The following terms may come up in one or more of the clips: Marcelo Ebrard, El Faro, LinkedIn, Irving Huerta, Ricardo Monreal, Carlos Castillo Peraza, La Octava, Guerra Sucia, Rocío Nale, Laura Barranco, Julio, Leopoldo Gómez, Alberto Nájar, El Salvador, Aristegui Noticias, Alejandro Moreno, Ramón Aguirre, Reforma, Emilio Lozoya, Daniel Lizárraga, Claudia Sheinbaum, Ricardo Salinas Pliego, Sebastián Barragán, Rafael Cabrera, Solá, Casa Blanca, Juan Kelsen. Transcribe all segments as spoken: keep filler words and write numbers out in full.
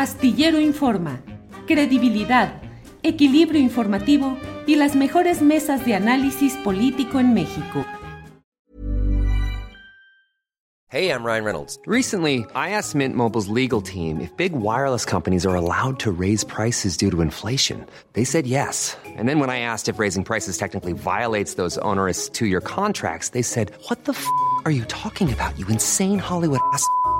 Astillero Informa, credibilidad, equilibrio informativo y las mejores mesas de análisis político en México. Hey, I'm Ryan Reynolds. Recently, I asked Mint Mobile's legal team if big wireless companies are allowed to raise prices due to inflation. They said yes. And then when I asked if raising prices technically violates those onerous two-year contracts, they said, what the f*** are you talking about, you insane Hollywood ass f-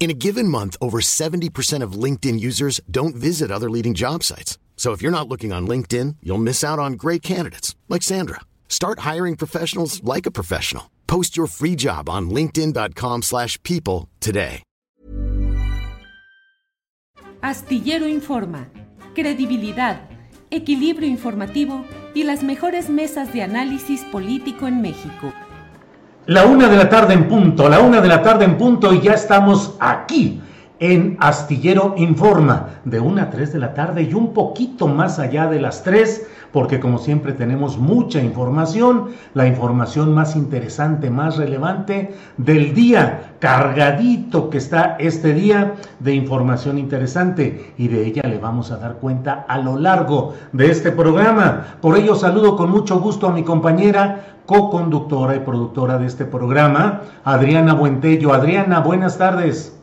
In a given month, over seventy percent of LinkedIn users don't visit other leading job sites. So if you're not looking on LinkedIn, you'll miss out on great candidates like Sandra. Start hiring professionals like a professional. Post your free job on linkedin dot com slash people today. Astillero Informa. Credibilidad, equilibrio informativo y las mejores mesas de análisis político en México. La una de la tarde en punto, la una de la tarde en punto y ya estamos aquí en Astillero Informa, de una a tres de la tarde y un poquito más allá de las tres, porque como siempre tenemos mucha información, la información más interesante, más relevante del día, cargadito que está este día de información interesante, y de ella le vamos a dar cuenta a lo largo de este programa. Por ello saludo con mucho gusto a mi compañera co-conductora y productora de este programa, Adriana Buentello. Adriana, buenas tardes.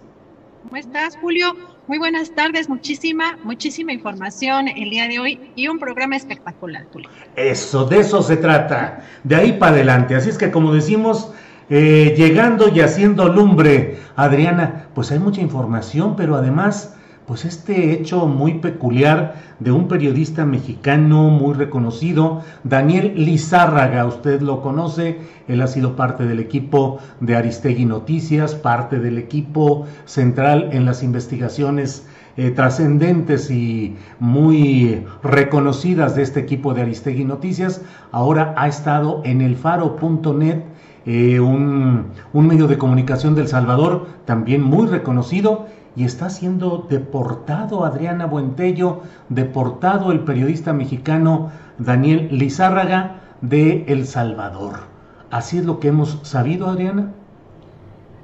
¿Cómo estás, Julio? Muy buenas tardes, muchísima, muchísima información el día de hoy y un programa espectacular, Julio. Eso, de eso se trata, de ahí para adelante. Así es que, como decimos, eh, llegando y haciendo lumbre, Adriana, pues hay mucha información, pero además, pues este hecho muy peculiar de un periodista mexicano muy reconocido, Daniel Lizárraga, usted lo conoce, él ha sido parte del equipo de Aristegui Noticias, parte del equipo central en las investigaciones eh, trascendentes y muy reconocidas de este equipo de Aristegui Noticias, ahora ha estado en el faro punto net, eh, un, un medio de comunicación del Salvador también muy reconocido, y está siendo deportado, Adriana Buentello, deportado el periodista mexicano Daniel Lizárraga de El Salvador. ¿Así es lo que hemos sabido, Adriana?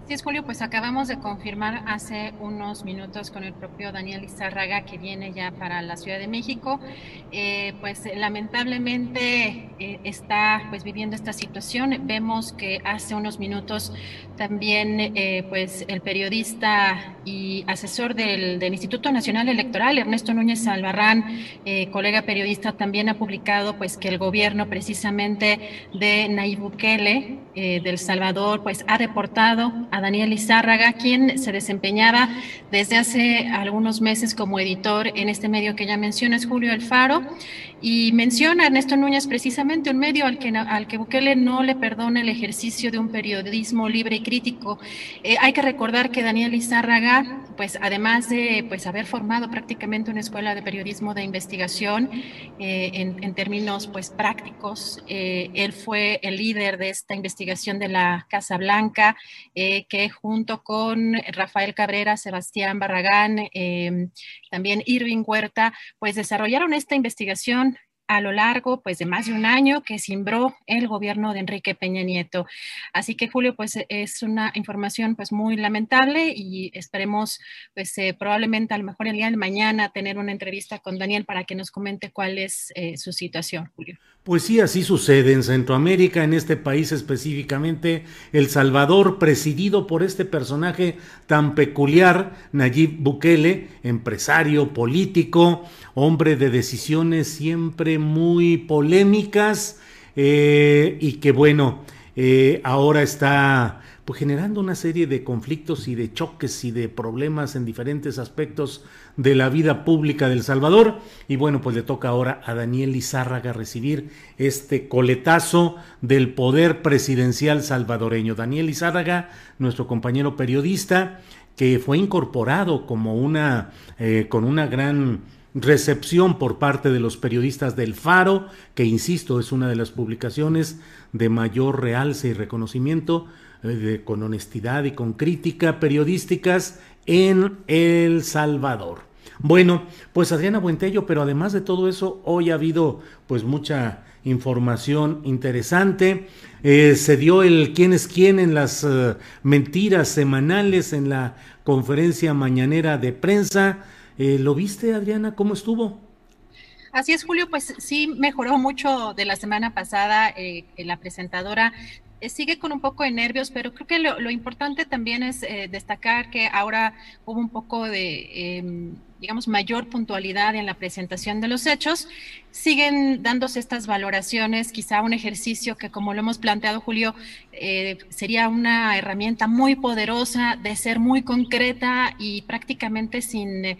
Sí, es Julio, pues acabamos de confirmar hace unos minutos con el propio Daniel Lizárraga que viene ya para la Ciudad de México. Eh, pues lamentablemente eh, está pues viviendo esta situación. Vemos que hace unos minutos también eh, pues el periodista y asesor del, del Instituto Nacional Electoral, Ernesto Núñez Albarrán, eh, colega periodista, también ha publicado pues que el gobierno precisamente de Nayib Bukele eh, del Salvador pues ha deportado a Daniel Lizárraga, quien se desempeñaba desde hace algunos meses como editor en este medio que ya mencionas, Julio, El Faro, y menciona a Ernesto Núñez precisamente un medio al que, al que Bukele no le perdona el ejercicio de un periodismo libre y crítico. Eh, hay que recordar que Daniel Lizárraga, pues además de pues, haber formado prácticamente una escuela de periodismo de investigación eh, en, en términos pues, prácticos, eh, él fue el líder de esta investigación de la Casa Blanca, eh, que junto con Rafael Cabrera, Sebastián Barragán, eh, también Irving Huerta, pues desarrollaron esta investigación a lo largo pues de más de un año que cimbró el gobierno de Enrique Peña Nieto. Así que, Julio, pues es una información pues muy lamentable y esperemos pues eh, probablemente a lo mejor el día de mañana tener una entrevista con Daniel para que nos comente cuál es eh, su situación, Julio. Pues sí, así sucede en Centroamérica, en este país específicamente, El Salvador, presidido por este personaje tan peculiar, Nayib Bukele, empresario, político, hombre de decisiones siempre muy polémicas, eh, y que bueno, eh, ahora está pues generando una serie de conflictos y de choques y de problemas en diferentes aspectos de la vida pública del Salvador, y bueno, pues le toca ahora a Daniel Lizárraga recibir este coletazo del poder presidencial salvadoreño. Daniel Lizárraga, nuestro compañero periodista, que fue incorporado como una eh, con una gran recepción por parte de los periodistas del Faro, que insisto, es una de las publicaciones de mayor realce y reconocimiento, eh, de, con honestidad y con crítica periodísticas en El Salvador. Bueno, pues Adriana Buentello, pero además de todo eso, hoy ha habido pues mucha información interesante. Eh, se dio el quién es quién en las uh, mentiras semanales en la conferencia mañanera de prensa. Eh, ¿Lo viste, Adriana? ¿Cómo estuvo? Así es, Julio, pues sí mejoró mucho de la semana pasada. Eh, la presentadora sigue con un poco de nervios, pero creo que lo, lo importante también es eh, destacar que ahora hubo un poco de, eh, digamos, mayor puntualidad en la presentación de los hechos. Siguen dándose estas valoraciones, quizá un ejercicio que, como lo hemos planteado, Julio, eh, sería una herramienta muy poderosa de ser muy concreta y prácticamente sin eh,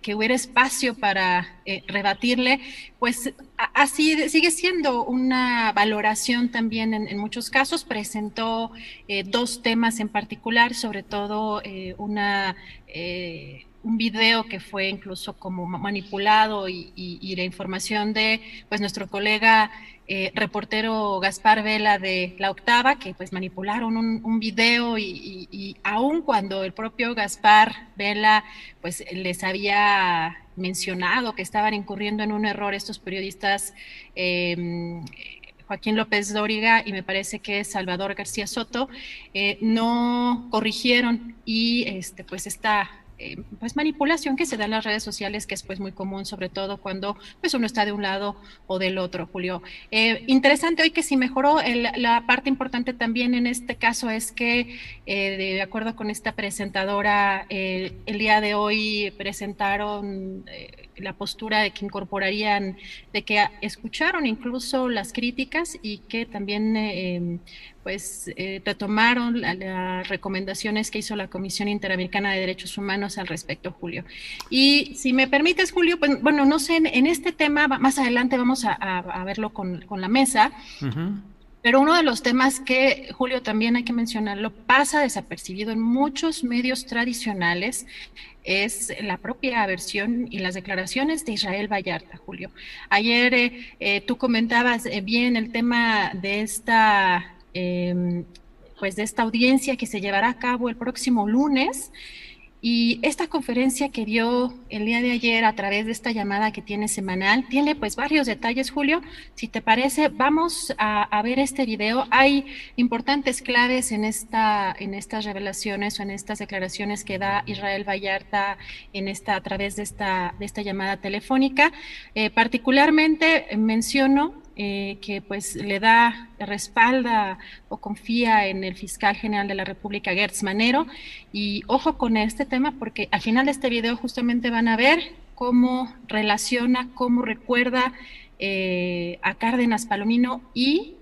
que hubiera espacio para eh, rebatirle, pues así sigue siendo una valoración también en, en muchos casos. Presentó eh, dos temas en particular, sobre todo eh, una... Eh, un video que fue incluso como manipulado y, y, y la información de pues nuestro colega eh, reportero Gaspar Vela de La Octava, que pues manipularon un, un video y, y, y aun cuando el propio Gaspar Vela pues les había mencionado que estaban incurriendo en un error estos periodistas, eh, Joaquín López Dóriga y me parece que Salvador García Soto, eh, no corrigieron y este pues esta Eh, pues manipulación que se da en las redes sociales, que es pues muy común, sobre todo cuando pues uno está de un lado o del otro, Julio. Eh, interesante hoy que sí mejoró. El, la parte importante también en este caso es que eh, de acuerdo con esta presentadora, eh, el día de hoy presentaron eh, la postura de que incorporarían, de que escucharon incluso las críticas y que también eh, pues eh, retomaron las la recomendaciones que hizo la Comisión Interamericana de Derechos Humanos al respecto, Julio. Y si me permites, Julio, pues bueno, no sé, en, en este tema, más adelante vamos a, a, a verlo con, con la mesa, uh-huh. Pero uno de los temas que, Julio, también hay que mencionarlo, pasa desapercibido en muchos medios tradicionales, es la propia versión y las declaraciones de Israel Vallarta, Julio. Ayer eh, eh, tú comentabas eh, bien el tema de esta, eh, pues de esta audiencia que se llevará a cabo el próximo lunes. Y esta conferencia que dio el día de ayer a través de esta llamada que tiene semanal, tiene pues varios detalles, Julio. Si te parece, vamos a, a ver este video. Hay importantes claves en, esta, en estas revelaciones o en estas declaraciones que da Israel Vallarta en esta, a través de esta, de esta llamada telefónica. Eh, particularmente menciono Eh, que pues le da, respalda o confía en el fiscal general de la República, Gertz Manero, y ojo con este tema porque al final de este video justamente van a ver cómo relaciona, cómo recuerda eh, a Cárdenas Palomino y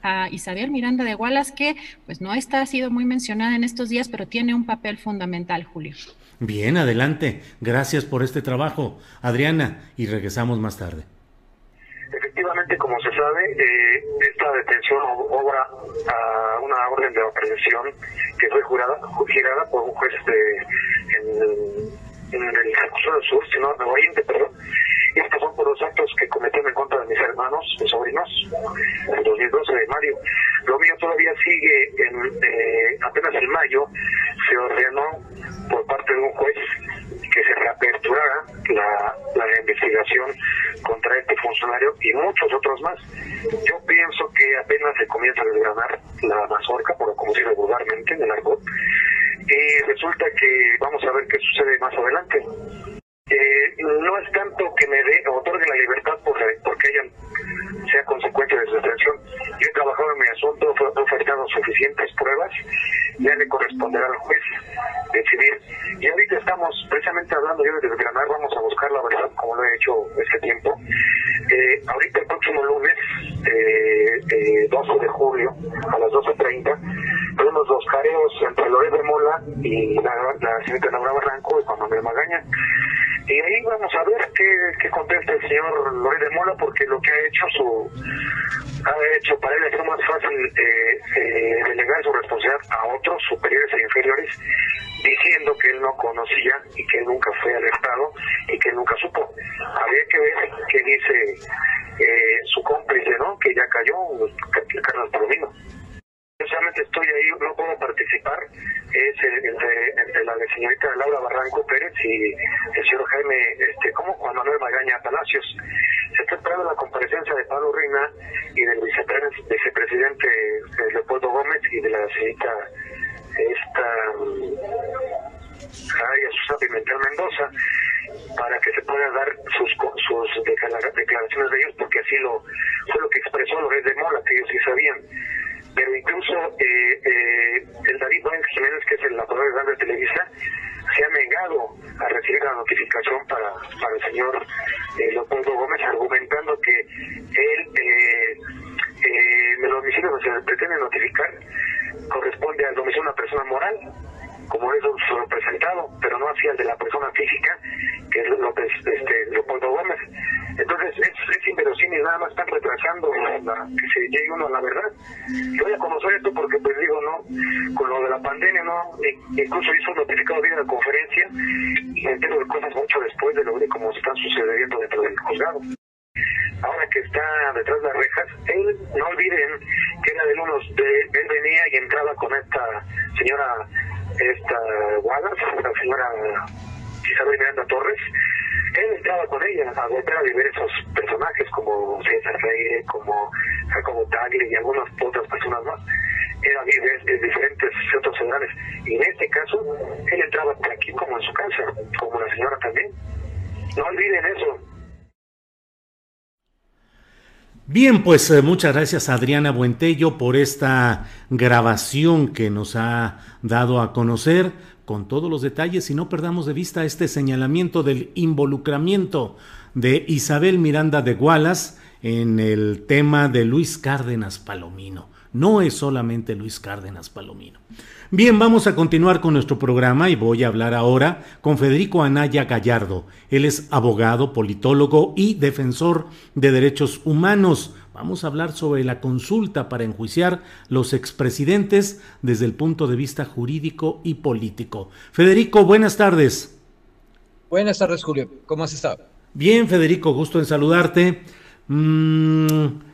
a Isabel Miranda de Wallace, que pues no está, ha sido muy mencionada en estos días, pero tiene un papel fundamental, Julio. Bien, adelante, gracias por este trabajo, Adriana, y regresamos más tarde. Efectivamente, como se sabe, eh, esta detención obra a una orden de aprehensión que fue jurada, girada por un juez de, en, en el sur, sur sino de Oriente, perdón. Y estos son por los actos que cometieron en contra de mis hermanos, mis sobrinos, en dos mil doce de mayo. Lo mío todavía sigue, en, eh, apenas en mayo se ordenó por parte de un juez que se reaperturara la, la investigación contra este funcionario y muchos otros más. Yo pienso que apenas se comienza a desgranar la mazorca, por como se dice vulgarmente en el argot, y resulta que vamos a ver qué sucede más adelante. Eh, no es tanto que me dé, otorgue la libertad porque, porque ella sea consecuencia de su detención. Yo he trabajado en mi asunto, he ofertado suficientes pruebas, ya le corresponderá al juez decidir. Y ahorita estamos precisamente hablando yo de desgranar, vamos a buscar la verdad como lo he hecho este tiempo. Eh, ahorita el próximo lunes, eh, eh, doce de julio, a las doce treinta, tenemos los careos entre Loret de Mola y la, la señorita Laura Barranco y Juan Manuel Magaña. Y ahí vamos a ver qué, qué contesta el señor Loret de Mola, porque lo que ha hecho su ha hecho para él es más fácil eh, eh, delegar su responsabilidad a otros superiores e inferiores diciendo que él no conocía y que nunca fue alertado y que nunca supo. Habría que ver qué dice eh, su cómplice, ¿no? Que ya cayó, Joaquín López Palomino. Precisamente estoy ahí, no puedo participar, es entre, entre la señorita Laura Barranco Pérez y el señor Jaime, este, ¿cómo? Juan Manuel Magaña Palacios. Se está esperando la comparecencia de Pablo Reina y del vicepresidente Leopoldo Gómez y de la señorita esta ay, Susana Pimentel Mendoza, para que se pueda dar sus sus declaraciones de ellos, porque así lo fue lo que expresó Loret de Mola, que ellos sí sabían. Pero incluso eh, eh, el David Gómez Jiménez, que es el laboratorio de Televisa, se ha negado a recibir la notificación para, para el señor eh, Leopoldo Gómez, argumentando que él, eh, eh, de los homicidios que se pretende notificar, corresponde al domicilio de una persona moral, como es su representado, pero no hacia el de la persona física, que es López, este, Leopoldo Gómez. Entonces es, es inverosímil, nada más están retrasando la, que se llegue uno a la verdad. Yo voy a conocer esto porque, pues digo, no, con lo de la pandemia, no, incluso hizo un notificado bien de la conferencia y me entero de cosas mucho después de lo de cómo están sucediendo dentro del juzgado. Ahora que está detrás de las rejas, él, no olviden que era de unos, de, él venía y entraba con esta señora, esta Wallace, la señora Isabel Miranda Torres. Él entraba con ella a golpear a diversos personajes como César Reyes, como Jacobo Tagle y algunas otras personas más. Era de, de diferentes centros generales. Y en este caso, él entraba por aquí como en su casa, como la señora también. No olviden eso. Bien, pues muchas gracias a Adriana Buentello por esta grabación que nos ha dado a conocer con todos los detalles, y no perdamos de vista este señalamiento del involucramiento de Isabel Miranda de Wallace en el tema de Luis Cárdenas Palomino. No es solamente Luis Cárdenas Palomino. Bien, vamos a continuar con nuestro programa y voy a hablar ahora con Federico Anaya Gallardo. Él es abogado, politólogo y defensor de derechos humanos. Vamos a hablar sobre la consulta para enjuiciar los expresidentes desde el punto de vista jurídico y político. Federico, buenas tardes. Buenas tardes, Julio. ¿Cómo has estado? Bien, Federico, gusto en saludarte. Mm...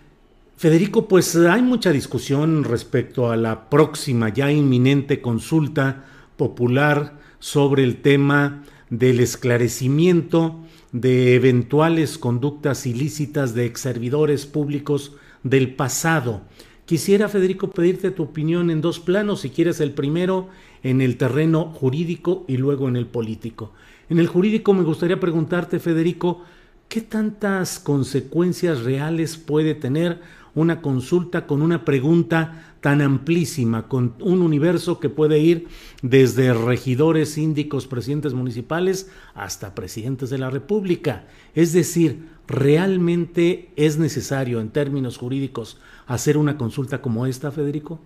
Federico, pues hay mucha discusión respecto a la próxima, ya inminente consulta popular sobre el tema del esclarecimiento de eventuales conductas ilícitas de exservidores públicos del pasado. Quisiera, Federico, pedirte tu opinión en dos planos, si quieres el primero en el terreno jurídico y luego en el político. En el jurídico me gustaría preguntarte, Federico, ¿qué tantas consecuencias reales puede tener una consulta con una pregunta tan amplísima, con un universo que puede ir desde regidores, síndicos, presidentes municipales hasta presidentes de la República? Es decir, ¿realmente es necesario en términos jurídicos hacer una consulta como esta, Federico?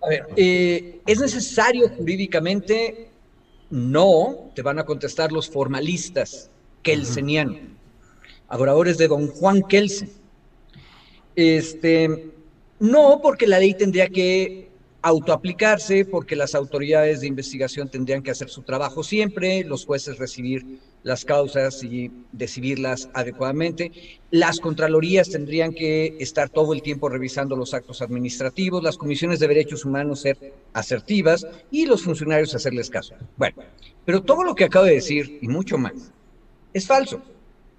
A ver, eh, ¿es necesario jurídicamente? No, te van a contestar los formalistas kelseniano, adoradores de don Juan Kelsen. Este, no, porque la ley tendría que autoaplicarse, porque las autoridades de investigación tendrían que hacer su trabajo siempre, los jueces recibir las causas y decidirlas adecuadamente, las contralorías tendrían que estar todo el tiempo revisando los actos administrativos, las comisiones de derechos humanos ser asertivas y los funcionarios hacerles caso. Bueno, pero todo lo que acabo de decir y mucho más es falso.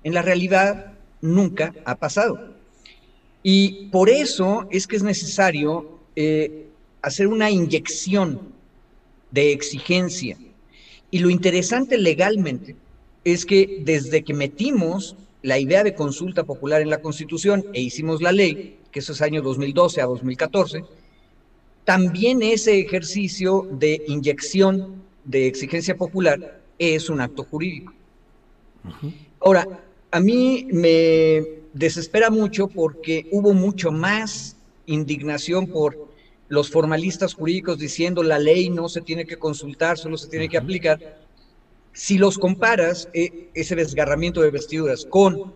En la realidad nunca ha pasado. Y por eso es que es necesario eh, hacer una inyección de exigencia. Y lo interesante legalmente es que desde que metimos la idea de consulta popular en la Constitución e hicimos la ley, que eso es año dos mil doce a dos mil catorce, también ese ejercicio de inyección de exigencia popular es un acto jurídico. Ahora, a mí me desespera mucho porque hubo mucho más indignación por los formalistas jurídicos diciendo la ley no se tiene que consultar, solo se tiene que aplicar. Si los comparas, eh, ese desgarramiento de vestiduras con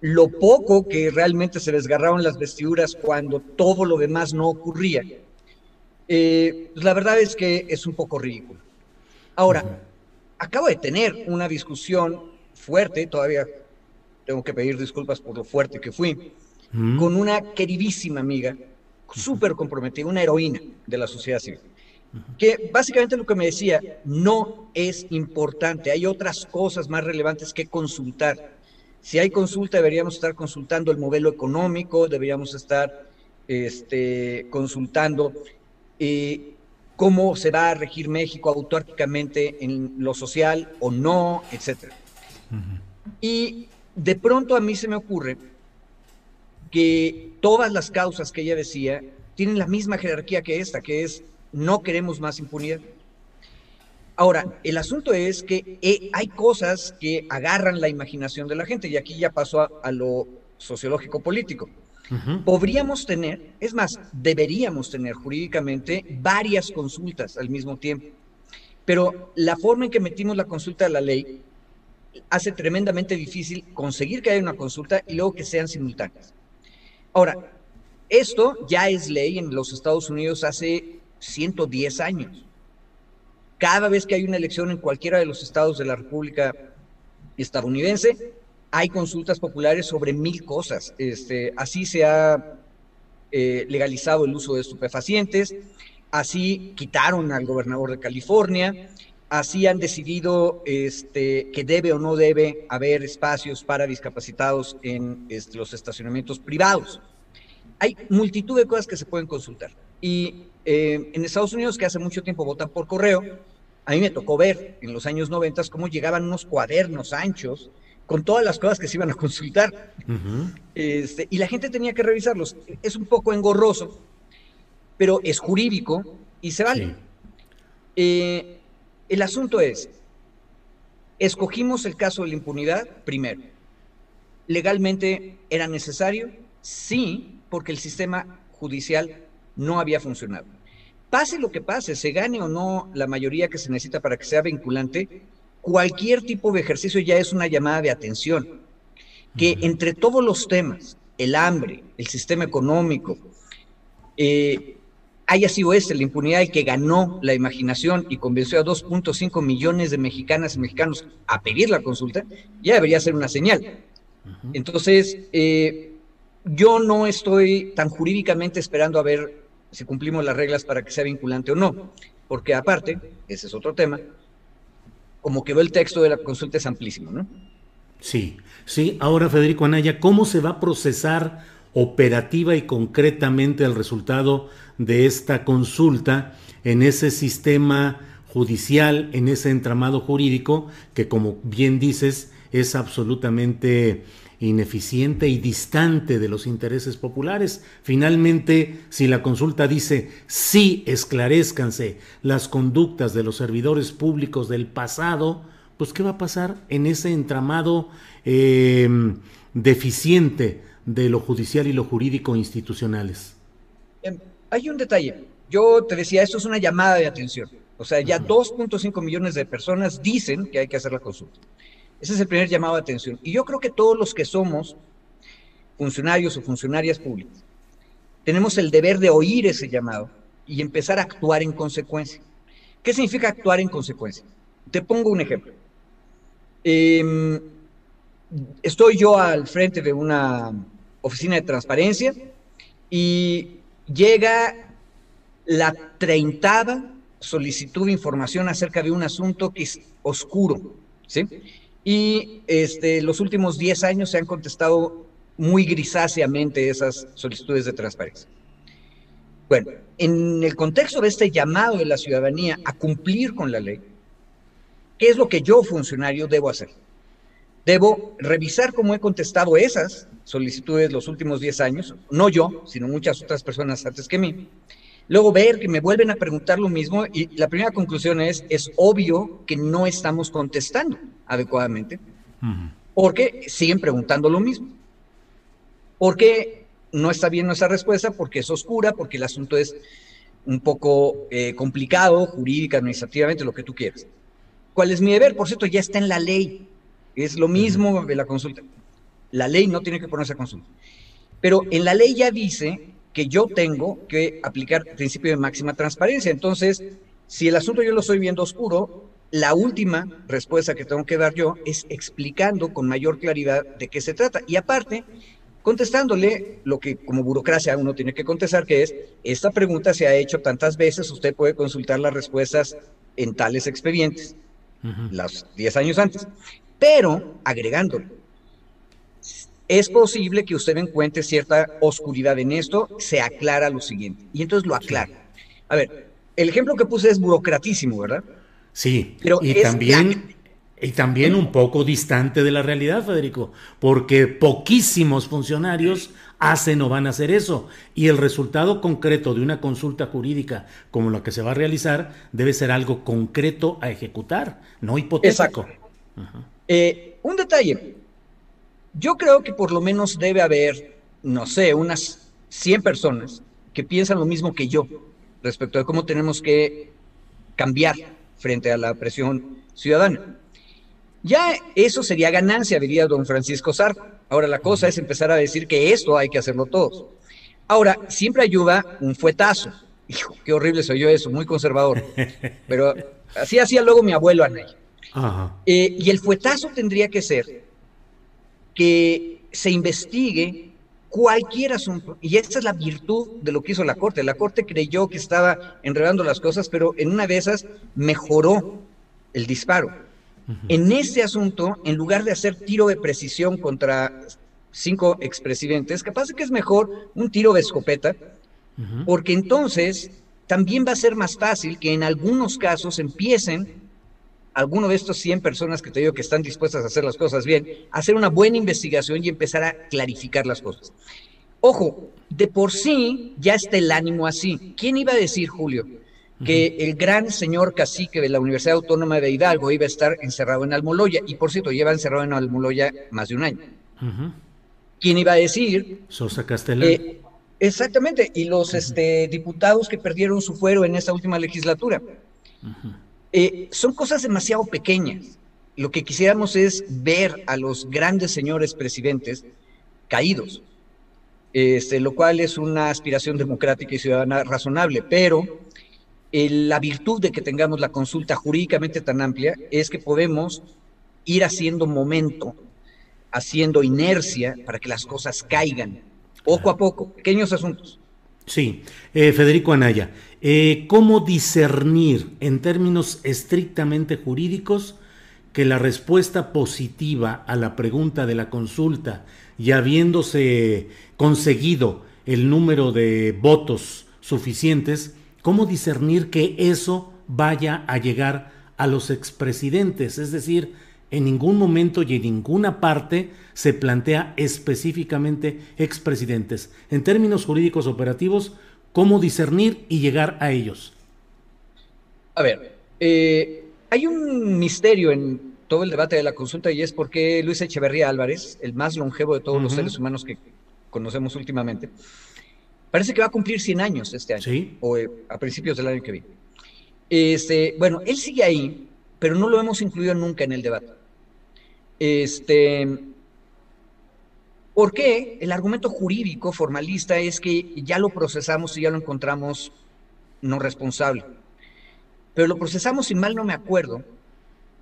lo poco que realmente se desgarraron las vestiduras cuando todo lo demás no ocurría, eh, pues la verdad es que es un poco ridículo. Ahora, uh-huh. acabo de tener una discusión fuerte, todavía tengo que pedir disculpas por lo fuerte que fui, uh-huh. con una queridísima amiga, súper comprometida, una heroína de la sociedad civil, que básicamente lo que me decía, no es importante, hay otras cosas más relevantes que consultar. Si hay consulta, deberíamos estar consultando el modelo económico, deberíamos estar este, consultando eh, cómo se va a regir México autárquicamente en lo social o no, etcétera. Uh-huh. Y de pronto a mí se me ocurre que todas las causas que ella decía tienen la misma jerarquía que esta, que es no queremos más impunidad. Ahora, el asunto es que eh, hay cosas que agarran la imaginación de la gente, y aquí ya paso a, a lo sociológico-político. Uh-huh. Podríamos tener, es más, deberíamos tener jurídicamente varias consultas al mismo tiempo, pero la forma en que metimos la consulta a la ley hace tremendamente difícil conseguir que haya una consulta y luego que sean simultáneas. Ahora, esto ya es ley en los Estados Unidos hace ciento diez años. Cada vez que hay una elección en cualquiera de los estados de la República estadounidense, hay consultas populares sobre mil cosas. Este, así se ha eh, legalizado el uso de estupefacientes, así quitaron al gobernador de California, así han decidido este, que debe o no debe haber espacios para discapacitados en este, los estacionamientos privados. Hay multitud de cosas que se pueden consultar. Y eh, en Estados Unidos, que hace mucho tiempo votan por correo, a mí me tocó ver en los años noventas cómo llegaban unos cuadernos anchos con todas las cosas que se iban a consultar. Uh-huh. Este, y la gente tenía que revisarlos. Es un poco engorroso, pero es jurídico y se vale. Sí. Eh, el asunto es, escogimos el caso de la impunidad primero. ¿Legalmente era necesario? Sí, porque el sistema judicial no había funcionado. Pase lo que pase, se gane o no la mayoría que se necesita para que sea vinculante, cualquier tipo de ejercicio ya es una llamada de atención. Que entre todos los temas, el hambre, el sistema económico, eh, haya sido este, la impunidad, el que ganó la imaginación y convenció a dos punto cinco millones de mexicanas y mexicanos a pedir la consulta, ya debería ser una señal. Entonces, eh, yo no estoy tan jurídicamente esperando a ver si cumplimos las reglas para que sea vinculante o no, porque aparte, ese es otro tema, como quedó el texto de la consulta es amplísimo, ¿no? Sí, sí. Ahora, Federico Anaya, ¿cómo se va a procesar operativa y concretamente el resultado de esta consulta en ese sistema judicial, en ese entramado jurídico que, como bien dices, es absolutamente ineficiente y distante de los intereses populares? Finalmente, si la consulta dice, sí, esclarezcanse las conductas de los servidores públicos del pasado, pues ¿qué va a pasar en ese entramado eh, deficiente de lo judicial y lo jurídico institucionales? Eh, hay un detalle. Yo te decía, esto es una llamada de atención. O sea, ya uh-huh. dos punto cinco millones de personas dicen que hay que hacer la consulta. Ese es el primer llamado de atención. Y yo creo que todos los que somos funcionarios o funcionarias públicas tenemos el deber de oír ese llamado y empezar a actuar en consecuencia. ¿Qué significa actuar en consecuencia? Te pongo un ejemplo. Eh, estoy yo al frente de una oficina de transparencia y llega la treintava solicitud de información acerca de un asunto que es oscuro, ¿sí? Y este, los últimos diez años se han contestado muy grisáceamente esas solicitudes de transparencia. Bueno, en el contexto de este llamado de la ciudadanía a cumplir con la ley, ¿qué es lo que yo, funcionario, debo hacer? Debo revisar cómo he contestado esas solicitudes los últimos diez años, no yo, sino muchas otras personas antes que mí. Luego ver que me vuelven a preguntar lo mismo y la primera conclusión es, es obvio que no estamos contestando adecuadamente, uh-huh. porque siguen preguntando lo mismo. Porque no está bien nuestra respuesta, porque es oscura, porque el asunto es un poco eh, complicado, jurídica, administrativamente, lo que tú quieras. ¿Cuál es mi deber? Por cierto, ya está en la ley. Es lo mismo uh-huh. de la consulta. La ley no tiene que ponerse a consulta. Pero en la ley ya dice que yo tengo que aplicar el principio de máxima transparencia. Entonces, si el asunto yo lo estoy viendo oscuro, la última respuesta que tengo que dar yo es explicando con mayor claridad de qué se trata. Y aparte, contestándole lo que como burocracia uno tiene que contestar, que es, esta pregunta se ha hecho tantas veces, usted puede consultar las respuestas en tales expedientes, uh-huh. los diez años antes. Pero, agregándole, es posible que usted encuentre cierta oscuridad en esto, se aclara lo siguiente. Y entonces lo aclara. A ver, el ejemplo que puse es burocratísimo, ¿verdad? Sí, pero y es también... Y también un poco distante de la realidad, Federico, porque poquísimos funcionarios hacen o van a hacer eso. Y el resultado concreto de una consulta jurídica como la que se va a realizar debe ser algo concreto a ejecutar, no hipotético. Exacto. Ajá. Eh, un detalle. Yo creo que por lo menos debe haber, no sé, unas cien personas que piensan lo mismo que yo respecto a cómo tenemos que cambiar frente a la presión ciudadana. Ya eso sería ganancia, diría don Francisco Sarco. Ahora la cosa es empezar a decir que esto hay que hacerlo todos. Ahora, siempre ayuda un fuetazo. Hijo, qué horrible se oyó eso, muy conservador. Pero así hacía luego mi abuelo Anay. Ajá. Eh, y el fuetazo tendría que ser que se investigue cualquier asunto. Y esa es la virtud de lo que hizo la Corte. La Corte creyó que estaba enredando las cosas, pero en una de esas mejoró el disparo. En este asunto, en lugar de hacer tiro de precisión contra cinco expresidentes, capaz de que es mejor un tiro de escopeta, uh-huh. porque entonces también va a ser más fácil que en algunos casos empiecen, alguno de estos cien personas que te digo que están dispuestas a hacer las cosas bien, a hacer una buena investigación y empezar a clarificar las cosas. Ojo, de por sí ya está el ánimo así. ¿Quién iba a decir, Julio, que el gran señor cacique de la Universidad Autónoma de Hidalgo iba a estar encerrado en Almoloya? Y por cierto, lleva encerrado en Almoloya más de un año. Uh-huh. ¿Quién iba a decir? Sosa Castelar. Eh, exactamente, y los uh-huh. este, diputados que perdieron su fuero en esta última legislatura. Uh-huh. eh, son cosas demasiado pequeñas. Lo que quisiéramos es ver a los grandes señores presidentes caídos, este, lo cual es una aspiración democrática y ciudadana razonable, pero... La virtud de que tengamos la consulta jurídicamente tan amplia es que podemos ir haciendo momento, haciendo inercia para que las cosas caigan, poco a poco, pequeños asuntos. Sí, eh, Federico Anaya, eh, ¿cómo discernir en términos estrictamente jurídicos que la respuesta positiva a la pregunta de la consulta y habiéndose conseguido el número de votos suficientes... ¿Cómo discernir que eso vaya a llegar a los expresidentes? Es decir, en ningún momento y en ninguna parte se plantea específicamente expresidentes. En términos jurídicos operativos, ¿cómo discernir y llegar a ellos? A ver, eh, hay un misterio en todo el debate de la consulta y es por qué Luis Echeverría Álvarez, el más longevo de todos uh-huh. los seres humanos que conocemos últimamente, parece que va a cumplir cien años este año, ¿sí? o eh, a principios del año que viene. Este, bueno, él sigue ahí, pero no lo hemos incluido nunca en el debate. Este, ¿Por qué? El argumento jurídico formalista es que ya lo procesamos y ya lo encontramos no responsable. Pero lo procesamos, si mal no me acuerdo,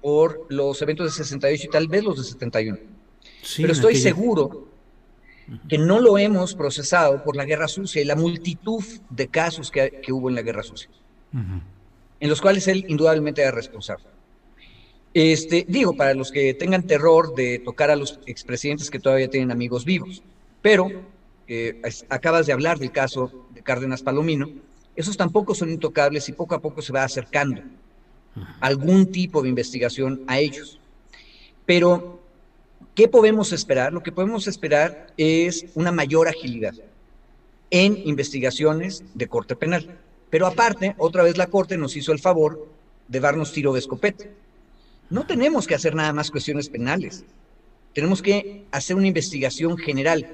por los eventos de sesenta y ocho y tal vez los de setenta y uno. Sí, pero estoy aquella... seguro... que no lo hemos procesado por la Guerra Sucia y la multitud de casos que, que hubo en la Guerra Sucia, uh-huh. en los cuales él indudablemente era responsable. Este, digo, para los que tengan terror de tocar a los expresidentes que todavía tienen amigos vivos, pero eh, acabas de hablar del caso de Cárdenas Palomino, esos tampoco son intocables y poco a poco se va acercando uh-huh. algún tipo de investigación a ellos. Pero... ¿qué podemos esperar? Lo que podemos esperar es una mayor agilidad en investigaciones de corte penal. Pero aparte, otra vez la Corte nos hizo el favor de darnos tiro de escopeta. No tenemos que hacer nada más cuestiones penales. Tenemos que hacer una investigación general.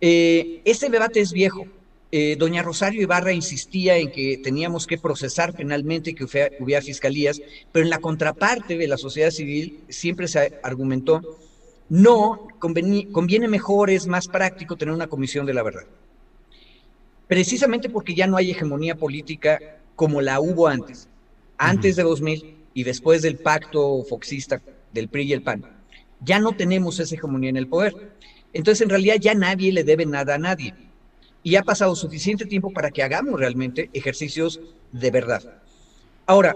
Eh, este debate es viejo. Eh, doña Rosario Ibarra insistía en que teníamos que procesar penalmente, que hubiera fiscalías, pero en la contraparte de la sociedad civil siempre se argumentó no, conviene mejor, es más práctico tener una comisión de la verdad. precisamente porque ya no hay hegemonía política como la hubo antes, antes de dos mil y después del pacto foxista del P R I y el P A N. Ya no tenemos esa hegemonía en el poder. Entonces, en realidad, ya nadie le debe nada a nadie. Y ha pasado suficiente tiempo para que hagamos realmente ejercicios de verdad. Ahora,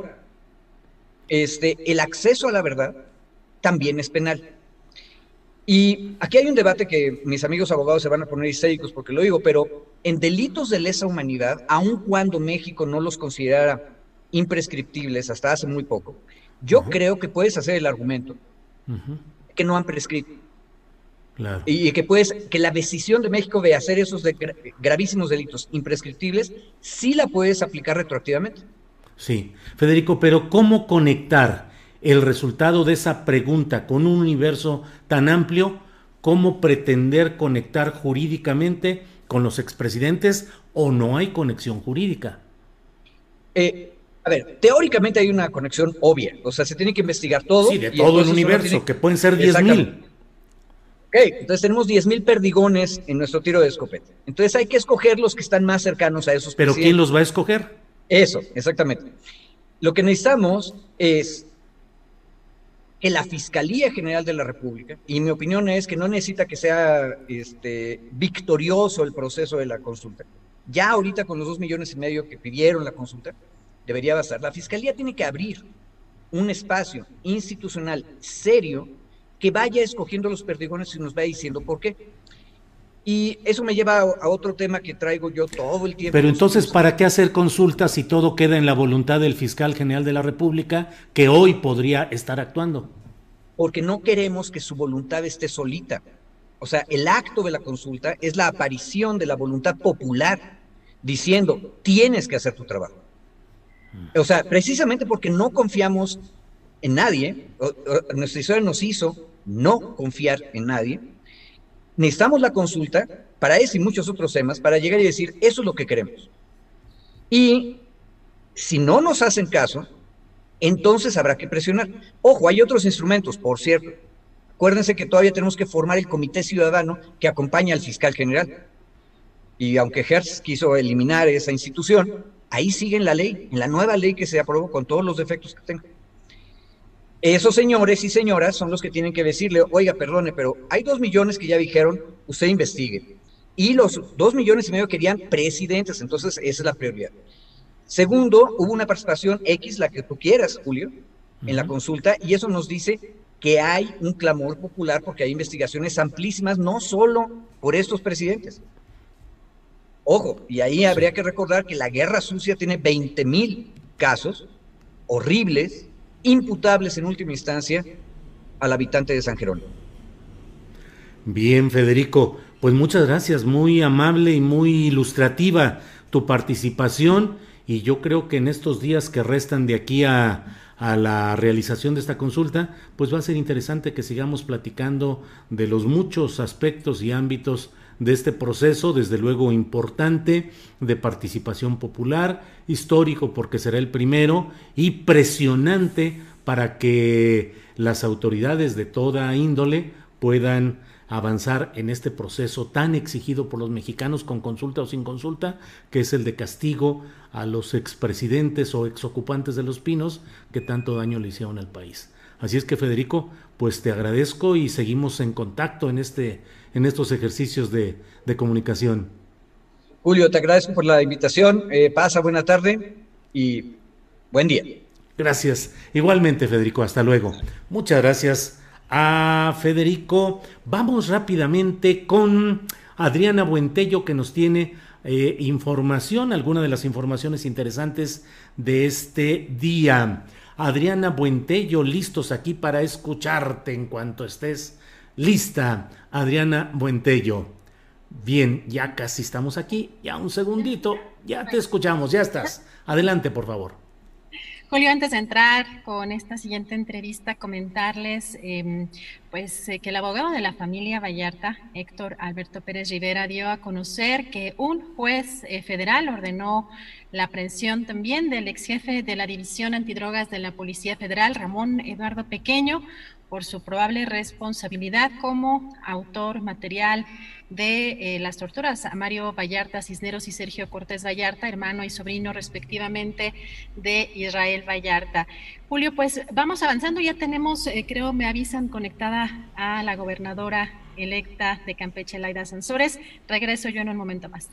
este, el acceso a la verdad también es penal. Y aquí hay un debate que mis amigos abogados se van a poner histéricos porque lo digo, pero en delitos de lesa humanidad, aun cuando México no los considerara imprescriptibles hasta hace muy poco, yo uh-huh. creo que puedes hacer el argumento uh-huh. que no han prescrito. Claro. Y que, puedes, que la decisión de México de hacer esos de gra- gravísimos delitos imprescriptibles, sí la puedes aplicar retroactivamente. Sí, Federico, pero ¿cómo conectar el resultado de esa pregunta con un universo tan amplio? ¿Cómo pretender conectar jurídicamente con los expresidentes o no hay conexión jurídica? Eh, a ver, teóricamente hay una conexión obvia, o sea, se tiene que investigar todo. Sí, de todo el universo, tiene... que pueden ser diez mil. Ok, entonces tenemos diez mil perdigones en nuestro tiro de escopeta. Entonces hay que escoger los que están más cercanos a esos. ¿Pero quién los va a escoger? Eso, exactamente. Lo que necesitamos es que la Fiscalía General de la República, y mi opinión es que no necesita que sea este, victorioso el proceso de la consulta. Ya ahorita con los dos millones y medio que pidieron la consulta, debería bastar. La Fiscalía tiene que abrir un espacio institucional serio que vaya escogiendo los perdigones y nos vaya diciendo por qué. Y eso me lleva a, a otro tema que traigo yo todo el tiempo. Pero entonces, ¿para qué hacer consultas si todo queda en la voluntad del fiscal general de la República, que hoy podría estar actuando? Porque no queremos que su voluntad esté solita. O sea, el acto de la consulta es la aparición de la voluntad popular diciendo, tienes que hacer tu trabajo. O sea, precisamente porque no confiamos en nadie, o, o, nuestra historia nos hizo no confiar en nadie, necesitamos la consulta para ese y muchos otros temas, para llegar y decir, eso es lo que queremos. Y si no nos hacen caso, entonces habrá que presionar. Ojo, hay otros instrumentos, por cierto. Acuérdense que todavía tenemos que formar el comité ciudadano que acompaña al fiscal general. Y aunque Hertz quiso eliminar esa institución, ahí sigue en la ley, en la nueva ley que se aprobó con todos los defectos que tenga. Esos señores y señoras son los que tienen que decirle, oiga, perdone, pero hay dos millones que ya dijeron, usted investigue. Y los dos millones y medio querían presidentes, entonces esa es la prioridad. Segundo, hubo una participación X, la que tú quieras, Julio, en uh-huh. la consulta, y eso nos dice que hay un clamor popular porque hay investigaciones amplísimas, no solo por estos presidentes. Ojo, y ahí habría que recordar que la Guerra Sucia tiene veinte mil casos horribles, imputables en última instancia al habitante de San Jerónimo. Bien, Federico, pues muchas gracias, muy amable y muy ilustrativa tu participación, y yo creo que en estos días que restan de aquí a, a la realización de esta consulta, pues va a ser interesante que sigamos platicando de los muchos aspectos y ámbitos de este proceso, desde luego importante, de participación popular, histórico porque será el primero, y presionante para que las autoridades de toda índole puedan avanzar en este proceso tan exigido por los mexicanos, con consulta o sin consulta, que es el de castigo a los expresidentes o exocupantes de Los Pinos que tanto daño le hicieron al país. Así es que, Federico, pues te agradezco y seguimos en contacto en este en estos ejercicios de, de comunicación. Julio, te agradezco por la invitación. Eh, pasa buena tarde y buen día. Gracias. Igualmente, Federico. Hasta luego. Muchas gracias a Federico. Vamos rápidamente con Adriana Buentello, que nos tiene eh, información, alguna de las informaciones interesantes de este día. Adriana Buentello, listos aquí para escucharte en cuanto estés lista, Adriana Buentello. Bien, ya casi estamos aquí, ya un segundito, ya te escuchamos, ya estás. Adelante, por favor. Julio, antes de entrar con esta siguiente entrevista, comentarles eh, pues, eh, que el abogado de la familia Vallarta, Héctor Alberto Pérez Rivera, dio a conocer que un juez eh, federal ordenó la aprehensión también del ex jefe de la División Antidrogas de la Policía Federal, Ramón Eduardo Pequeño, por su probable responsabilidad como autor material de eh, las torturas a Mario Vallarta Cisneros y Sergio Cortés Vallarta, hermano y sobrino respectivamente de Israel Vallarta. Julio, pues vamos avanzando, ya tenemos, eh, creo me avisan, conectada a la gobernadora electa de Campeche, Layda Sansores. Regreso yo en un momento más.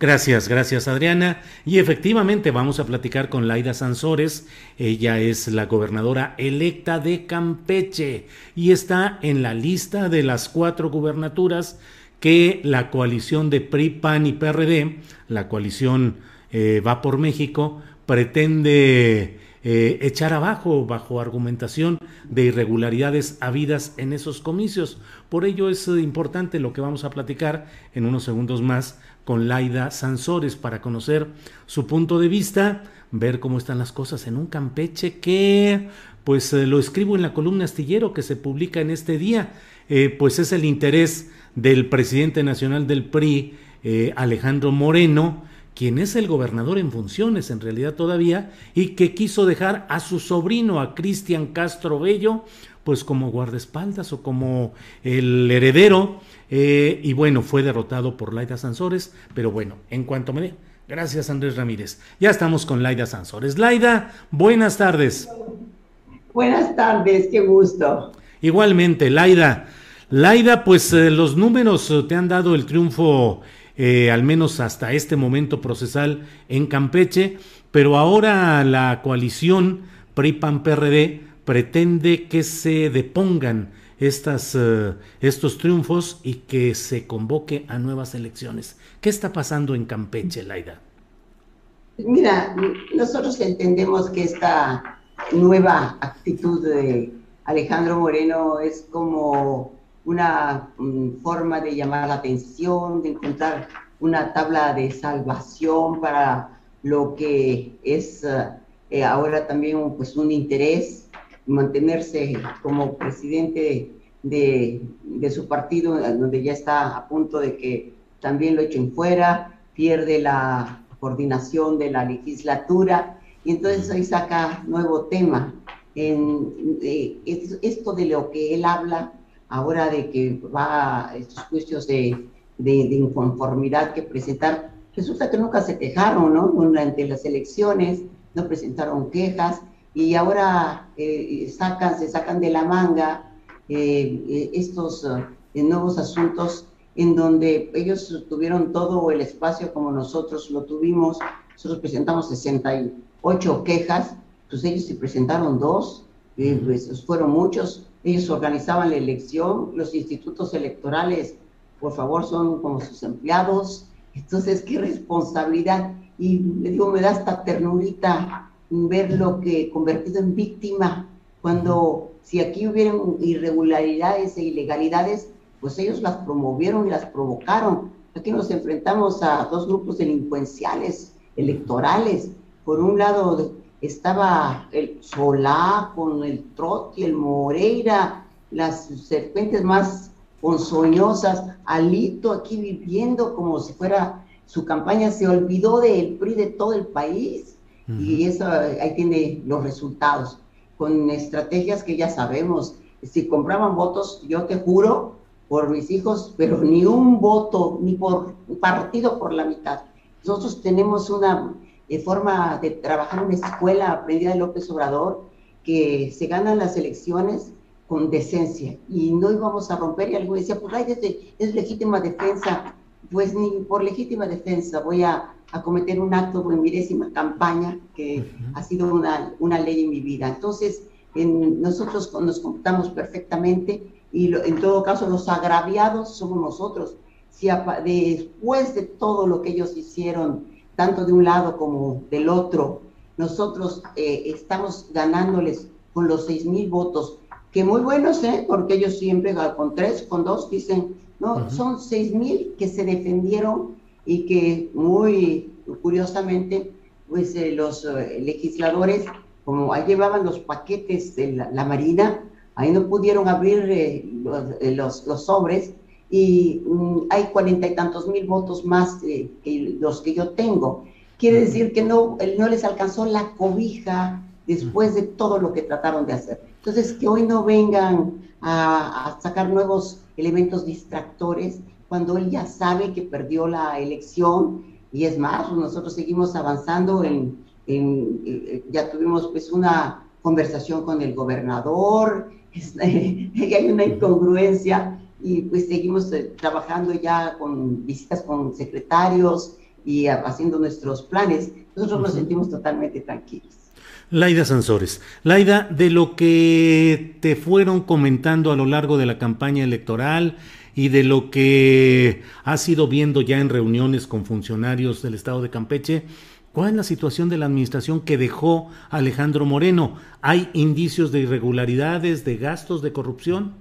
Gracias, gracias Adriana. Y efectivamente vamos a platicar con Layda Sansores. Ella es la gobernadora electa de Campeche y está en la lista de las cuatro gubernaturas que la coalición de P R I, P A N y P R D, la coalición eh, Va por México, pretende eh, echar abajo bajo argumentación de irregularidades habidas en esos comicios. Por ello es importante lo que vamos a platicar en unos segundos más con Layda Sansores para conocer su punto de vista, ver cómo están las cosas en un Campeche que, pues eh, lo escribo en la columna Astillero que se publica en este día, eh, pues es el interés del presidente nacional del P R I, eh, Alejandro Moreno, quien es el gobernador en funciones en realidad todavía, y que quiso dejar a su sobrino, a Cristian Castro Bello, pues como guardaespaldas o como el heredero, eh, y bueno, fue derrotado por Layda Sansores, pero bueno, en cuanto me dé, gracias Andrés Ramírez, ya estamos con Layda Sansores. Layda, buenas tardes. Buenas tardes, qué gusto. Igualmente, Layda. Layda, pues eh, los números te han dado el triunfo, Eh, al menos hasta este momento procesal en Campeche, pero ahora la coalición P R I P A N P R D pretende que se depongan estas, eh, estos triunfos y que se convoque a nuevas elecciones. ¿Qué está pasando en Campeche, Layda? Mira, nosotros entendemos que esta nueva actitud de Alejandro Moreno es como una um, forma de llamar la atención, de encontrar una tabla de salvación para lo que es uh, eh, ahora también pues, un interés, mantenerse como presidente de, de su partido, donde ya está a punto de que también lo echen fuera, pierde la coordinación de la legislatura, y entonces ahí saca nuevo tema. En, eh, esto de lo que él habla, ahora de que va a estos juicios de, de, de inconformidad que presentar, resulta que nunca se quejaron, ¿no? Durante las elecciones no presentaron quejas y ahora eh, sacan, se sacan de la manga eh, estos eh, nuevos asuntos en donde ellos tuvieron todo el espacio como nosotros lo tuvimos. Nosotros presentamos sesenta y ocho quejas, pues ellos se presentaron dos, eh, pues fueron muchos. Ellos organizaban la elección, los institutos electorales, por favor, son como sus empleados. Entonces, qué responsabilidad. Y le digo, me da esta ternurita ver lo que convertido en víctima. Cuando, si aquí hubieran irregularidades e ilegalidades, pues ellos las promovieron y las provocaron. Aquí nos enfrentamos a dos grupos delincuenciales electorales. Por un lado estaba el Solá con el Trotti, el Moreira, las serpientes más ponzoñosas, Alito aquí viviendo como si fuera su campaña, se olvidó del P R I de todo el país, uh-huh. Y eso ahí tiene los resultados, con estrategias que ya sabemos, si compraban votos, yo te juro, por mis hijos, pero ni un voto, ni por partido por la mitad. Nosotros tenemos una de forma de trabajar en una escuela aprendida de López Obrador, que se ganan las elecciones con decencia, y no íbamos a romper, y alguien decía, pues ay, es, de, es legítima defensa, pues ni por legítima defensa voy a, a cometer un acto por milésima campaña, que uh-huh. ha sido una, una ley en mi vida. Entonces, en, nosotros nos comportamos perfectamente, y lo, en todo caso los agraviados somos nosotros, si a, después de todo lo que ellos hicieron, tanto de un lado como del otro, nosotros eh, estamos ganándoles con los seis mil votos, que muy buenos, ¿eh? Porque ellos siempre con tres, con dos, dicen, no, uh-huh. Son seis mil que se defendieron y que muy curiosamente, pues eh, los eh, legisladores, como ahí llevaban los paquetes de la, la Marina, ahí no pudieron abrir eh, los, eh, los, los sobres, y um, hay cuarenta y tantos mil votos más eh, que los que yo tengo. Quiere decir que no, no les alcanzó la cobija después de todo lo que trataron de hacer. Entonces, que hoy no vengan a, a sacar nuevos elementos distractores cuando él ya sabe que perdió la elección. Y es más, nosotros seguimos avanzando en, en, en ya tuvimos pues una conversación con el gobernador, es, eh, hay una incongruencia y pues seguimos eh, trabajando ya con visitas con secretarios y a, haciendo nuestros planes. Nosotros nos sentimos totalmente tranquilos. Layda Sansores, Layda, de lo que te fueron comentando a lo largo de la campaña electoral y de lo que has ido viendo ya en reuniones con funcionarios del estado de Campeche, ¿cuál es la situación de la administración que dejó Alejandro Moreno? ¿Hay indicios de irregularidades, de gastos, de corrupción?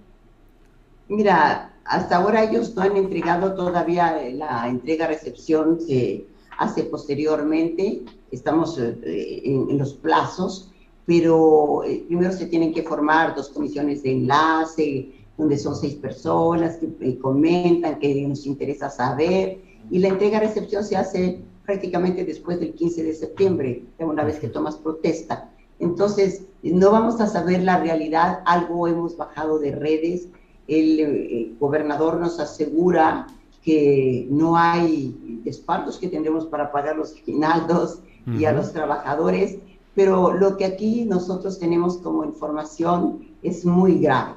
Mira, hasta ahora ellos no han entregado todavía, la entrega-recepción se hace posteriormente. Estamos eh, en, en los plazos, pero eh, primero se tienen que formar dos comisiones de enlace, donde son seis personas que eh, comentan, que nos interesa saber, y la entrega-recepción se hace prácticamente después del quince de septiembre, una vez que tomas protesta. Entonces, no vamos a saber la realidad, algo hemos bajado de redes, el eh, gobernador nos asegura que no hay despartos que tendremos para pagar los aguinaldos uh-huh. y a los trabajadores, pero lo que aquí nosotros tenemos como información es muy grave.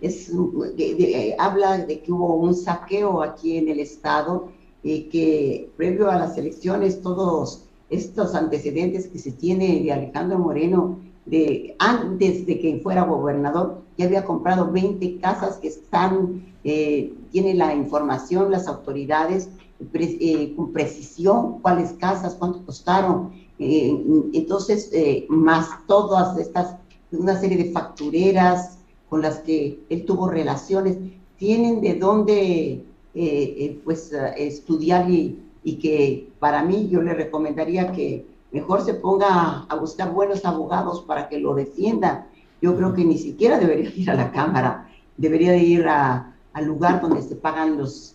Es, de, de, habla de que hubo un saqueo aquí en el estado y que previo a las elecciones todos estos antecedentes que se tiene de Alejandro Moreno, de antes de que fuera gobernador, ya había comprado veinte casas que están... Eh, tiene la información, las autoridades, pre, eh, con precisión, cuáles casas, cuánto costaron. Eh, entonces, eh, más todas estas, una serie de factureras con las que él tuvo relaciones, tienen de dónde eh, eh, pues, estudiar y, y que para mí yo le recomendaría que mejor se ponga a buscar buenos abogados para que lo defiendan. Yo creo que ni siquiera debería ir a la Cámara, debería de ir a... al lugar donde se pagan los,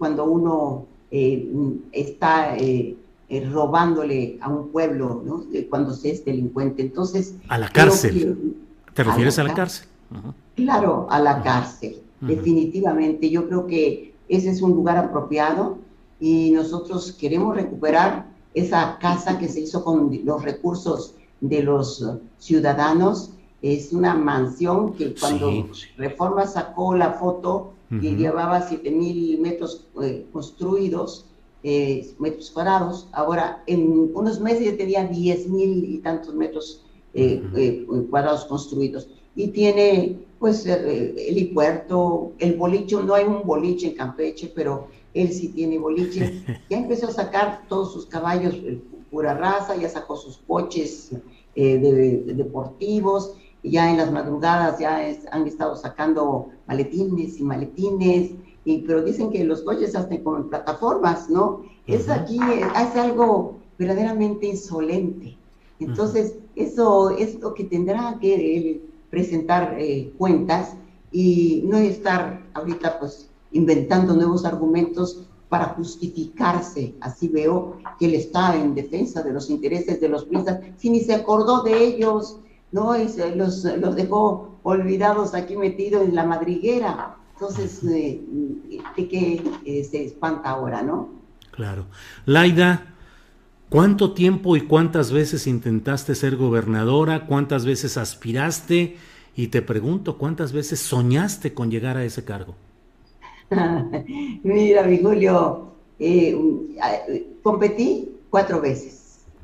cuando uno eh, está eh, eh, robándole a un pueblo, ¿no? Cuando se es delincuente. Entonces, a la cárcel. Que, ¿te refieres a la, a la cárcel? cárcel? Uh-huh. Claro, a la uh-huh. cárcel, uh-huh. definitivamente. Yo creo que ese es un lugar apropiado y nosotros queremos recuperar esa casa que se hizo con los recursos de los ciudadanos. Es una mansión que cuando sí, sí. Reforma sacó la foto uh-huh. que llevaba siete mil metros eh, construidos, eh, metros cuadrados, ahora en unos meses ya tenía diez mil y tantos metros eh, uh-huh. eh, cuadrados construidos. Y tiene pues eh, helipuerto, el boliche, no hay un boliche en Campeche, pero él sí tiene boliche. Ya empezó a sacar todos sus caballos, eh, pura raza, ya sacó sus coches eh, de, de deportivos. Ya en las madrugadas ya es, han estado sacando maletines y maletines, y, pero dicen que los coches hacen como en plataformas, ¿no? Uh-huh. Es aquí, es, es algo verdaderamente insolente. Entonces, uh-huh. eso es lo que tendrá que eh, presentar eh, cuentas y no estar ahorita pues inventando nuevos argumentos para justificarse. Así veo que él está en defensa de los intereses de los priistas, si ni se acordó de ellos, ¿no? Y se los, los dejó olvidados aquí metidos en la madriguera. Entonces, eh, ¿de qué eh, se espanta ahora, no? Claro. Layda, ¿cuánto tiempo y cuántas veces intentaste ser gobernadora? ¿Cuántas veces aspiraste? Y te pregunto, ¿cuántas veces soñaste con llegar a ese cargo? Mira, mi Julio, eh, competí cuatro veces.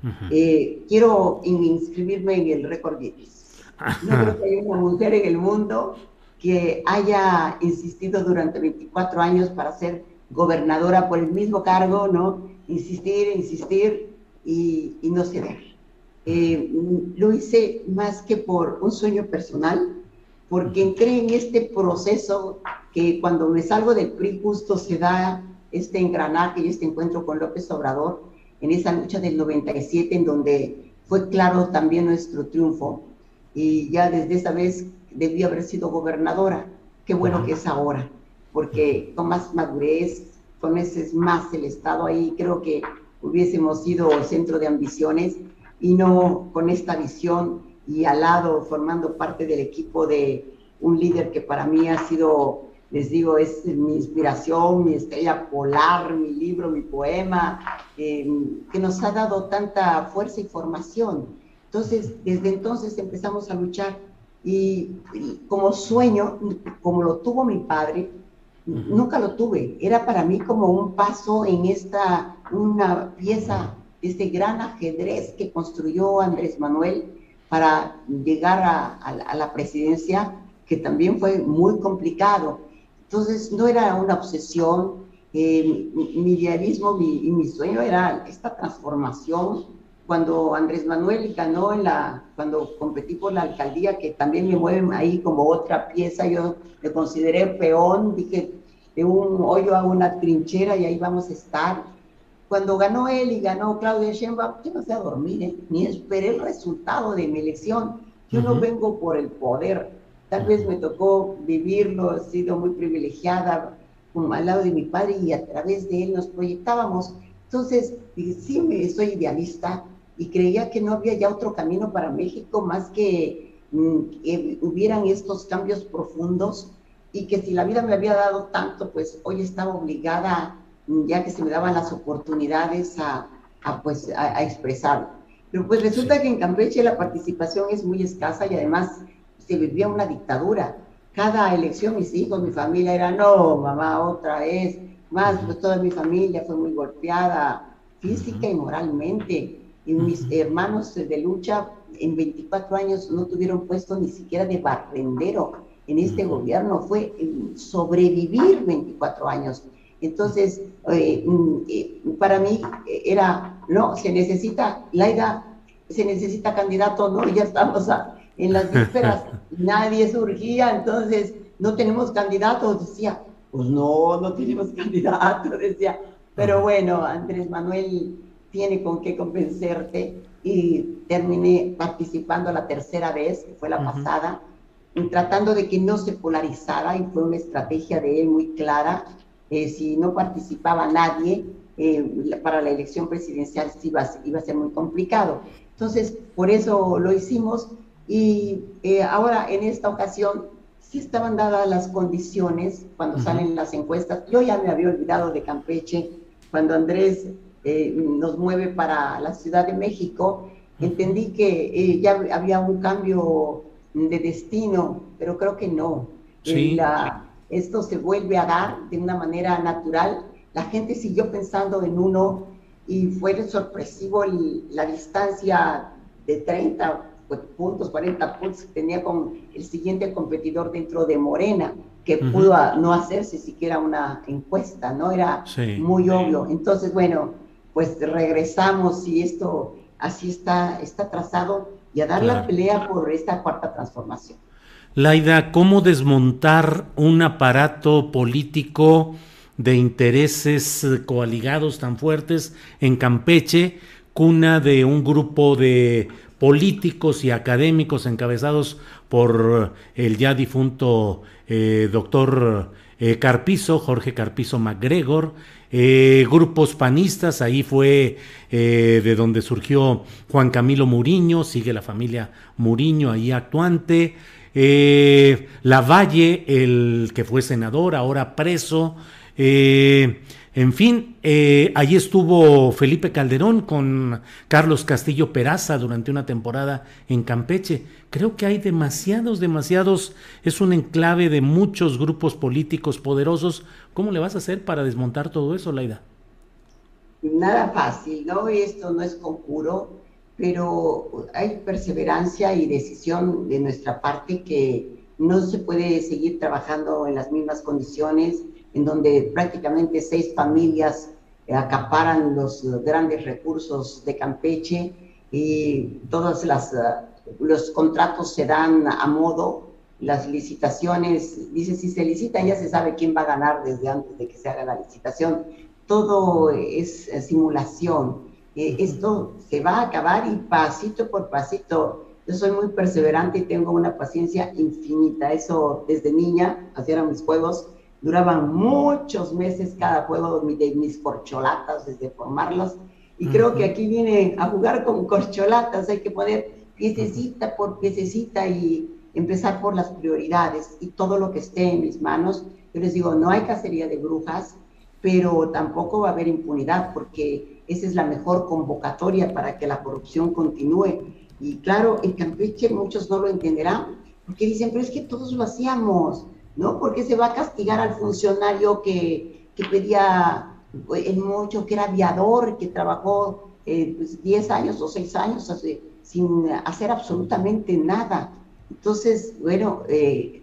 Uh-huh. Eh, quiero inscribirme en el récord Guinness. No creo que haya una mujer en el mundo que haya insistido durante veinticuatro años para ser gobernadora por el mismo cargo, ¿no? Insistir, insistir y, y no ceder. Eh, lo hice más que por un sueño personal, porque entré en este proceso que cuando me salgo del P R I justo se da este engranaje y este encuentro con López Obrador, en esa lucha del noventa y siete, en donde fue claro también nuestro triunfo. Y ya desde esa vez debí haber sido gobernadora. Qué bueno que es ahora, porque con más madurez, conoces más el estado ahí. Creo que hubiésemos sido el centro de ambiciones y no con esta visión y al lado formando parte del equipo de un líder que para mí ha sido, les digo, es mi inspiración, mi estrella polar, mi libro, mi poema, eh, que nos ha dado tanta fuerza y formación. Entonces, desde entonces empezamos a luchar y, y como sueño, como lo tuvo mi padre, uh-huh. nunca lo tuve. Era para mí como un paso en esta, una pieza, este gran ajedrez que construyó Andrés Manuel para llegar a, a, a la presidencia, que también fue muy complicado. Entonces, no era una obsesión, eh, mi, mi idealismo mi, y mi sueño era esta transformación. Cuando Andrés Manuel ganó, en la, cuando competí por la alcaldía, que también me mueven ahí como otra pieza, yo me consideré peón, dije, de un hoyo a una trinchera y ahí vamos a estar. Cuando ganó él y ganó Claudia Sheinbaum, yo no fui a dormir, ¿eh? Ni esperé el resultado de mi elección. Yo no vengo por el poder. Tal vez me tocó vivirlo, he sido muy privilegiada, como al lado de mi padre, y a través de él nos proyectábamos. Entonces, sí, me, soy idealista y creía que no había ya otro camino para México más que mm, eh, hubieran estos cambios profundos, y que si la vida me había dado tanto, pues hoy estaba obligada, ya que se me daban las oportunidades, a, a, pues, a, a expresarlo. Pero pues resulta que en Campeche la participación es muy escasa y además se vivía una dictadura. Cada elección, mis hijos, mi familia era, no, mamá, otra vez, más, pues toda mi familia fue muy golpeada física y moralmente. Y mis hermanos de lucha en veinticuatro años no tuvieron puesto ni siquiera de barrendero en este gobierno. Fue sobrevivir veinticuatro años. Entonces, eh, eh, para mí era, no, se necesita, Layda, se necesita candidato, no, ya estamos a... En las vísperas nadie surgía, entonces no tenemos candidatos, decía, pues no, no tenemos candidatos, decía, pero bueno, Andrés Manuel tiene con qué convencerte, y terminé participando la tercera vez, que fue la uh-huh. pasada, tratando de que no se polarizara, y fue una estrategia de él muy clara, eh, si no participaba nadie, eh, para la elección presidencial sí iba, iba a ser muy complicado, entonces por eso lo hicimos. Y eh, ahora, en esta ocasión, sí estaban dadas las condiciones cuando uh-huh. salen las encuestas. Yo ya me había olvidado de Campeche. Cuando Andrés eh, nos mueve para la Ciudad de México, uh-huh. entendí que eh, ya había un cambio de destino, pero creo que no. Sí. La, esto se vuelve a dar de una manera natural. La gente siguió pensando en uno y fue sorpresivo el, la distancia de treinta puntos, cuarenta puntos que tenía con el siguiente competidor dentro de Morena, que uh-huh. pudo a, no hacerse siquiera una encuesta, ¿no? Era sí, muy sí. obvio. Entonces, bueno, pues regresamos, y esto así está, está trazado, y a dar claro. la pelea por esta cuarta transformación. Layda, ¿cómo desmontar un aparato político de intereses coaligados tan fuertes en Campeche, cuna de un grupo de políticos y académicos encabezados por el ya difunto eh, doctor eh, Carpizo, Jorge Carpizo MacGregor, eh, grupos panistas? Ahí fue eh, de donde surgió Juan Camilo Muriño, sigue la familia Muriño ahí actuante, eh, Lavalle, el que fue senador, ahora preso, eh, en fin, eh, ahí estuvo Felipe Calderón con Carlos Castillo Peraza durante una temporada en Campeche. Creo que hay demasiados, demasiados, es un enclave de muchos grupos políticos poderosos. ¿Cómo le vas a hacer para desmontar todo eso, Layda? Nada fácil, ¿no? Esto no es conjuro, pero hay perseverancia y decisión de nuestra parte, que no se puede seguir trabajando en las mismas condiciones, en donde prácticamente seis familias acaparan los grandes recursos de Campeche y todos los contratos se dan a modo, las licitaciones, dice, si se licita ya se sabe quién va a ganar desde antes de que se haga la licitación, todo es simulación, esto se va a acabar y pasito por pasito. Yo soy muy perseverante y tengo una paciencia infinita, eso desde niña, así eran mis juegos. Duraban muchos meses cada juego de mis corcholatas, desde formarlas Y creo que aquí viene a jugar con corcholatas, hay que poner piececita por piececita y empezar por las prioridades y todo lo que esté en mis manos. Yo les digo, no hay cacería de brujas, pero tampoco va a haber impunidad, porque esa es la mejor convocatoria para que la corrupción continúe. Y claro, en Campeche muchos no lo entenderán, porque dicen, pero es que todos lo hacíamos, ¿no? ¿Por qué se va a castigar al funcionario que, que pedía el mucho, que era aviador, que trabajó eh, pues, diez años o seis años hace, sin hacer absolutamente nada? Entonces, bueno, eh,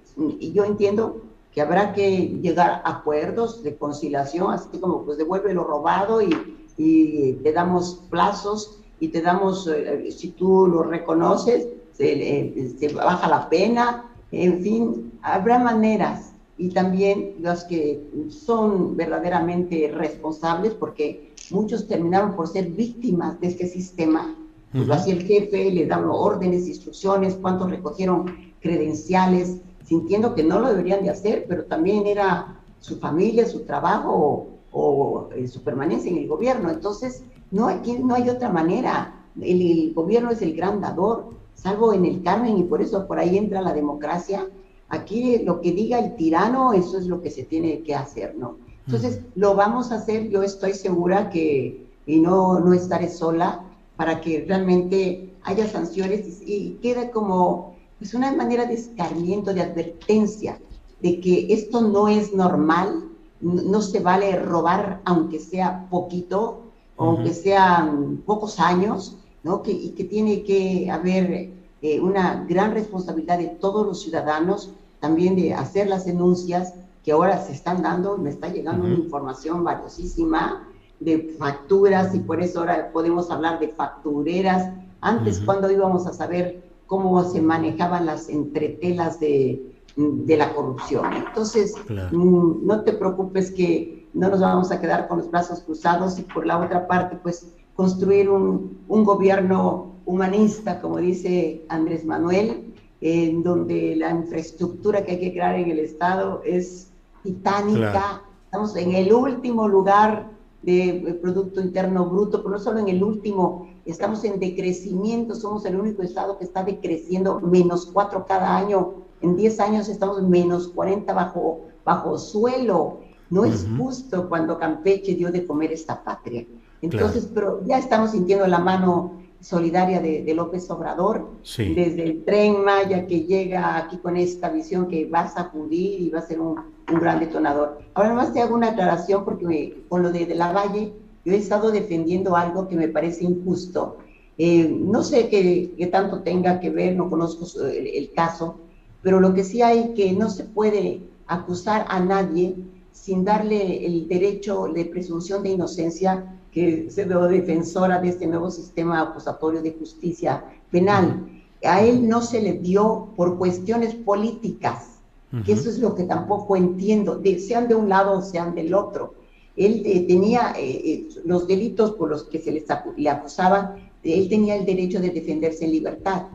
yo entiendo que habrá que llegar a acuerdos de conciliación, así como pues devuelve lo robado y, y te damos plazos y te damos, eh, si tú lo reconoces, se, eh, se baja la pena, en fin, habrá maneras. Y también los que son verdaderamente responsables, porque muchos terminaron por ser víctimas de este sistema. Pues lo hacía el jefe, le daban órdenes, instrucciones, cuántos recogieron credenciales, sintiendo que no lo deberían de hacer, pero también era su familia, su trabajo o, o eh, su permanencia en el gobierno. Entonces, no, aquí no hay otra manera. El, el gobierno es el gran dador, salvo en el Carmen, y por eso por ahí entra la democracia. Aquí lo que diga el tirano, eso es lo que se tiene que hacer, ¿no? Entonces, lo vamos a hacer, yo estoy segura que, y no, no estaré sola, para que realmente haya sanciones y, y quede como pues una manera de escarmiento, de advertencia, de que esto no es normal, no, no se vale robar aunque sea poquito, uh-huh. aunque sean pocos años, ¿no? Que, y que tiene que haber eh, una gran responsabilidad de todos los ciudadanos, también de hacer las denuncias que ahora se están dando. Me está llegando uh-huh. una información valiosísima de facturas, y por eso ahora podemos hablar de factureras. Antes, uh-huh. cuando íbamos a saber cómo se manejaban las entretelas de, de la corrupción. Entonces, claro. mm, no te preocupes que no nos vamos a quedar con los brazos cruzados, y por la otra parte, pues, construir un, un gobierno humanista, como dice Andrés Manuel, en eh, donde la infraestructura que hay que crear en el Estado es titánica. Claro. Estamos en el último lugar de Producto Interno Bruto, pero no solo en el último, estamos en decrecimiento, somos el único estado que está decreciendo menos cuatro cada año, en diez años estamos menos cuarenta bajo, bajo suelo, no uh-huh. es justo cuando Campeche dio de comer esta patria. Entonces, claro. pero ya estamos sintiendo la mano solidaria de, de López Obrador, sí. desde el Tren Maya que llega aquí con esta visión que va a sacudir y va a ser un, un gran detonador. Ahora nomás te hago una aclaración, porque me, con lo de, de la Valle, yo he estado defendiendo algo que me parece injusto. Eh, no sé qué, qué tanto tenga que ver, no conozco el, el caso, pero lo que sí hay que no se puede acusar a nadie sin darle el derecho de presunción de inocencia, que se veo defensora de este nuevo sistema acusatorio de justicia penal. A él no se le dio por cuestiones políticas, uh-huh. que eso es lo que tampoco entiendo, de, sean de un lado o sean del otro. Él eh, tenía eh, los delitos por los que se les acu- le acusaban, él tenía el derecho de defenderse en libertad.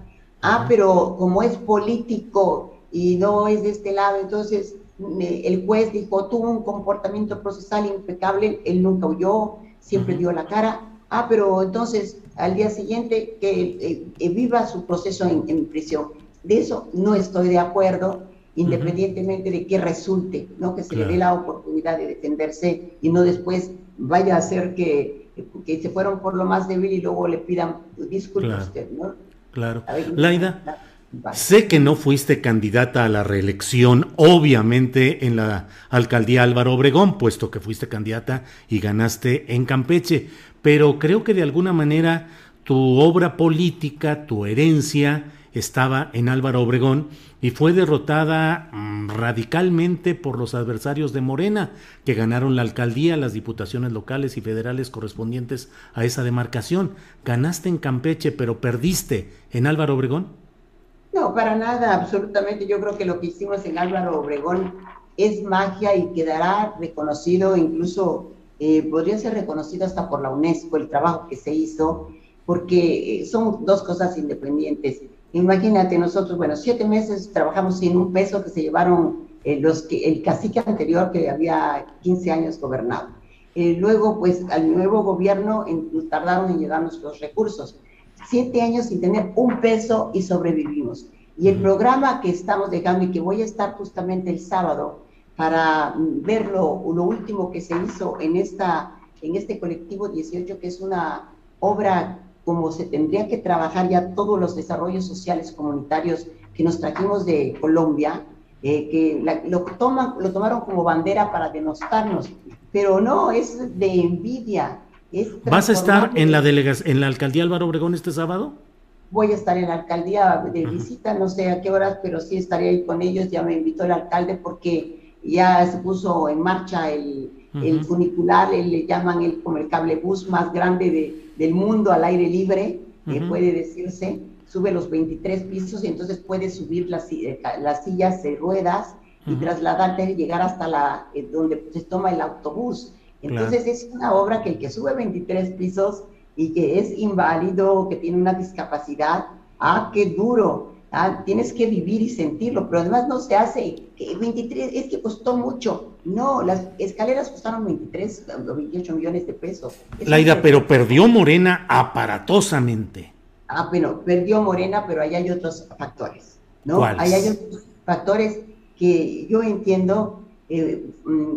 Ah, uh-huh. pero como es político y no es de este lado, entonces eh, el juez dijo, tuvo un comportamiento procesal impecable, él nunca huyó, siempre dio la cara. Ah, pero entonces al día siguiente que eh, viva su proceso en, en prisión. De eso no estoy de acuerdo, independientemente de qué resulte, ¿no? Que se claro. le dé la oportunidad de defenderse y no después vaya a ser que, que se fueron por lo más débil y luego le pidan disculpas claro. a usted, ¿no? Claro. A ver, Layda, la, vale. sé que no fuiste candidata a la reelección, obviamente, en la alcaldía Álvaro Obregón, puesto que fuiste candidata y ganaste en Campeche, pero creo que de alguna manera tu obra política, tu herencia, estaba en Álvaro Obregón y fue derrotada mmm, radicalmente por los adversarios de Morena, que ganaron la alcaldía, las diputaciones locales y federales correspondientes a esa demarcación. Ganaste en Campeche, pero perdiste en Álvaro Obregón. No, para nada, absolutamente. Yo creo que lo que hicimos en Álvaro Obregón es magia y quedará reconocido, incluso eh, podría ser reconocido hasta por la UNESCO, el trabajo que se hizo, porque son dos cosas independientes. Imagínate, nosotros, bueno, siete meses trabajamos sin un peso que se llevaron eh, los que, el cacique anterior que había quince años gobernado. Eh, luego, pues, al nuevo gobierno en, tardaron en llegarnos los recursos. Siete años sin tener un peso y sobrevivimos. Y el programa que estamos dejando y que voy a estar justamente el sábado para ver lo, lo último que se hizo en, esta, en este colectivo dieciocho, que es una obra como se tendría que trabajar ya todos los desarrollos sociales comunitarios que nos trajimos de Colombia, eh, que la, lo, toman, lo tomaron como bandera para denostarnos, pero no, es de envidia. Es ¿Vas a estar en la, en la alcaldía Álvaro Obregón este sábado? Voy a estar en la alcaldía de visita, no sé a qué horas, pero sí estaré ahí con ellos. Ya me invitó el alcalde porque ya se puso en marcha el, uh-huh. el funicular, el, le llaman el, como el cablebús más grande de, del mundo al aire libre, uh-huh. eh, puede decirse, sube los veintitrés pisos y entonces puede subir las, las sillas de ruedas uh-huh. y trasladarte y llegar hasta la eh, donde se toma el autobús. Entonces claro. es una obra que el que sube veintitrés pisos y que es inválido, que tiene una discapacidad, ¡ah, qué duro! Ah, tienes que vivir y sentirlo, pero además no se hace, que veintitrés, es que costó mucho. No, las escaleras costaron veintitrés o veintiocho millones de pesos. Es Layda, un... pero perdió Morena aparatosamente. Ah, bueno, perdió Morena, pero ahí hay otros factores, ¿no? ¿Cuáles? Ahí hay otros factores que yo entiendo, eh,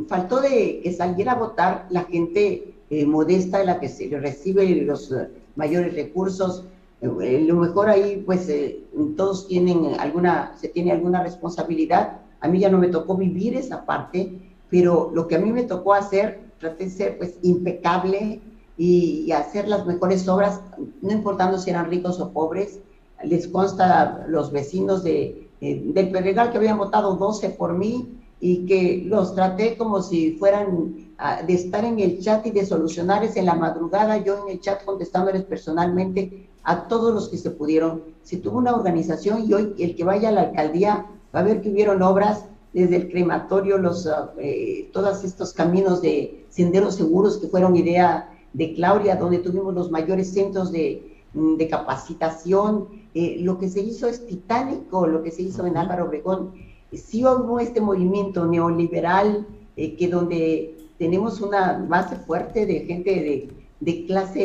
faltó de que saliera a votar la gente... Eh, modesta, la que se recibe los eh, mayores recursos, eh, eh, lo mejor ahí pues eh, todos tienen alguna, se tiene alguna responsabilidad. A mí ya no me tocó vivir esa parte, pero lo que a mí me tocó hacer, traté de ser pues impecable y, y hacer las mejores obras, no importando si eran ricos o pobres. Les consta a los vecinos de, eh, del Pedregal que habían votado doce por mí y que los traté como si fueran... de estar en el chat y de solucionarles en la madrugada, yo en el chat contestándoles personalmente a todos los que se pudieron. Se tuvo una organización y hoy el que vaya a la alcaldía va a ver que hubieron obras desde el crematorio, los eh, todos estos caminos de senderos seguros que fueron idea de Claudia, donde tuvimos los mayores centros de, de capacitación. Eh, lo que se hizo es titánico, lo que se hizo en Álvaro Obregón. Sí hubo este movimiento neoliberal eh, que donde... tenemos una base fuerte de gente de, de clase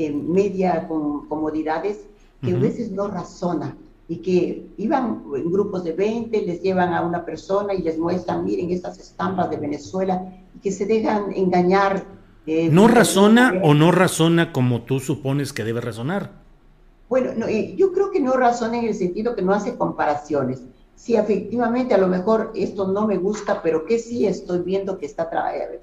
eh, media con comodidades que uh-huh. a veces no razona y que iban en grupos de veinte, les llevan a una persona y les muestran, miren estas estampas de Venezuela, y que se dejan engañar. Eh, ¿No razona eh, o no razona como tú supones que debe razonar? Bueno, no, eh, yo creo que no razona en el sentido que no hace comparaciones. Sí, efectivamente, a lo mejor esto no me gusta, pero que sí estoy viendo que está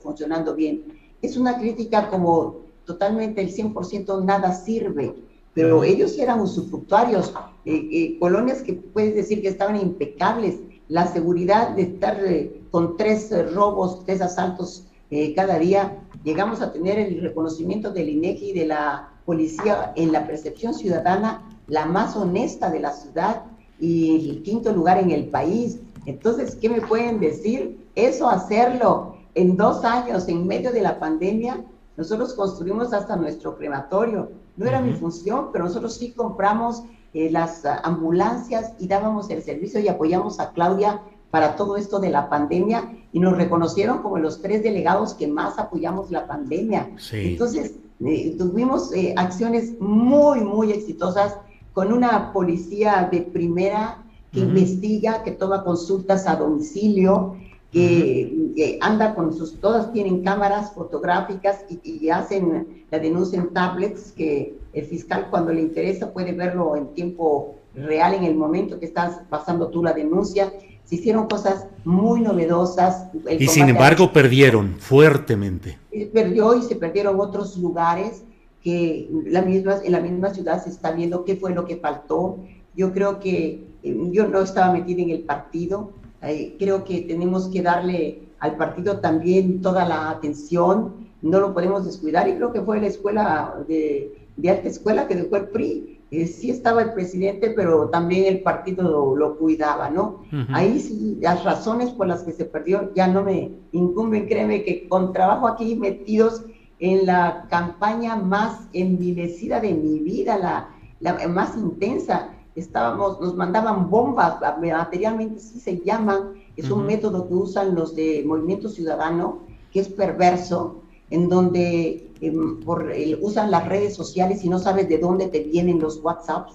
funcionando bien. Es una crítica como totalmente el cien por ciento nada sirve, pero ellos eran usufructuarios, eh, eh, colonias que puedes decir que estaban impecables. La seguridad de estar eh, con tres eh, robos, tres asaltos eh, cada día, llegamos a tener el reconocimiento del INEGI y de la policía en la percepción ciudadana, la más honesta de la ciudad, y el quinto lugar en el país. Entonces, ¿qué me pueden decir? Eso hacerlo en dos años, en medio de la pandemia, nosotros construimos hasta nuestro crematorio. No era mi función, pero nosotros sí compramos eh, las ambulancias y dábamos el servicio y apoyamos a Claudia para todo esto de la pandemia y nos reconocieron como los tres delegados que más apoyamos la pandemia. Sí. Entonces, eh, tuvimos eh, acciones muy, muy exitosas con una policía de primera que uh-huh. investiga, que toma consultas a domicilio, que, uh-huh. que anda con sus... Todas tienen cámaras fotográficas y, y hacen la denuncia en tablets que el fiscal cuando le interesa puede verlo en tiempo real, en el momento que estás pasando tú la denuncia. Se hicieron cosas muy novedosas. El y sin embargo a... perdieron fuertemente. Perdió y se perdieron otros lugares. Que la misma, en la misma ciudad se está viendo qué fue lo que faltó. Yo creo que eh, yo no estaba metida en el partido. Eh, creo que tenemos que darle al partido también toda la atención. No lo podemos descuidar. Y creo que fue la escuela de, de alta escuela que dejó el P R I. Eh, sí estaba el presidente, pero también el partido lo, lo cuidaba, ¿no? Uh-huh. Ahí sí, las razones por las que se perdió ya no me incumben. Créeme que con trabajo aquí metidos... en la campaña más envilecida de mi vida, la, la más intensa, estábamos, nos mandaban bombas, materialmente sí se llaman, es un uh-huh. método que usan los de Movimiento Ciudadano, que es perverso, en donde eh, por, eh, usas las redes sociales y no sabes de dónde te vienen los WhatsApps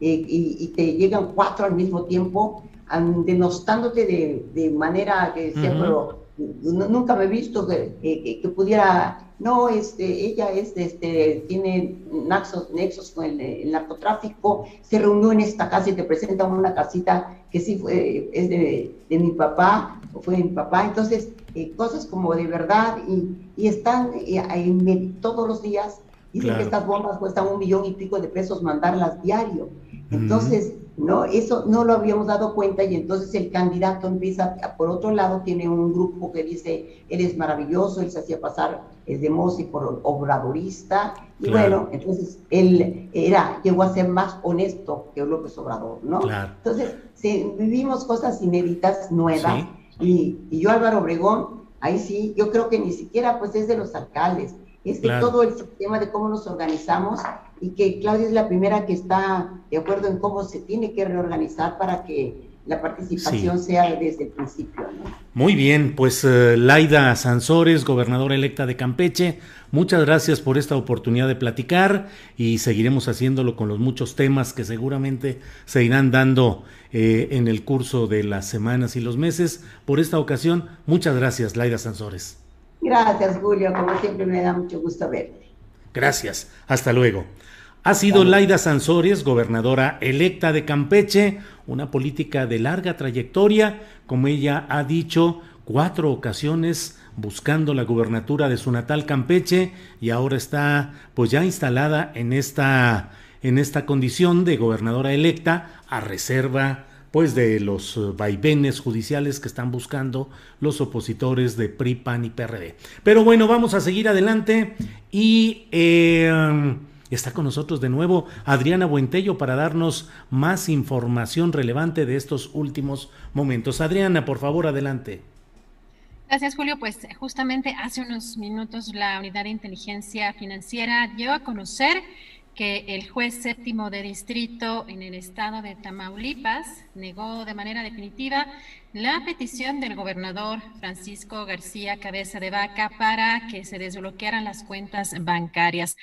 eh, y, y te llegan cuatro al mismo tiempo, um, denostándote de, de manera que sea, pero no, nunca me he visto que, eh, que pudiera, no, este, ella es, este, tiene nexos, nexos con el, el narcotráfico, se reunió en esta casa y te presentan una casita que sí fue, es de, de mi papá, fue de mi papá, entonces eh, cosas como de verdad, y, y están eh, en, todos los días, dicen claro. que estas bombas cuestan un millón y pico de pesos mandarlas diario, entonces uh-huh. no, eso no lo habíamos dado cuenta, y entonces el candidato empieza, por otro lado tiene un grupo que dice, él es maravilloso, él se hacía pasar es de Mossi por obradorista, y claro. bueno, entonces él era, llegó a ser más honesto que López Obrador, ¿no? Claro. Entonces, sí, vivimos cosas inéditas, nuevas, sí. y, y yo Álvaro Obregón, ahí sí, yo creo que ni siquiera pues es de los alcaldes, es de claro. todo el sistema de cómo nos organizamos, y que Claudia es la primera que está de acuerdo en cómo se tiene que reorganizar para que la participación sí. sea desde el principio, ¿no? Muy bien, pues uh, Layda Sansores, gobernadora electa de Campeche, muchas gracias por esta oportunidad de platicar, y seguiremos haciéndolo con los muchos temas que seguramente se irán dando eh, en el curso de las semanas y los meses. Por esta ocasión, muchas gracias, Layda Sansores. Gracias, Julio, como siempre me da mucho gusto verte. Gracias, hasta luego. Ha sido Layda Sansores, gobernadora electa de Campeche, una política de larga trayectoria, como ella ha dicho, cuatro ocasiones buscando la gubernatura de su natal Campeche, y ahora está pues ya instalada en esta, en esta condición de gobernadora electa, a reserva pues de los vaivenes judiciales que están buscando los opositores de P R I, P A N y P R D. Pero bueno, vamos a seguir adelante y... Eh, Está con nosotros de nuevo Adriana Buentello para darnos más información relevante de estos últimos momentos. Adriana, por favor, adelante. Gracias, Julio. Pues justamente hace unos minutos la Unidad de Inteligencia Financiera dio a conocer que el juez séptimo de distrito en el estado de Tamaulipas negó de manera definitiva la petición del gobernador Francisco García Cabeza de Vaca para que se desbloquearan las cuentas bancarias.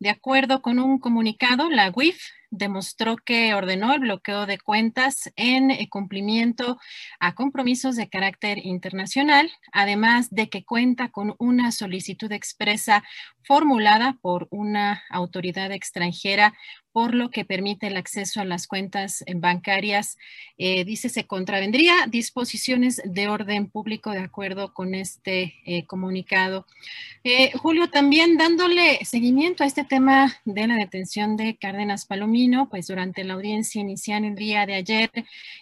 De acuerdo con un comunicado, la U I F demostró que ordenó el bloqueo de cuentas en cumplimiento a compromisos de carácter internacional, además de que cuenta con una solicitud expresa formulada por una autoridad extranjera, por lo que permite el acceso a las cuentas bancarias. Eh, dice, se contravendría disposiciones de orden público de acuerdo con este eh, comunicado. Eh, Julio, también dándole seguimiento a este tema de la detención de Cárdenas Palomino, pues durante la audiencia inicial el día de ayer,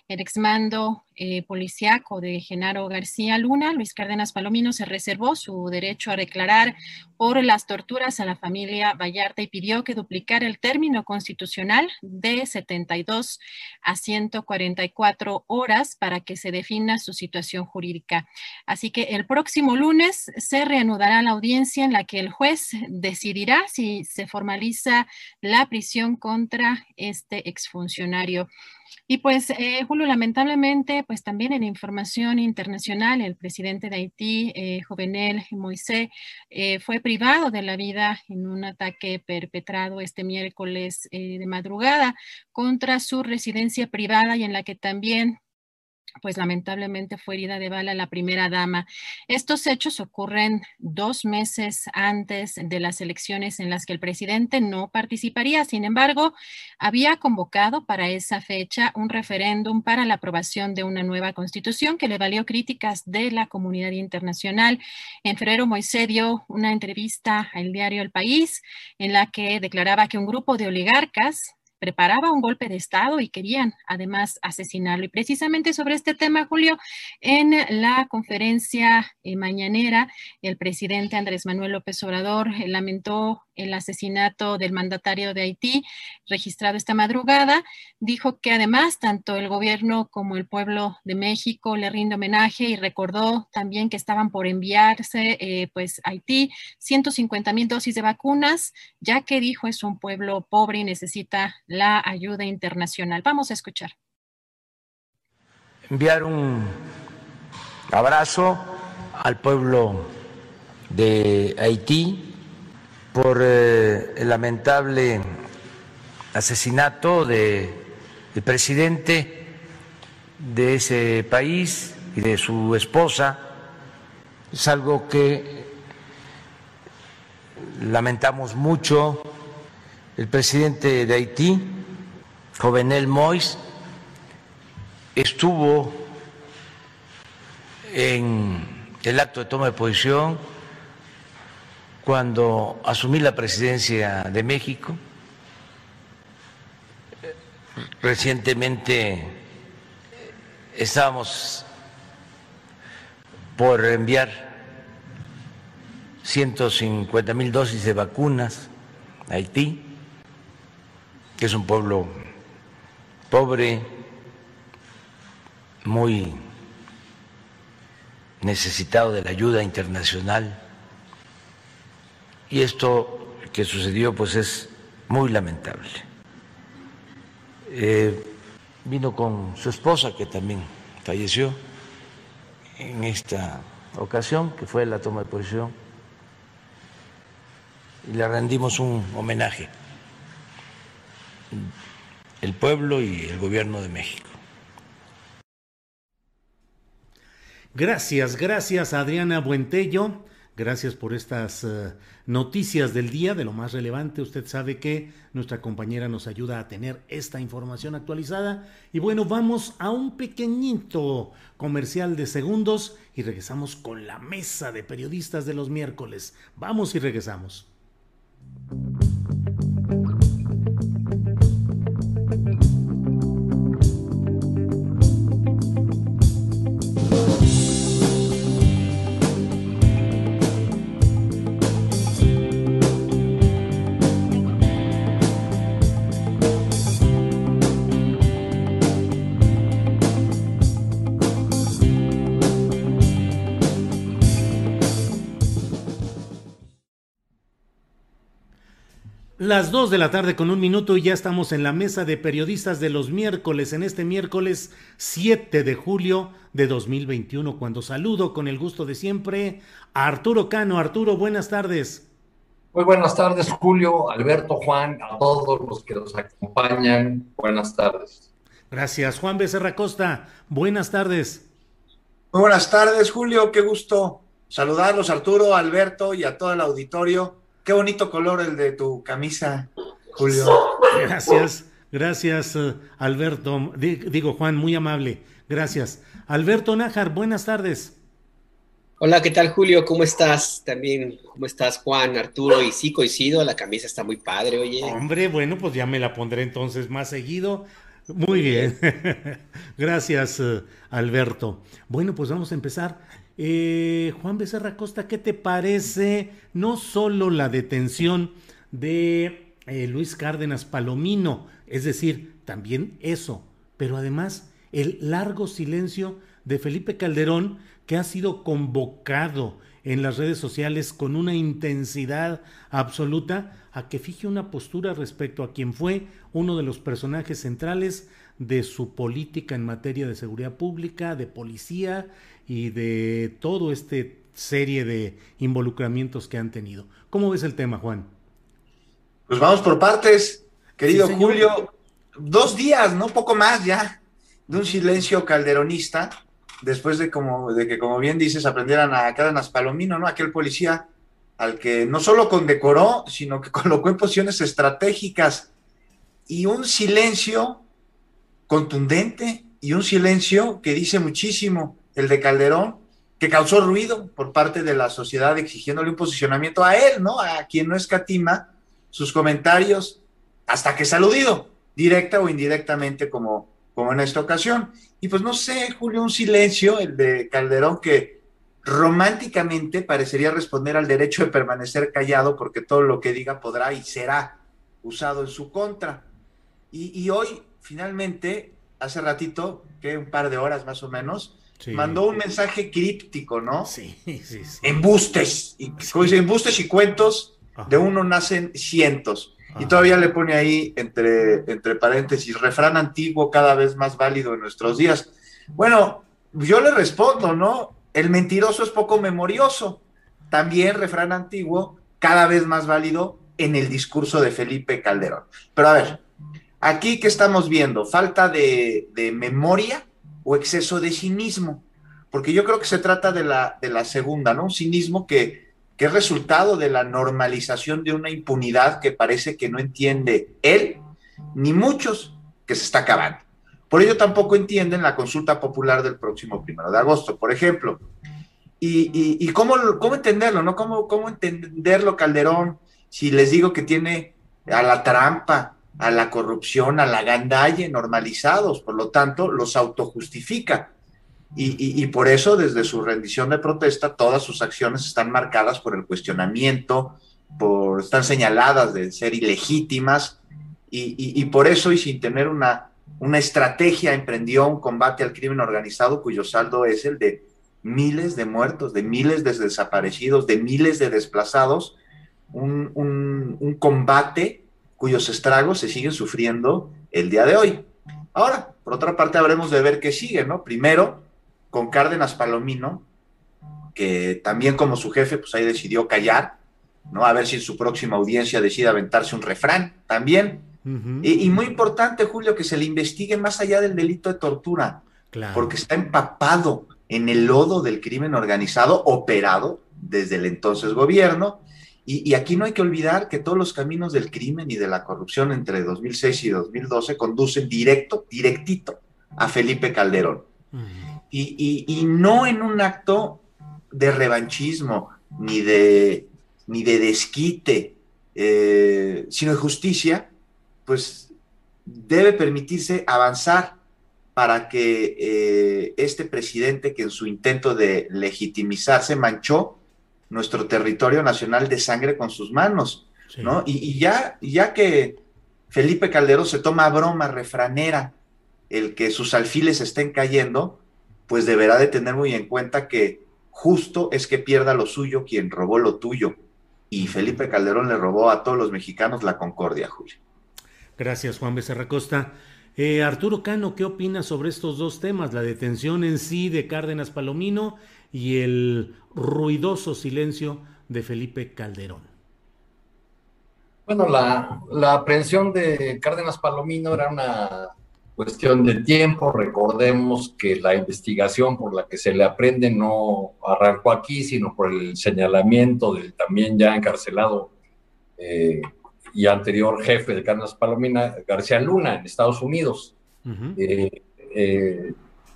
el exmando eh, policíaco de Genaro García Luna, Luis Cárdenas Palomino, se reservó su derecho a declarar por las torturas a la familia Vallarta y pidió que duplicara el término con constitucional de setenta y dos a ciento cuarenta y cuatro horas para que se defina su situación jurídica. Así que el próximo lunes se reanudará la audiencia en la que el juez decidirá si se formaliza la prisión contra este exfuncionario. Y pues, eh, Julio, lamentablemente, pues también en información internacional, el presidente de Haití, eh, Jovenel Moïse, eh, fue privado de la vida en un ataque perpetrado este miércoles eh, de madrugada contra su residencia privada y en la que también pues lamentablemente fue herida de bala la primera dama. Estos hechos ocurren dos meses antes de las elecciones en las que el presidente no participaría. Sin embargo, había convocado para esa fecha un referéndum para la aprobación de una nueva constitución que le valió críticas de la comunidad internacional. En febrero, Moïse dio una entrevista al diario El País en la que declaraba que un grupo de oligarcas preparaba un golpe de Estado y querían además asesinarlo. Y precisamente sobre este tema, Julio, en la conferencia eh, mañanera, el presidente Andrés Manuel López Obrador eh, lamentó el asesinato del mandatario de Haití registrado esta madrugada. Dijo que además tanto el gobierno como el pueblo de México le rinde homenaje y recordó también que estaban por enviarse eh, pues a Haití ciento cincuenta mil dosis de vacunas, ya que dijo es un pueblo pobre y necesita la ayuda internacional. Vamos a escuchar. Enviar un abrazo al pueblo de Haití, por eh, el lamentable asesinato de el presidente de ese país y de su esposa. Es algo que lamentamos mucho. El presidente de Haití, Jovenel Moïse, estuvo en el acto de toma de posición cuando asumí la presidencia de México. Recientemente estábamos por enviar ciento cincuenta mil dosis de vacunas a Haití, que es un pueblo pobre, muy necesitado de la ayuda internacional, y esto que sucedió pues es muy lamentable. Eh, vino con su esposa, que también falleció en esta ocasión, que fue la toma de posición, y le rendimos un homenaje, el pueblo y el gobierno de México. Gracias, gracias Adriana Buentello, gracias por estas uh, noticias del día, de lo más relevante. Usted sabe que nuestra compañera nos ayuda a tener esta información actualizada. Y bueno, vamos a un pequeñito comercial de segundos y regresamos con la mesa de periodistas de los miércoles. Vamos y regresamos. Las dos de la tarde con un minuto y ya estamos en la mesa de periodistas de los miércoles, en este miércoles siete de julio de dos mil veintiuno, cuando saludo con el gusto de siempre a Arturo Cano. Arturo, buenas tardes. Muy buenas tardes, Julio, Alberto, Juan, a todos los que nos acompañan. Buenas tardes. Gracias. Juan Becerra Costa, buenas tardes. Muy buenas tardes, Julio, qué gusto saludarlos, Arturo, Alberto y a todo el auditorio. Qué bonito color el de tu camisa, Julio. Gracias, gracias Alberto, digo Juan, muy amable, gracias. Alberto Nájar, buenas tardes. Hola, ¿qué tal, Julio? ¿Cómo estás? También, ¿cómo estás, Juan, Arturo? Y sí, coincido, la camisa está muy padre, oye. Hombre, bueno, pues ya me la pondré entonces más seguido. Muy bien, gracias Alberto. Bueno, pues vamos a empezar. Eh, Juan Becerra Costa, ¿qué te parece no solo la detención de eh, Luis Cárdenas Palomino, es decir, también eso, pero además el largo silencio de Felipe Calderón, que ha sido convocado en las redes sociales con una intensidad absoluta a que fije una postura respecto a quien fue uno de los personajes centrales de su política en materia de seguridad pública, de policía y de todo este serie de involucramientos que han tenido? ¿Cómo ves el tema, Juan? Pues vamos por partes, querido sí, Julio. Dos días, no poco más ya, de un silencio calderonista, después de, como, de que, como bien dices, aprendieran a Cárdenas Palomino, ¿no? Aquel policía al que no solo condecoró, sino que colocó en posiciones estratégicas, y un silencio contundente y un silencio que dice muchísimo, el de Calderón, que causó ruido por parte de la sociedad exigiéndole un posicionamiento a él, ¿no? A quien no escatima sus comentarios hasta que es aludido, directa o indirectamente, como, como en esta ocasión. Y pues no sé, Julio, un silencio, el de Calderón, que románticamente parecería responder al derecho de permanecer callado, porque todo lo que diga podrá y será usado en su contra. Y, y hoy, finalmente, hace ratito, que un par de horas más o menos, sí, mandó un mensaje críptico, ¿no? Sí, sí, sí. Embustes, y, sí. Como dice, embustes y cuentos. Ajá. De uno nacen cientos. Ajá. Y todavía le pone ahí, entre, entre paréntesis, refrán antiguo cada vez más válido en nuestros días. Bueno, yo le respondo, ¿no? El mentiroso es poco memorioso. también refrán antiguo, cada vez más válido en el discurso de Felipe Calderón. Pero a ver, aquí ¿qué estamos viendo? ¿Falta de, de memoria o exceso de cinismo? Porque yo creo que se trata de la, de la segunda, ¿no? Un cinismo que, que es resultado de la normalización de una impunidad que parece que no entiende él, ni muchos, que se está acabando. Por ello tampoco entienden la consulta popular del próximo primero de agosto, por ejemplo. Y, y, y cómo, cómo entenderlo, ¿no? ¿Cómo, cómo entenderlo, Calderón, si les digo que tiene a la trampa, a la corrupción, a la gandalle normalizados, por lo tanto los autojustifica? Y, y, y por eso desde su rendición de protesta todas sus acciones están marcadas por el cuestionamiento, por, están señaladas de ser ilegítimas, y, y, y por eso y sin tener una, una estrategia emprendió un combate al crimen organizado cuyo saldo es el de miles de muertos, de miles de desaparecidos, de miles de desplazados, un, un, un combate cuyos estragos se siguen sufriendo el día de hoy. Ahora, por otra parte, habremos de ver qué sigue, ¿no? Primero, con Cárdenas Palomino, que también como su jefe, pues ahí decidió callar, ¿no? A ver si en su próxima audiencia decide aventarse un refrán también. Uh-huh. Y, y muy importante, Julio, que se le investigue más allá del delito de tortura, claro, porque está empapado en el lodo del crimen organizado operado desde el entonces gobierno. Y, y aquí no hay que olvidar que todos los caminos del crimen y de la corrupción entre dos mil seis y dos mil doce conducen directo, directito a Felipe Calderón. Uh-huh. y, y, y no en un acto de revanchismo, ni de, ni de desquite, eh, sino de justicia, pues debe permitirse avanzar para que eh, este presidente que en su intento de legitimizarse manchó nuestro territorio nacional de sangre con sus manos, sí, ¿no? Y, y ya, ya que Felipe Calderón se toma a broma refranera el que sus alfiles estén cayendo, pues deberá de tener muy en cuenta que justo es que pierda lo suyo quien robó lo tuyo. Y Felipe Calderón le robó a todos los mexicanos la concordia, Julio. Gracias, Juan Becerra Costa. Eh, Arturo Cano, ¿qué opinas sobre estos dos temas? La detención en sí de Cárdenas Palomino y el ruidoso silencio de Felipe Calderón. Bueno, la, la aprehensión de Cárdenas Palomino era una cuestión de tiempo. Recordemos que la investigación por la que se le aprende no arrancó aquí, sino por el señalamiento del también ya encarcelado eh, y anterior jefe de Cárdenas Palomino, García Luna, en Estados Unidos. Uh-huh. eh, eh,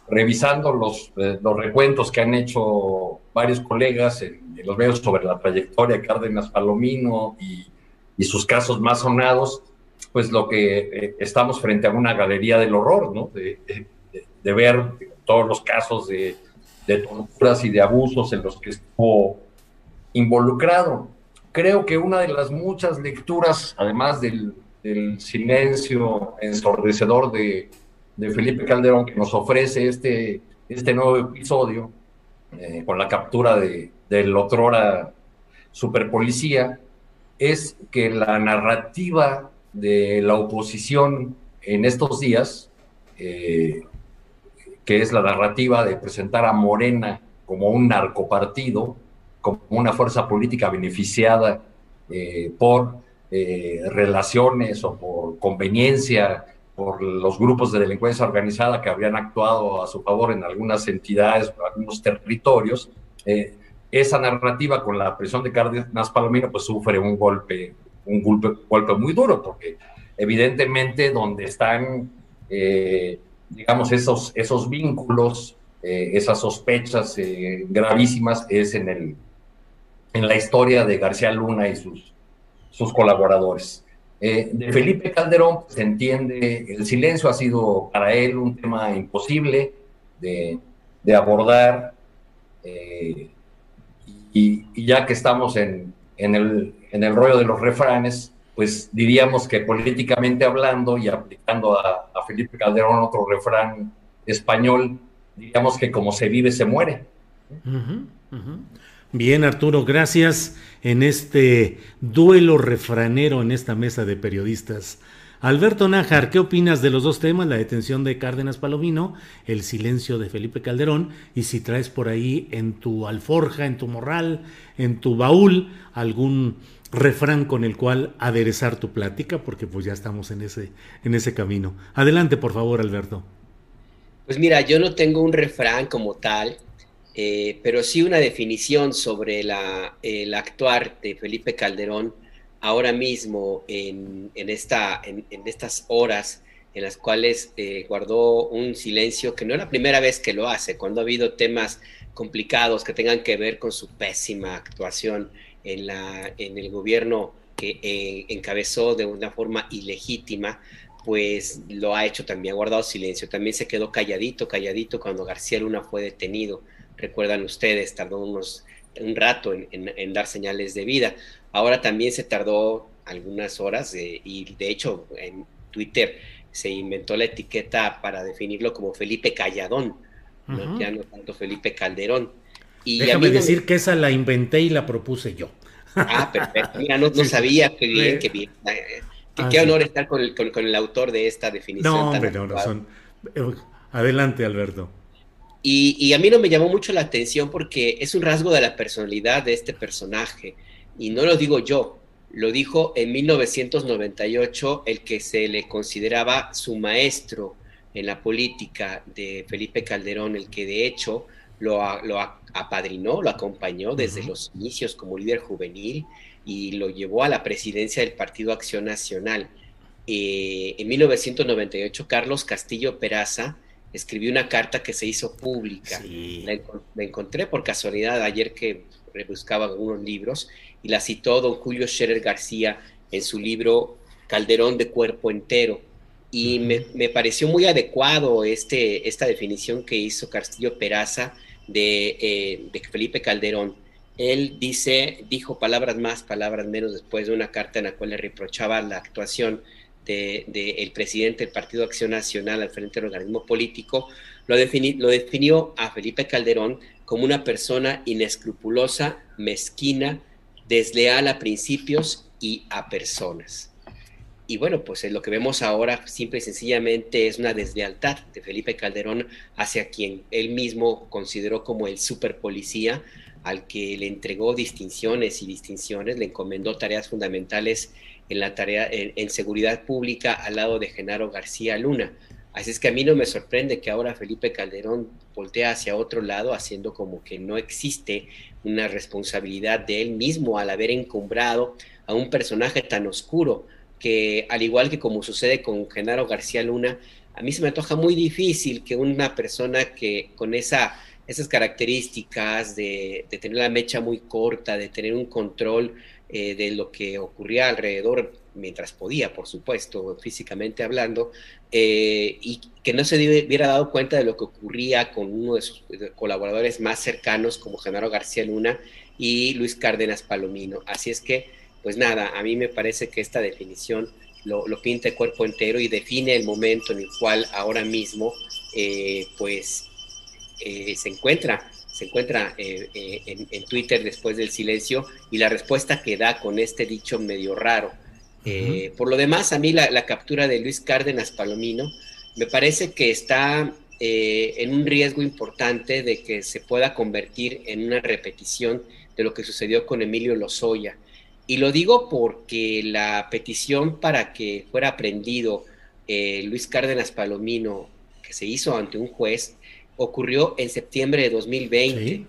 revisando los, eh, los recuentos que han hecho varios colegas en, en los medios sobre la trayectoria de Cárdenas Palomino y, y sus casos más sonados, pues lo que eh, estamos frente a una galería del horror, ¿no? De, de, de ver todos los casos de, de torturas y de abusos en los que estuvo involucrado. Creo que una de las muchas lecturas, además del, del silencio ensordecedor de de Felipe Calderón, que nos ofrece este, este nuevo episodio, eh, con la captura de, del otrora superpolicía, es que la narrativa de la oposición en estos días, eh, que es la narrativa de presentar a Morena como un narcopartido, como una fuerza política beneficiada eh, por eh, relaciones o por conveniencia, por los grupos de delincuencia organizada que habrían actuado a su favor en algunas entidades, en algunos territorios, eh, esa narrativa con la prisión de Cárdenas Palomino pues sufre un golpe, un golpe, golpe muy duro, porque evidentemente donde están, eh, digamos, esos, esos vínculos, eh, esas sospechas eh, gravísimas, es en, el, en la historia de García Luna y sus, sus colaboradores. Eh, de Felipe Calderón se entiende, el silencio ha sido para él un tema imposible de, de abordar, eh, y, y ya que estamos en, en, el, en el rollo de los refranes, pues diríamos que políticamente hablando y aplicando a, a Felipe Calderón otro refrán español, diríamos que como se vive se muere. Uh-huh, uh-huh. Bien, Arturo, gracias en este duelo refranero en esta mesa de periodistas. Alberto Nájar, ¿qué opinas de los dos temas? La detención de Cárdenas Palomino, el silencio de Felipe Calderón, y si traes por ahí en tu alforja, en tu morral, en tu baúl, algún refrán con el cual aderezar tu plática, porque pues ya estamos en ese, en ese camino. Adelante, por favor, Alberto. Pues mira, yo no tengo un refrán como tal, eh, pero sí una definición sobre la, el actuar de Felipe Calderón ahora mismo en, en, esta, en, en estas horas en las cuales eh, guardó un silencio que no es la primera vez que lo hace, cuando ha habido temas complicados que tengan que ver con su pésima actuación en, la, en el gobierno que eh, encabezó de una forma ilegítima, pues lo ha hecho también, ha guardado silencio. También se quedó calladito, calladito cuando García Luna fue detenido. Recuerdan ustedes, tardó unos, un rato en, en, en dar señales de vida. Ahora también se tardó algunas horas eh, y de hecho en Twitter se inventó la etiqueta para definirlo como Felipe Calladón, ¿no? Uh-huh. Ya no tanto Felipe Calderón. Y déjame decir no... que esa la inventé y la propuse yo. Ah, perfecto. Mira, no, no sabía que bien, que bien. Qué, ah, qué honor sí. estar con el, con, con el autor de esta definición. No, hombre, no, no son... Adelante, Alberto. Y, y a mí no me llamó mucho la atención porque es un rasgo de la personalidad de este personaje. Y no lo digo yo, lo dijo en mil novecientos noventa y ocho el que se le consideraba su maestro en la política de Felipe Calderón, el que de hecho lo, lo apadrinó, lo acompañó desde uh-huh. los inicios como líder juvenil y lo llevó a la presidencia del Partido Acción Nacional. Eh, en mil novecientos noventa y ocho, Carlos Castillo Peraza escribió una carta que se hizo pública. Sí. La, la encontré por casualidad ayer que rebuscaba algunos libros y la citó don Julio Scherer García en su libro Calderón de Cuerpo Entero. Y me, me pareció muy adecuado este, esta definición que hizo Castillo Peraza de, eh, de Felipe Calderón. Él dice, dijo palabras más, palabras menos después de una carta en la cual le reprochaba la actuación del de, de presidente del Partido Acción Nacional al frente del organismo político. Lo, defini, lo definió a Felipe Calderón como una persona inescrupulosa, mezquina, desleal a principios y a personas. Y bueno, pues lo que vemos ahora simple y sencillamente es una deslealtad de Felipe Calderón hacia quien él mismo consideró como el superpolicía, al que le entregó distinciones y distinciones, le encomendó tareas fundamentales en la tarea en, en seguridad pública al lado de Genaro García Luna. Así es que a mí no me sorprende que ahora Felipe Calderón voltea hacia otro lado, haciendo como que no existe una responsabilidad de él mismo al haber encumbrado a un personaje tan oscuro que, al igual que como sucede con Genaro García Luna, a mí se me antoja muy difícil que una persona que con esa, esas características de, de tener la mecha muy corta, de tener un control eh, de lo que ocurría alrededor, mientras podía, por supuesto, físicamente hablando, eh, y que no se hubiera dado cuenta de lo que ocurría con uno de sus colaboradores más cercanos, como Genaro García Luna y Luis Cárdenas Palomino. Así es que, pues nada, a mí me parece que esta definición lo, lo pinta el cuerpo entero y define el momento en el cual ahora mismo, eh, pues, eh, se encuentra, se encuentra eh, eh, en, en Twitter después del silencio y la respuesta que da con este dicho medio raro. Eh, por lo demás, a mí la, la captura de Luis Cárdenas Palomino me parece que está eh, en un riesgo importante de que se pueda convertir en una repetición de lo que sucedió con Emilio Lozoya. Y lo digo porque la petición para que fuera aprehendido eh, Luis Cárdenas Palomino, que se hizo ante un juez, ocurrió en septiembre de dos mil veinte. ¿Sí?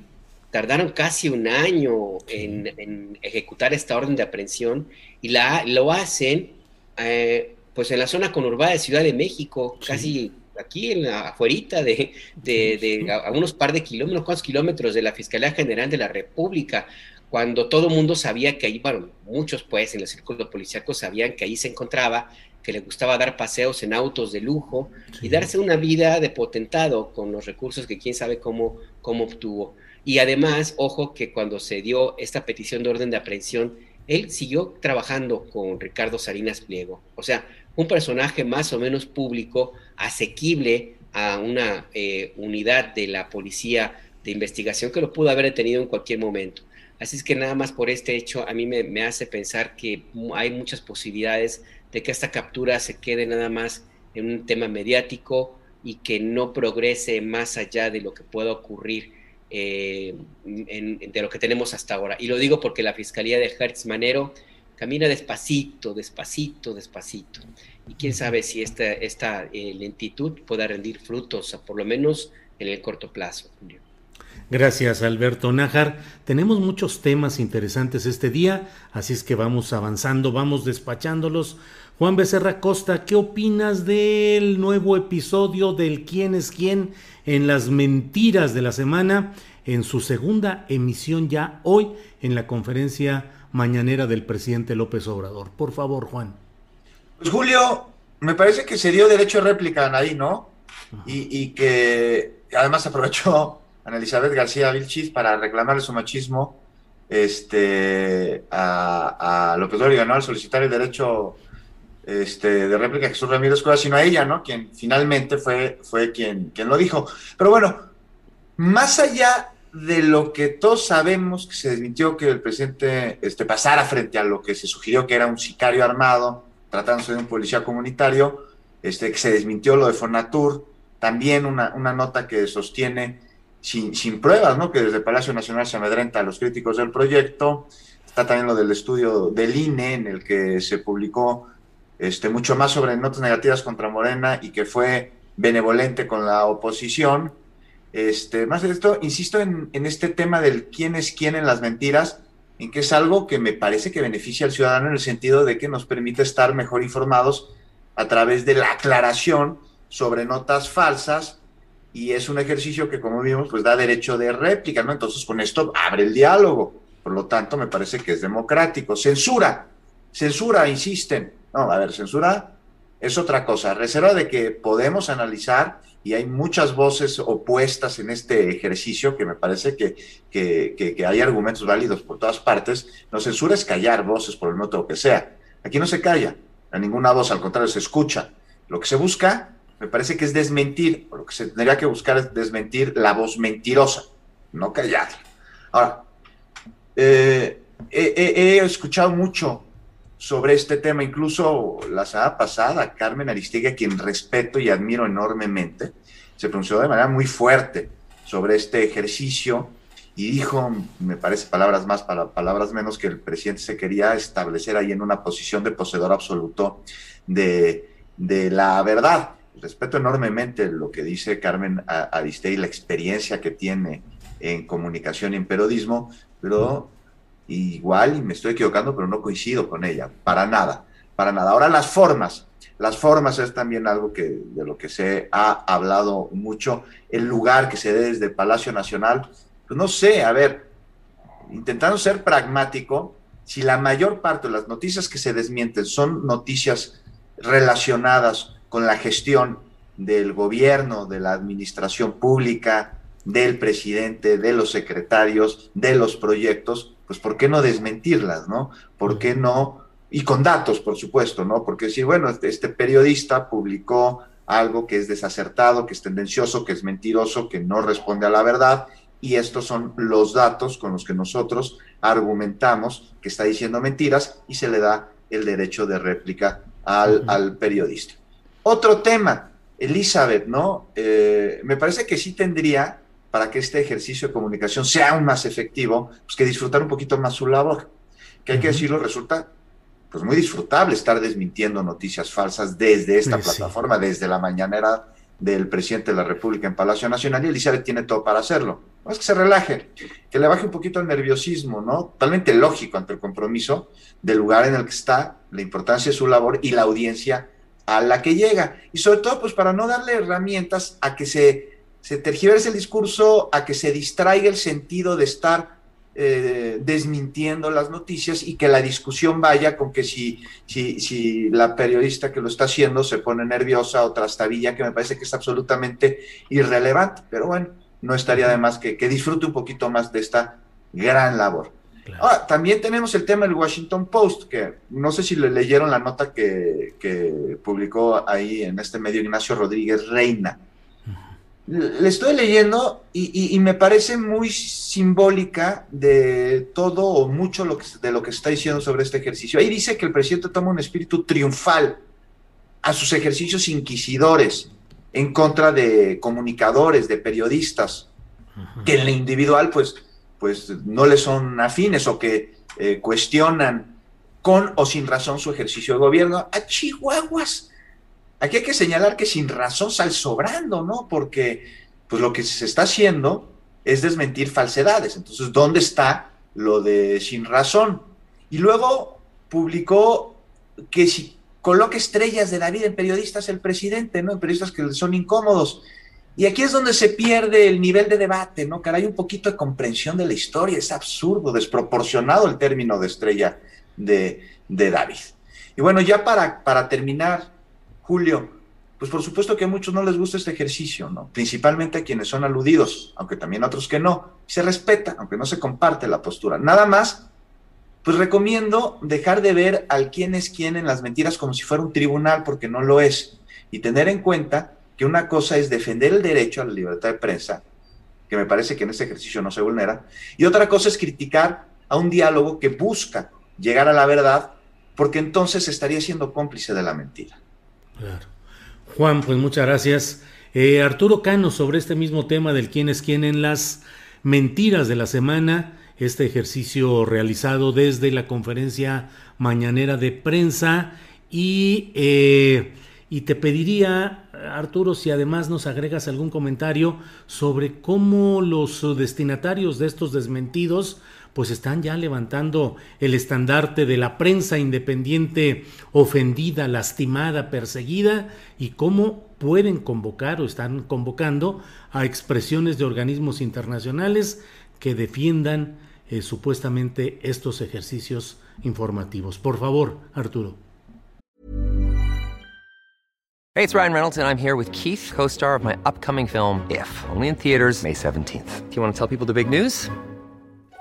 Tardaron casi un año en, en ejecutar esta orden de aprehensión y la, lo hacen eh, pues en la zona conurbada de Ciudad de México, sí. Casi aquí en la afuerita de, de, de, de a unos par de kilómetros, cuantos kilómetros de la Fiscalía General de la República, cuando todo el mundo sabía que ahí, bueno, muchos pues en los círculos policíacos sabían que ahí se encontraba, que le gustaba dar paseos en autos de lujo, sí. Y darse una vida de potentado con los recursos que quién sabe cómo, cómo obtuvo. Y además, ojo, que cuando se dio esta petición de orden de aprehensión, él siguió trabajando con Ricardo Salinas Pliego. O sea, un personaje más o menos público, asequible a una eh, unidad de la policía de investigación que lo pudo haber detenido en cualquier momento. Así es que nada más por este hecho a mí me, me hace pensar que hay muchas posibilidades de que esta captura se quede nada más en un tema mediático y que no progrese más allá de lo que pueda ocurrir eh, en, en, de lo que tenemos hasta ahora. Y lo digo porque la Fiscalía de Hertz Manero camina despacito, despacito, despacito. Y quién sabe si esta, esta eh, lentitud pueda rendir frutos, por lo menos en el corto plazo, Julio. Gracias, Alberto Nájar. Tenemos muchos temas interesantes este día, así es que vamos avanzando, vamos despachándolos. Juan Becerra Costa, ¿qué opinas del nuevo episodio del Quién es Quién en las mentiras de la semana? En su segunda emisión ya hoy en la conferencia mañanera del presidente López Obrador. Por favor, Juan. Pues Julio, me parece que se dio derecho de réplica a Nayib, ¿no? Y, y que además aprovechó Ana Elizabeth García Vilchis para reclamarle su machismo este, a, a López Dóriga, ¿no? Al solicitar el derecho este, de réplica a Jesús Ramírez Cuevas, sino a ella, ¿no? Quien finalmente fue, fue quien, quien lo dijo. Pero bueno, más allá de lo que todos sabemos que se desmintió que el presidente este, pasara frente a lo que se sugirió que era un sicario armado, tratándose de un policía comunitario, este, que se desmintió lo de Fonatur, también una, una nota que sostiene Sin, sin pruebas, ¿no? Que desde Palacio Nacional se amedrenta a los críticos del proyecto. Está también lo del estudio del I N E, en el que se publicó este, mucho más sobre notas negativas contra Morena y que fue benevolente con la oposición. Este, más de esto, insisto en, en este tema del quién es quién en las mentiras, en que es algo que me parece que beneficia al ciudadano en el sentido de que nos permite estar mejor informados a través de la aclaración sobre notas falsas. Y es un ejercicio que, como vimos, pues da derecho de réplica, ¿no? Entonces, con esto abre el diálogo. Por lo tanto, me parece que es democrático. Censura, censura, insisten. No, a ver, censura es otra cosa. Reserva de que podemos analizar y hay muchas voces opuestas en este ejercicio que me parece que, que, que, que hay argumentos válidos por todas partes. No, censura es callar voces por el motivo que sea. Aquí no se calla a ninguna voz, al contrario, se escucha. Lo que se busca, me parece que es desmentir, o lo que se tendría que buscar es desmentir la voz mentirosa, no callarla. Ahora, eh, he, he escuchado mucho sobre este tema, incluso la semana pasada, Carmen Aristegui, a quien respeto y admiro enormemente, se pronunció de manera muy fuerte sobre este ejercicio y dijo, me parece palabras más, para palabras menos, que el presidente se quería establecer ahí en una posición de poseedor absoluto de, de la verdad. Respeto enormemente lo que dice Carmen Aristegui, la experiencia que tiene en comunicación y en periodismo, pero igual, y me estoy equivocando, pero no coincido con ella, para nada, para nada. Ahora las formas, las formas es también algo que, de lo que se ha hablado mucho, el lugar que se dé desde Palacio Nacional, pues no sé, a ver, intentando ser pragmático, si la mayor parte de las noticias que se desmienten son noticias relacionadas con la gestión del gobierno, de la administración pública, del presidente, de los secretarios, de los proyectos, pues ¿por qué no desmentirlas, no? ¿Por qué no? Y con datos, por supuesto, ¿no? Porque decir, bueno, este, este periodista publicó algo que es desacertado, que es tendencioso, que es mentiroso, que no responde a la verdad, y estos son los datos con los que nosotros argumentamos que está diciendo mentiras y se le da el derecho de réplica al, al periodista. Otro tema, Elizabeth, ¿no? Eh, me parece que sí tendría, para que este ejercicio de comunicación sea aún más efectivo, pues que disfrutar un poquito más su labor, que hay que decirlo, resulta pues muy disfrutable estar desmintiendo noticias falsas desde esta sí, plataforma, sí. desde la mañanera del presidente de la República en Palacio Nacional, y Elizabeth tiene todo para hacerlo. No es que se relaje, que le baje un poquito el nerviosismo, ¿no? Totalmente lógico ante el compromiso del lugar en el que está, la importancia de su labor y la audiencia a la que llega, y sobre todo pues para no darle herramientas a que se, se tergiverse el discurso, a que se distraiga el sentido de estar eh, desmintiendo las noticias y que la discusión vaya con que si, si, si la periodista que lo está haciendo se pone nerviosa o trastabilla, que me parece que es absolutamente irrelevante, pero bueno, no estaría de más que, que disfrute un poquito más de esta gran labor. Claro. Ahora, también tenemos el tema del Washington Post, que no sé si le leyeron la nota que, que publicó ahí en este medio Ignacio Rodríguez Reina. le estoy leyendo y, y, y me parece muy simbólica de todo o mucho lo que, de lo que está diciendo sobre este ejercicio. Ahí dice que el presidente toma un espíritu triunfal a sus ejercicios inquisidores en contra de comunicadores, de periodistas, uh-huh. que en lo individual pues, pues no le son afines o que eh, cuestionan con o sin razón su ejercicio de gobierno. ¡A chihuahuas! Aquí hay que señalar que sin razón sal sobrando, ¿no? Porque pues lo que se está haciendo es desmentir falsedades. Entonces, ¿dónde está lo de sin razón? Y luego publicó que si coloca estrellas de la vida en periodistas el presidente, ¿no? En periodistas que son incómodos. Y aquí es donde se pierde el nivel de debate, ¿no? Caray, un poquito de comprensión de la historia. Es absurdo, desproporcionado el término de estrella de, de David. Y bueno, ya para, para terminar, Julio, pues por supuesto que a muchos no les gusta este ejercicio, ¿no? Principalmente a quienes son aludidos, aunque también a otros que no. Se respeta, aunque no se comparte la postura. Nada más, pues recomiendo dejar de ver al quién es quién en las mentiras como si fuera un tribunal, porque no lo es. Y tener en cuenta que una cosa es defender el derecho a la libertad de prensa, que me parece que en este ejercicio no se vulnera, y otra cosa es criticar a un diálogo que busca llegar a la verdad, porque entonces estaría siendo cómplice de la mentira. Claro. Juan, pues muchas gracias. Eh, Arturo Cano, sobre este mismo tema del quién es quién en las mentiras de la semana, este ejercicio realizado desde la conferencia mañanera de prensa, y, eh, y te pediría, Arturo, si además nos agregas algún comentario sobre cómo los destinatarios de estos desmentidos pues están ya levantando el estandarte de la prensa independiente ofendida, lastimada, perseguida, y cómo pueden convocar o están convocando a expresiones de organismos internacionales que defiendan eh, supuestamente estos ejercicios informativos. Por favor, Arturo. Hey, it's Ryan Reynolds, and I'm here with Keith, co-star of my upcoming film, If, only in theaters May seventeenth. Do you want to tell people the big news?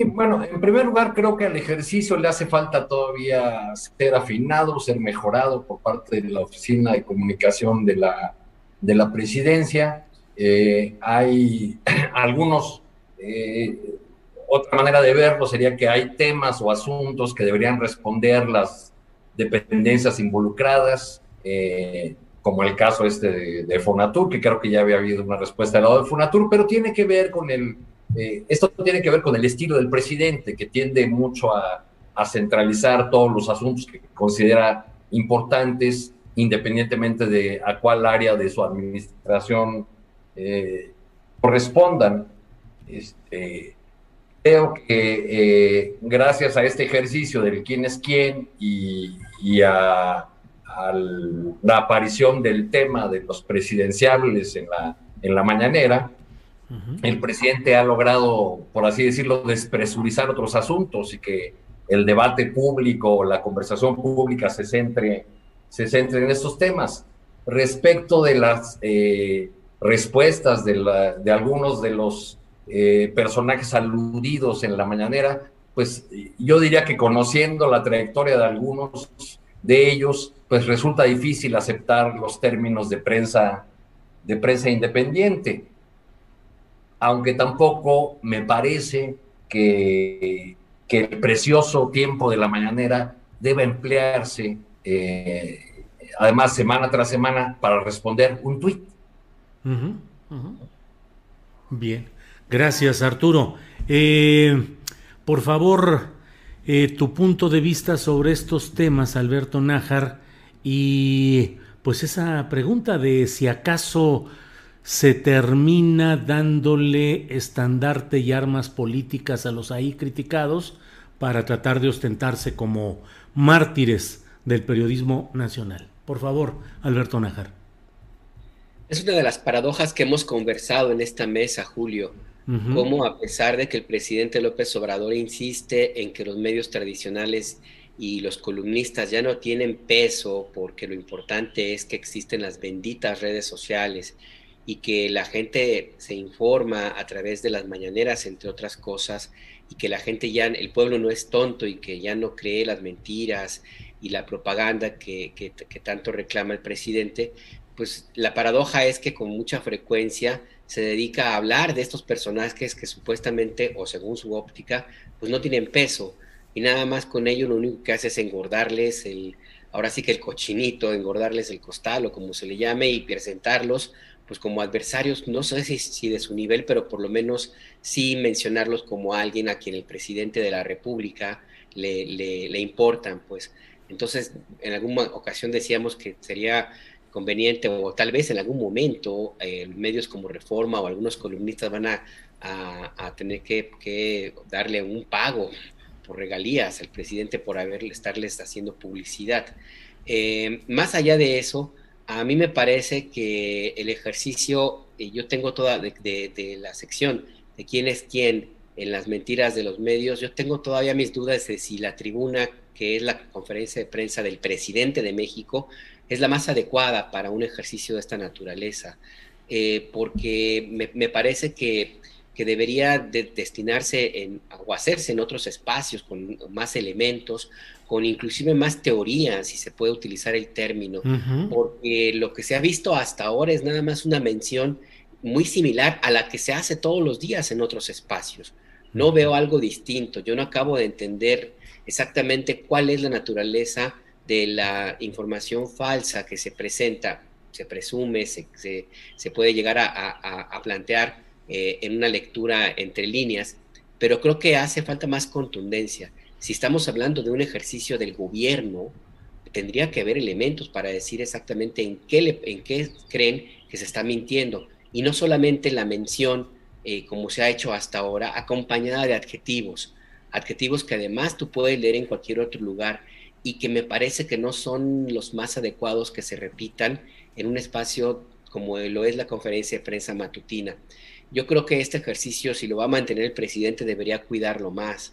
Bueno, en primer lugar, creo que al ejercicio le hace falta todavía ser afinado, ser mejorado por parte de la Oficina de Comunicación de la, de la Presidencia. Eh, hay algunos, eh, otra manera de verlo sería que hay temas o asuntos que deberían responder las dependencias involucradas, eh, como el caso este de, de Fonatur, que creo que ya había habido una respuesta al lado de Fonatur, pero tiene que ver con el... Eh, esto tiene que ver con el estilo del presidente, que tiende mucho a, a centralizar todos los asuntos que considera importantes, independientemente de a cuál área de su administración eh, correspondan. Este, creo que eh, gracias a este ejercicio del quién es quién y, y a, a la aparición del tema de los presidenciables en la, en la mañanera, el presidente ha logrado, por así decirlo, despresurizar otros asuntos y que el debate público, la conversación pública se centre, se centre en estos temas. Respecto de las eh, respuestas de, la, de algunos de los eh, personajes aludidos en la mañanera, pues yo diría que conociendo la trayectoria de algunos de ellos, pues resulta difícil aceptar los términos de prensa, de prensa independiente. Aunque tampoco me parece que, que el precioso tiempo de la mañanera deba emplearse, eh, además semana tras semana, para responder un tuit. Uh-huh, uh-huh. Bien, gracias Arturo. Eh, por favor, eh, tu punto de vista sobre estos temas, Alberto Nájar, y pues esa pregunta de si acaso se termina dándole estandarte y armas políticas a los ahí criticados para tratar de ostentarse como mártires del periodismo nacional. Por favor, Alberto Nájar. Es una de las paradojas que hemos conversado en esta mesa, Julio. Uh-huh. Cómo a pesar de que el presidente López Obrador insiste en que los medios tradicionales y los columnistas ya no tienen peso porque lo importante es que existen las benditas redes sociales y que la gente se informa a través de las mañaneras, entre otras cosas, y que la gente ya, el pueblo no es tonto y que ya no cree las mentiras y la propaganda que, que, que tanto reclama el presidente, pues la paradoja es que con mucha frecuencia se dedica a hablar de estos personajes que supuestamente, o según su óptica, pues no tienen peso, y nada más con ello lo único que hace es engordarles el, ahora sí que el cochinito, engordarles el costal o como se le llame, y presentarlos pues como adversarios, no sé si, si de su nivel, pero por lo menos sí mencionarlos como alguien a quien el presidente de la República le, le, le importan, pues. Entonces, en alguna ocasión decíamos que sería conveniente, o tal vez en algún momento eh, medios como Reforma o algunos columnistas van a, a, a tener que, que darle un pago por regalías al presidente por haber, estarles haciendo publicidad. Eh, más allá de eso, a mí me parece que el ejercicio, eh, yo tengo toda de, de, de la sección de quién es quién en las mentiras de los medios, yo tengo todavía mis dudas de si la tribuna, que es la conferencia de prensa del presidente de México, es la más adecuada para un ejercicio de esta naturaleza, eh, porque me, me parece que, que debería de destinarse en, o hacerse en otros espacios, con más elementos, con inclusive más teoría, si se puede utilizar el término, uh-huh. porque lo que se ha visto hasta ahora es nada más una mención muy similar a la que se hace todos los días en otros espacios. No veo algo distinto, yo no acabo de entender exactamente cuál es la naturaleza de la información falsa que se presenta, se presume, se, se, se puede llegar a, a, a plantear eh, en una lectura entre líneas, pero creo que hace falta más contundencia. Si estamos hablando de un ejercicio del gobierno, tendría que haber elementos para decir exactamente en qué, le, en qué creen que se está mintiendo, y no solamente la mención, eh, como se ha hecho hasta ahora, acompañada de adjetivos, adjetivos que además tú puedes leer en cualquier otro lugar, y que me parece que no son los más adecuados que se repitan en un espacio como lo es la conferencia de prensa matutina. Yo creo que este ejercicio, si lo va a mantener el presidente, debería cuidarlo más,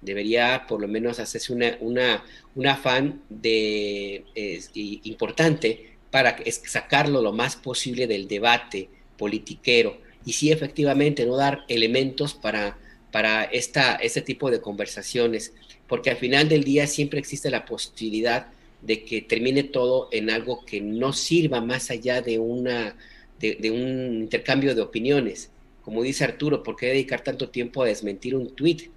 debería por lo menos hacerse una, una, un afán de, eh, importante para sacarlo lo más posible del debate politiquero, y sí efectivamente no dar elementos para, para esta, este tipo de conversaciones, porque al final del día siempre existe la posibilidad de que termine todo en algo que no sirva más allá de, una, de, de un intercambio de opiniones. Como dice Arturo, ¿por qué dedicar tanto tiempo a desmentir un tuit?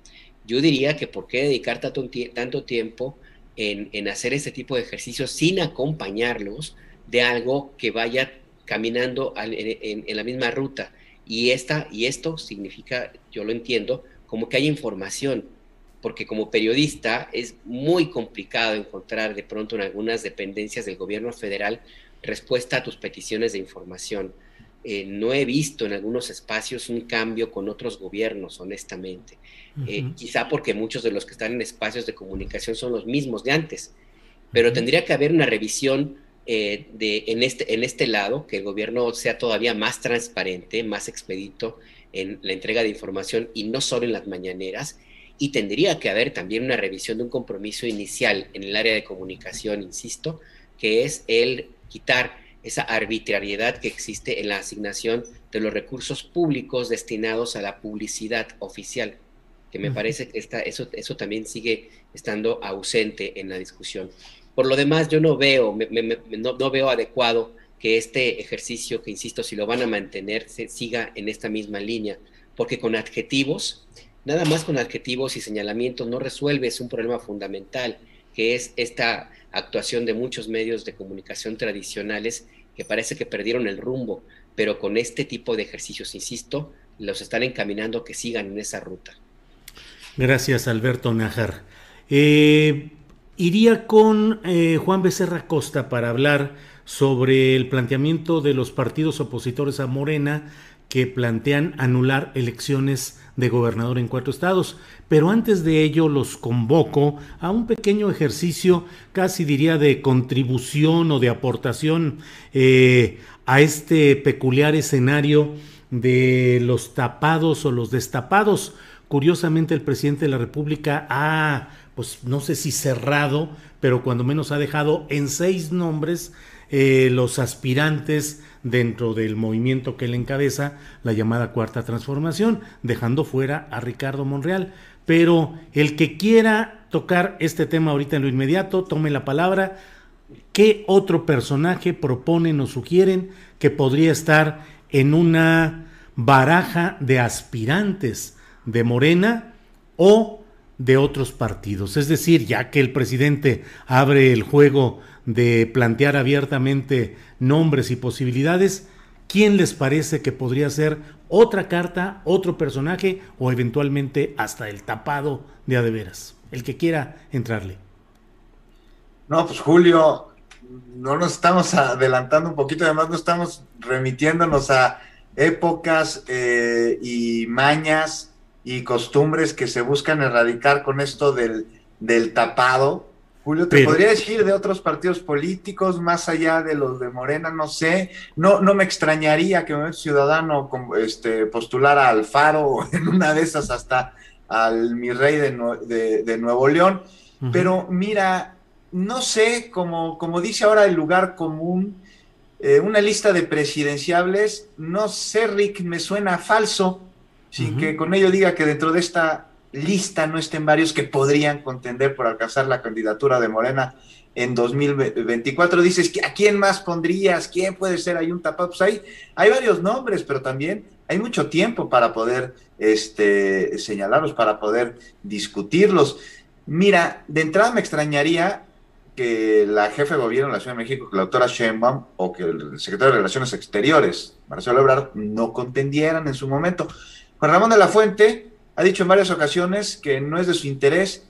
Yo diría que ¿por qué dedicar tanto, tanto tiempo en, en hacer este tipo de ejercicios sin acompañarlos de algo que vaya caminando en, en, en la misma ruta? Y, esta, y esto significa, yo lo entiendo, como que hay información, porque como periodista es muy complicado encontrar de pronto en algunas dependencias del gobierno federal respuesta a tus peticiones de información. Eh, no he visto en algunos espacios un cambio con otros gobiernos, honestamente. Eh, uh-huh. Quizá porque muchos de los que están en espacios de comunicación son los mismos de antes, pero uh-huh. tendría que haber una revisión eh, de, en, este, en este lado, que el gobierno sea todavía más transparente, más expedito en la entrega de información y no solo en las mañaneras, y tendría que haber también una revisión de un compromiso inicial en el área de comunicación, insisto, que es el quitar esa arbitrariedad que existe en la asignación de los recursos públicos destinados a la publicidad oficial, que me parece que está, eso, eso también sigue estando ausente en la discusión. Por lo demás, yo no veo, me, me, no, no veo adecuado que este ejercicio, que insisto, si lo van a mantener, se siga en esta misma línea, porque con adjetivos... Nada más con adjetivos y señalamientos no resuelves un problema fundamental, que es esta actuación de muchos medios de comunicación tradicionales que parece que perdieron el rumbo, pero con este tipo de ejercicios, insisto, los están encaminando que sigan en esa ruta. Gracias, Alberto Nájar. Eh, iría con eh, Juan Becerra Costa para hablar sobre el planteamiento de los partidos opositores a Morena que plantean anular elecciones de gobernador en cuatro estados. Pero antes de ello los convoco a un pequeño ejercicio, casi diría de contribución o de aportación eh, a este peculiar escenario de los tapados o los destapados. Curiosamente, el presidente de la República ha, pues no sé si cerrado, pero cuando menos ha dejado en seis nombres eh, los aspirantes dentro del movimiento que él encabeza, la llamada Cuarta Transformación, dejando fuera a Ricardo Monreal. Pero el que quiera tocar este tema ahorita en lo inmediato, tome la palabra. ¿Qué otro personaje proponen o sugieren que podría estar en una baraja de aspirantes de Morena o de otros partidos? Es decir, ya que el presidente abre el juego de plantear abiertamente nombres y posibilidades, ¿quién les parece que podría ser otra carta, otro personaje o eventualmente hasta el tapado de a de veras? El que quiera entrarle. No, pues Julio, no nos estamos adelantando un poquito, además no estamos remitiéndonos a épocas eh, y mañas y costumbres que se buscan erradicar con esto del, del tapado. Julio, ¿te Pero, podría decir de otros partidos políticos más allá de los de Morena? No sé, no, no me extrañaría que un ciudadano este, postulara a Alfaro o en una de esas hasta al mi rey de, de, de Nuevo León. Uh-huh. Pero mira, no sé, como, como dice ahora el lugar común, eh, una lista de presidenciables, no sé, Rick, me suena falso. Sin uh-huh. que con ello diga que dentro de esta lista no estén varios que podrían contender por alcanzar la candidatura de Morena en dos mil veinticuatro. Dices, ¿a quién más pondrías? ¿Quién puede ser ahí un tapado? Pues hay, hay varios nombres, pero también hay mucho tiempo para poder este, señalarlos, para poder discutirlos. Mira, de entrada me extrañaría que la jefe de gobierno de la Ciudad de México, que la doctora Sheinbaum, o que el secretario de Relaciones Exteriores, Marcelo Ebrard, no contendieran en su momento. Juan Ramón de la Fuente ha dicho en varias ocasiones que no es de su interés.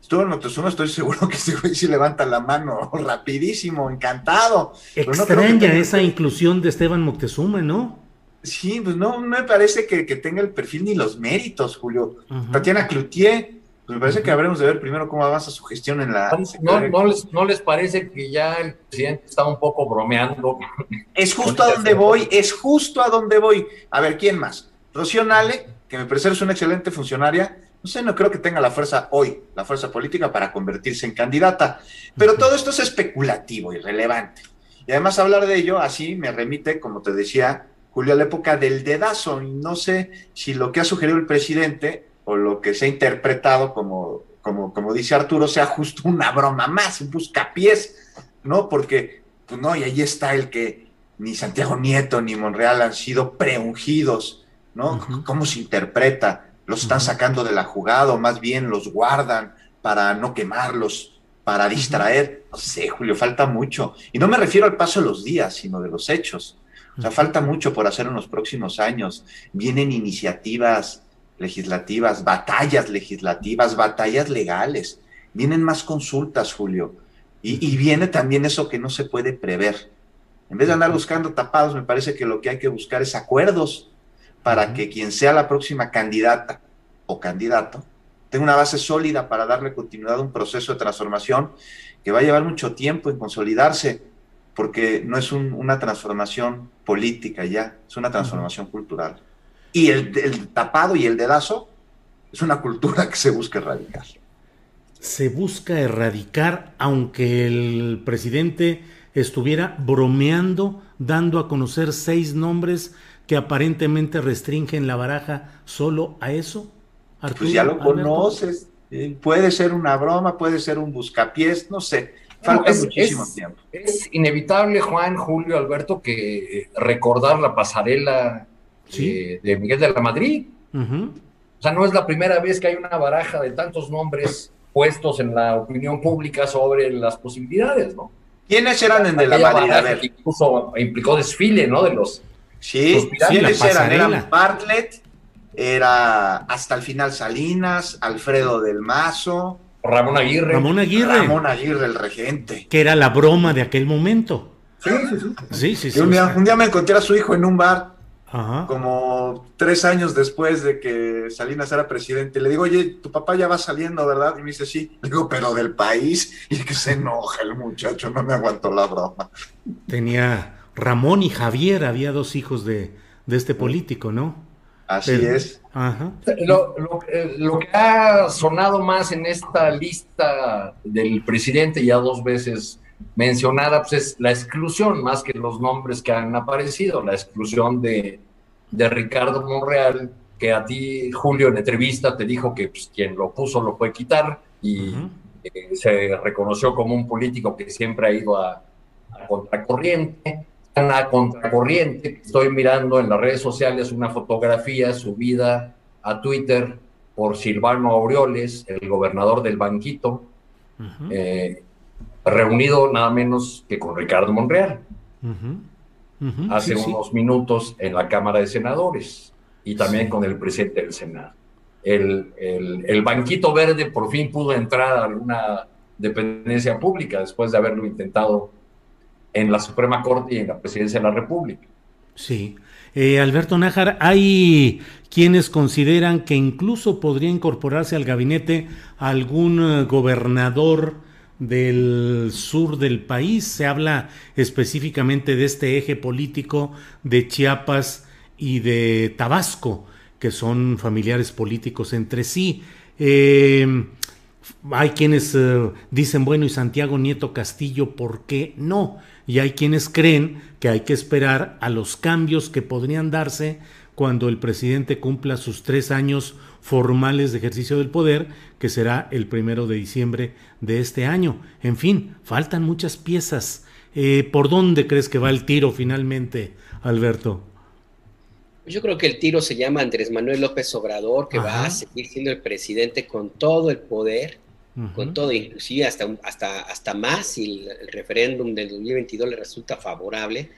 Estuvo en Moctezuma, estoy seguro que este güey sí levanta la mano rapidísimo, encantado. Extraña no tenga... esa inclusión de Esteban Moctezuma, ¿no? Sí, pues no me parece que, que tenga el perfil ni los méritos, Julio. Uh-huh. Tatiana Cloutier, pues me parece uh-huh. que habremos de ver primero cómo avanza su gestión en la... No, no, no, les, ¿No les parece que ya el presidente está un poco bromeando? Es justo a donde voy, es justo a donde voy. A ver, ¿quién más? Rocío Nale, que me parece es una excelente funcionaria, no sé, no creo que tenga la fuerza hoy, la fuerza política para convertirse en candidata, pero todo esto es especulativo, irrelevante, y además hablar de ello así me remite, como te decía, Julio, a la época del dedazo, y no sé si lo que ha sugerido el presidente, o lo que se ha interpretado como, como, como dice Arturo, sea justo una broma más, un buscapiés, ¿no? Porque, pues no, y ahí está el que ni Santiago Nieto ni Monreal han sido preungidos, ¿no? Uh-huh. ¿Cómo se interpreta? ¿Los están uh-huh. sacando de la jugada o más bien los guardan para no quemarlos, para distraer? No sé, Julio, falta mucho. Y no me refiero al paso de los días, sino de los hechos. O sea, falta mucho por hacer en los próximos años. Vienen iniciativas legislativas, batallas legislativas, batallas legales. Vienen más consultas, Julio. Y, y viene también eso que no se puede prever. En vez de andar buscando tapados, me parece que lo que hay que buscar es acuerdos, para que quien sea la próxima candidata o candidato tenga una base sólida para darle continuidad a un proceso de transformación que va a llevar mucho tiempo en consolidarse, porque no es un, una transformación política ya, es una transformación uh-huh. cultural. Y el, el tapado y el dedazo es una cultura que se busca erradicar. Se busca erradicar, aunque el presidente estuviera bromeando, dando a conocer seis nombres que aparentemente restringen la baraja solo a eso. Arturo, pues ya lo Alberto. Conoces, eh, puede ser una broma, puede ser un buscapiés, no sé, falta es, muchísimo es, tiempo. Es inevitable, Juan, Julio, Alberto, que recordar la pasarela ¿Sí? eh, de Miguel de la Madrid. Uh-huh. O sea, no es la primera vez que hay una baraja de tantos nombres puestos en la opinión pública sobre las posibilidades, ¿no? ¿Quiénes eran en de la Madrid? A ver. Incluso implicó desfile, ¿no? De los... Sí, sí, eran, eran Bartlett, era hasta el final Salinas, Alfredo del Mazo, Ramón Aguirre. Ramón Aguirre. Ramón Aguirre, el regente. Que era la broma de aquel momento. Sí, sí, sí. sí, sí, sí un, día, un día me encontré a su hijo en un bar, ajá, como tres años después de que Salinas era presidente. Le digo, oye, tu papá ya va saliendo, ¿verdad? Y me dice, sí. Le digo, pero del país. Y que se enoja el muchacho, no me aguantó la broma. Tenía Ramón y Javier, había dos hijos de, de este político, ¿no? Así pero, es. Ajá. Lo, lo, lo que ha sonado más en esta lista del presidente, ya dos veces mencionada, pues es la exclusión, más que los nombres que han aparecido, la exclusión de, de Ricardo Monreal, que a ti, Julio, en entrevista te dijo que pues, quien lo puso lo puede quitar, y uh-huh. eh, se reconoció como un político que siempre ha ido a, a contracorriente. A contracorriente, estoy mirando en las redes sociales una fotografía subida a Twitter por Silvano Aureoles, el gobernador del Banquito, uh-huh. eh, reunido nada menos que con Ricardo Monreal, uh-huh. Uh-huh. hace sí, unos sí. minutos en la Cámara de Senadores, y también sí. con el presidente del Senado. El, el, el Banquito Verde por fin pudo entrar a alguna dependencia pública después de haberlo intentado en la Suprema Corte y en la Presidencia de la República. Sí. Eh, Alberto Nájar, hay quienes consideran que incluso podría incorporarse al gabinete algún gobernador del sur del país. Se habla específicamente de este eje político de Chiapas y de Tabasco, que son familiares políticos entre sí. Eh, hay quienes eh, dicen, bueno, y Santiago Nieto Castillo, ¿por qué no? Y hay quienes creen que hay que esperar a los cambios que podrían darse cuando el presidente cumpla sus tres años formales de ejercicio del poder, que será el primero de diciembre de este año. En fin, faltan muchas piezas. Eh, ¿por dónde crees que va el tiro finalmente, Alberto? Yo creo que el tiro se llama Andrés Manuel López Obrador, que ajá. va a seguir siendo el presidente con todo el poder, uh-huh. con todo, inclusive hasta, hasta, hasta más si el, el referéndum del dos mil veintidós le resulta favorable,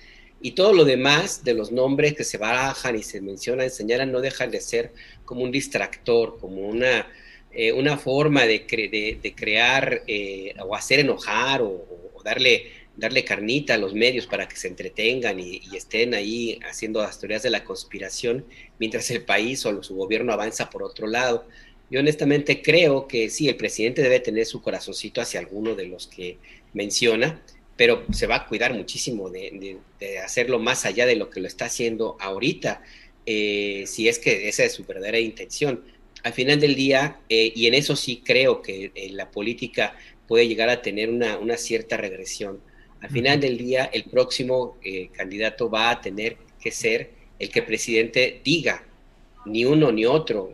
y todo lo demás de los nombres que se barajan y se mencionan, señalan, no dejan de ser como un distractor, como una, eh, una forma de, cre- de, de crear eh, o hacer enojar o, o darle... darle carnita a los medios para que se entretengan y, y estén ahí haciendo las teorías de la conspiración mientras el país o su gobierno avanza por otro lado. Yo honestamente creo que sí, el presidente debe tener su corazoncito hacia alguno de los que menciona, pero se va a cuidar muchísimo de, de, de hacerlo más allá de lo que lo está haciendo ahorita, eh, si es que esa es su verdadera intención. Al final del día, eh, y en eso sí creo que eh, la política puede llegar a tener una, una cierta regresión. Al final del día, el próximo eh, candidato va a tener que ser el que el presidente diga, ni uno ni otro,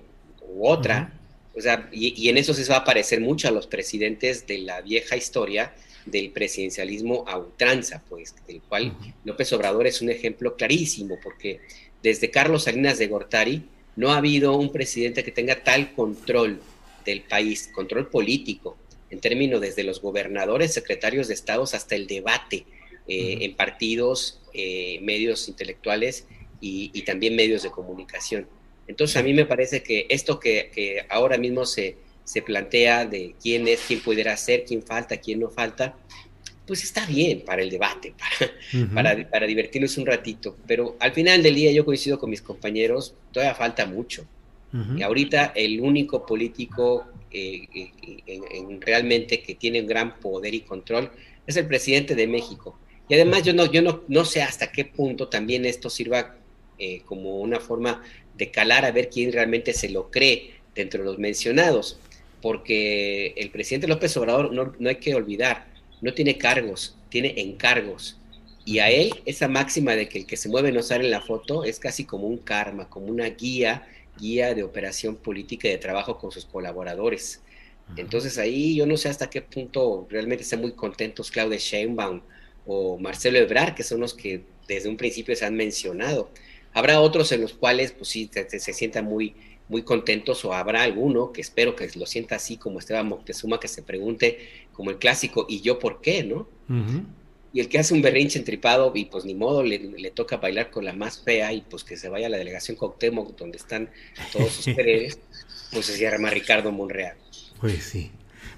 u otra. Uh-huh. O sea, y, y en eso se va a parecer mucho a los presidentes de la vieja historia del presidencialismo a ultranza, pues, del cual uh-huh. López Obrador es un ejemplo clarísimo, porque desde Carlos Salinas de Gortari no ha habido un presidente que tenga tal control del país, control político, en términos desde los gobernadores, secretarios de estados, hasta el debate eh, uh-huh. en partidos, eh, medios intelectuales y, y también medios de comunicación. Entonces a mí me parece que esto que, que ahora mismo se, se plantea de quién es, quién pudiera ser, quién falta, quién no falta, pues está bien para el debate, para, uh-huh. para, para divertirnos un ratito, pero al final del día yo coincido con mis compañeros, todavía falta mucho. Uh-huh. Y ahorita el único político eh, eh, en, en realmente que tiene un gran poder y control es el presidente de México. Y además uh-huh. yo no yo no, no sé hasta qué punto también esto sirva eh, como una forma de calar a ver quién realmente se lo cree dentro de los mencionados, porque el presidente López Obrador, no, no hay que olvidar, no tiene cargos, tiene encargos. Y a él esa máxima de que el que se mueve no sale en la foto es casi como un karma, como una guía guía de operación política y de trabajo con sus colaboradores. Entonces ahí yo no sé hasta qué punto realmente están muy contentos Claudia Sheinbaum o Marcelo Ebrard, que son los que desde un principio se han mencionado. Habrá otros en los cuales pues sí se, se sientan muy, muy contentos, o habrá alguno que espero que lo sienta así como Esteban Moctezuma, que se pregunte como el clásico, ¿y yo por qué? ¿No? Uh-huh. Y el que hace un berrinche entripado, y pues ni modo, le, le toca bailar con la más fea, y pues que se vaya a la delegación Cuauhtémoc, donde están todos sus pereres, pues se llama Ricardo Monreal. Pues sí.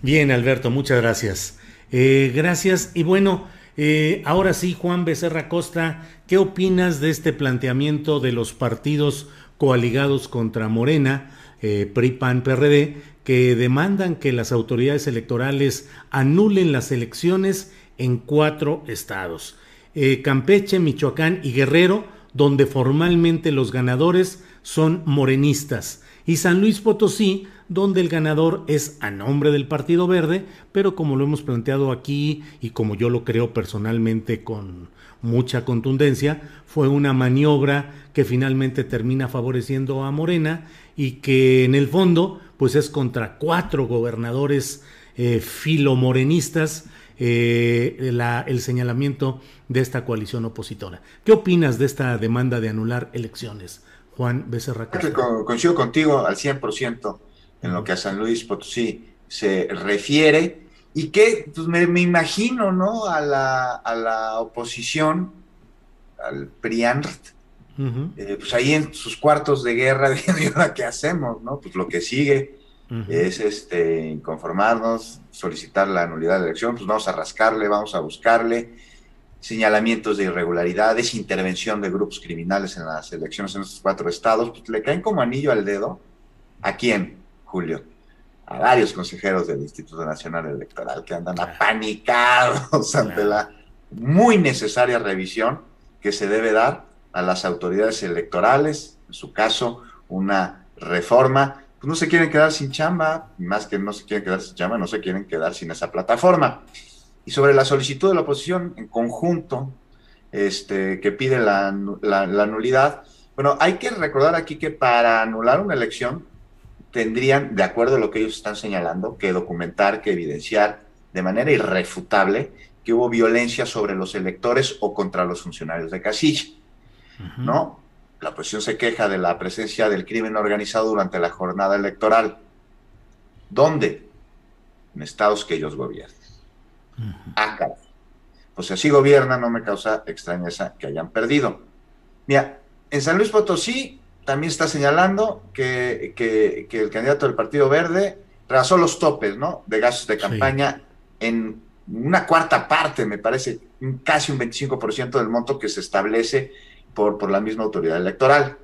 Bien, Alberto, muchas gracias. Eh, gracias, y bueno, eh, ahora sí, Juan Becerra Costa, ¿qué opinas de este planteamiento de los partidos coaligados contra Morena, eh, P R I, P A N, P R D, que demandan que las autoridades electorales anulen las elecciones en cuatro estados, eh, Campeche, Michoacán y Guerrero, donde formalmente los ganadores son morenistas, y San Luis Potosí, donde el ganador es a nombre del Partido Verde, pero como lo hemos planteado aquí y como yo lo creo personalmente con mucha contundencia, fue una maniobra que finalmente termina favoreciendo a Morena y que en el fondo pues es contra cuatro gobernadores eh, filomorenistas Eh, la, el señalamiento de esta coalición opositora. ¿Qué opinas de esta demanda de anular elecciones, Juan Becerra Costa? Con, coincido contigo al cien por ciento en lo que a San Luis Potosí se refiere, y que pues me, me imagino, ¿no?, a la, a la oposición, al P R I A N R, uh-huh. eh, pues ahí en sus cuartos de guerra, ¿qué hacemos?, ¿no? Pues lo que sigue es este inconformarnos, solicitar la nulidad de la elección, pues vamos a rascarle, vamos a buscarle, señalamientos de irregularidades, intervención de grupos criminales en las elecciones en estos cuatro estados, pues le caen como anillo al dedo. ¿A quién, Julio? A varios consejeros del Instituto Nacional Electoral que andan apanicados ante la muy necesaria revisión que se debe dar a las autoridades electorales, en su caso una reforma. No se quieren quedar sin chamba, más que no se quieren quedar sin chamba, no se quieren quedar sin esa plataforma. Y sobre la solicitud de la oposición en conjunto, este, que pide la, la, la nulidad, bueno, hay que recordar aquí que para anular una elección tendrían, de acuerdo a lo que ellos están señalando, que documentar, que evidenciar de manera irrefutable que hubo violencia sobre los electores o contra los funcionarios de casilla, uh-huh. ¿no? La oposición se queja de la presencia del crimen organizado durante la jornada electoral. ¿Dónde? En estados que ellos gobiernan. Uh-huh. Ah, caray. Pues si así gobiernan, no me causa extrañeza que hayan perdido. Mira, en San Luis Potosí también está señalando que, que, que el candidato del Partido Verde rebasó los topes, ¿no?, de gastos de campaña, sí, en una cuarta parte, me parece, casi un veinticinco por ciento del monto que se establece Por, por la misma autoridad electoral.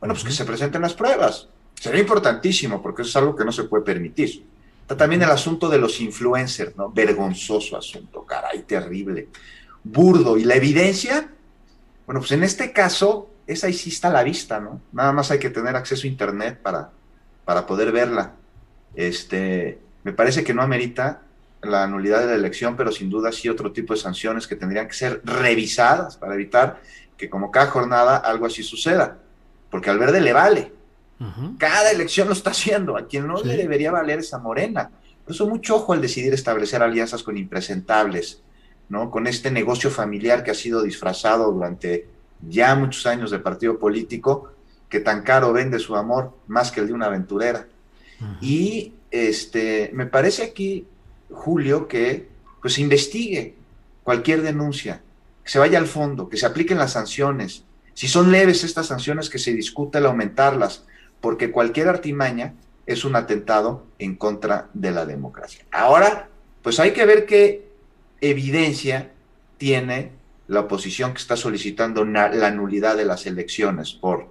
Bueno, pues que se presenten las pruebas. Sería importantísimo, porque eso es algo que no se puede permitir. Está también el asunto de los influencers, ¿no? Vergonzoso asunto, caray, terrible, burdo. ¿Y la evidencia? Bueno, pues en este caso, esa ahí sí está a la vista, ¿no? Nada más hay que tener acceso a internet para, para poder verla. Este, me parece que no amerita la nulidad de la elección, pero sin duda sí otro tipo de sanciones que tendrían que ser revisadas para evitar que como cada jornada algo así suceda, porque al Verde le vale, uh-huh. cada elección lo está haciendo, a quien no sí. le debería valer es a Morena. Por eso mucho ojo al decidir establecer alianzas con impresentables, ¿no?, con este negocio familiar que ha sido disfrazado durante ya muchos años de partido político, que tan caro vende su amor, más que el de una aventurera. Uh-huh. Y este, me parece aquí, Julio, que pues se investigue cualquier denuncia, que se vaya al fondo, que se apliquen las sanciones. Si son leves estas sanciones, que se discuta el aumentarlas, porque cualquier artimaña es un atentado en contra de la democracia. Ahora, pues hay que ver qué evidencia tiene la oposición que está solicitando na- la nulidad de las elecciones por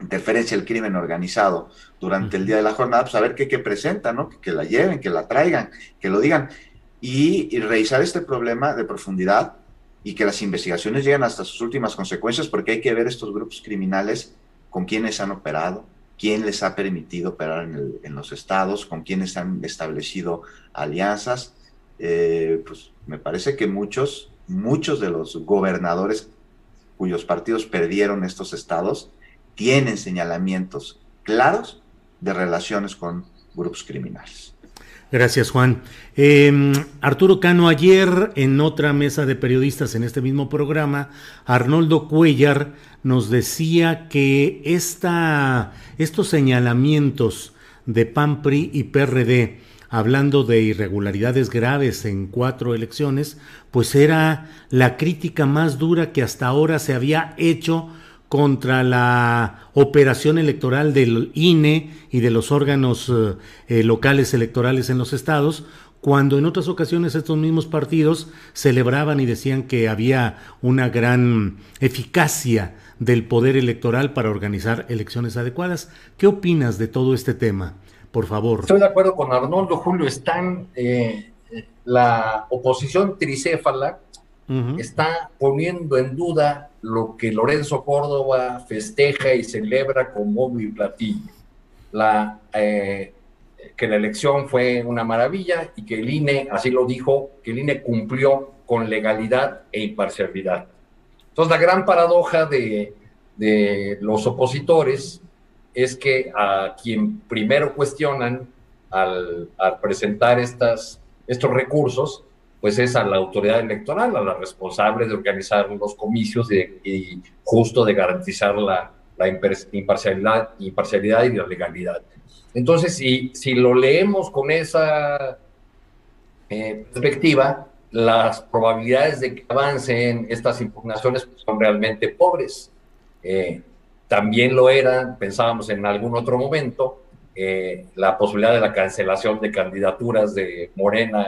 interferencia del crimen organizado durante el día de la jornada, pues a ver qué, qué presenta, ¿no? Que, que la lleven, que la traigan, que lo digan, y, y revisar este problema de profundidad, y que las investigaciones lleguen hasta sus últimas consecuencias, porque hay que ver estos grupos criminales con quiénes han operado, quién les ha permitido operar en, el, en los estados, con quiénes han establecido alianzas. Eh, pues me parece que muchos, muchos de los gobernadores cuyos partidos perdieron estos estados tienen señalamientos claros de relaciones con grupos criminales. Gracias, Juan. Eh, Arturo Cano, ayer en otra mesa de periodistas en este mismo programa, Arnoldo Cuellar nos decía que esta, estos señalamientos de P A N, P R I y P R D hablando de irregularidades graves en cuatro elecciones, pues era la crítica más dura que hasta ahora se había hecho contra la operación electoral del I N E y de los órganos eh, locales electorales en los estados, cuando en otras ocasiones estos mismos partidos celebraban y decían que había una gran eficacia del poder electoral para organizar elecciones adecuadas. ¿Qué opinas de todo este tema? Por favor. Estoy de acuerdo con Arnoldo, Julio. Están eh, la oposición tricéfala uh-huh. está poniendo en duda lo que Lorenzo Córdoba festeja y celebra con bombo y platillo. La eh, que la elección fue una maravilla y que el I N E, así lo dijo, que el I N E cumplió con legalidad e imparcialidad. Entonces, la gran paradoja de, de los opositores es que a quien primero cuestionan al, al presentar estas, estos recursos, pues es a la autoridad electoral, a la responsable de organizar los comicios de, y justo de garantizar la, la imparcialidad, imparcialidad y la legalidad. Entonces, si, si lo leemos con esa eh, perspectiva, las probabilidades de que avancen estas impugnaciones son realmente pobres. Eh, también lo eran, pensábamos en algún otro momento, eh, la posibilidad de la cancelación de candidaturas de Morena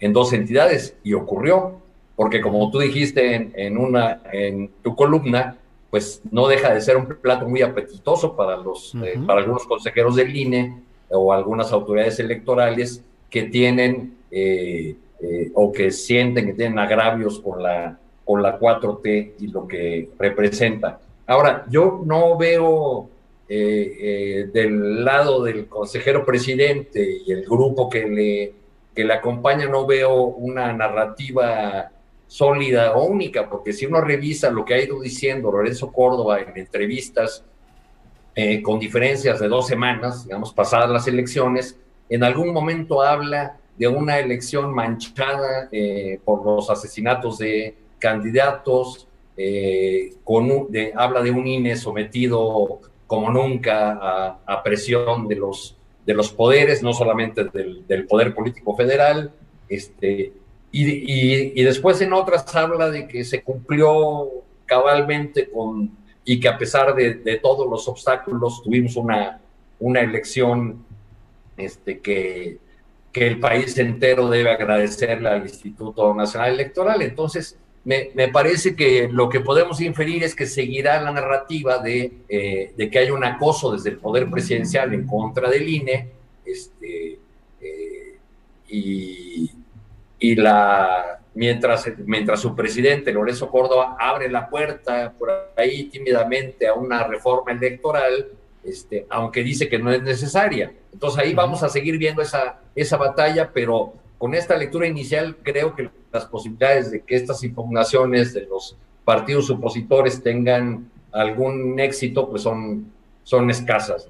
en dos entidades, y ocurrió, porque como tú dijiste en, en, una, en tu columna, pues no deja de ser un plato muy apetitoso para los uh-huh. eh, para algunos consejeros del I N E o algunas autoridades electorales que tienen eh, eh, o que sienten que tienen agravios con la, con la cuatro T y lo que representa. Ahora, yo no veo eh, eh, del lado del consejero presidente y el grupo que le, que le acompaña, no veo una narrativa sólida o única, porque si uno revisa lo que ha ido diciendo Lorenzo Córdoba en entrevistas eh, con diferencias de dos semanas, digamos, pasadas las elecciones, en algún momento habla de una elección manchada eh, por los asesinatos de candidatos, eh, con un, de, habla de un I N E sometido como nunca a, a presión de los, de los poderes, no solamente del, del poder político federal, este... Y, y, y después en otras habla de que se cumplió cabalmente con, y que a pesar de, de todos los obstáculos tuvimos una, una elección este, que, que el país entero debe agradecerle al Instituto Nacional Electoral. Entonces, me, me parece que lo que podemos inferir es que seguirá la narrativa de, eh, de que hay un acoso desde el poder presidencial en contra del I N E este, eh, y... Y la, mientras, mientras su presidente, Lorenzo Córdoba, abre la puerta por ahí tímidamente a una reforma electoral, este, aunque dice que no es necesaria. Entonces ahí vamos a seguir viendo esa, esa batalla, pero con esta lectura inicial creo que las posibilidades de que estas impugnaciones de los partidos opositores tengan algún éxito, pues son, son escasas.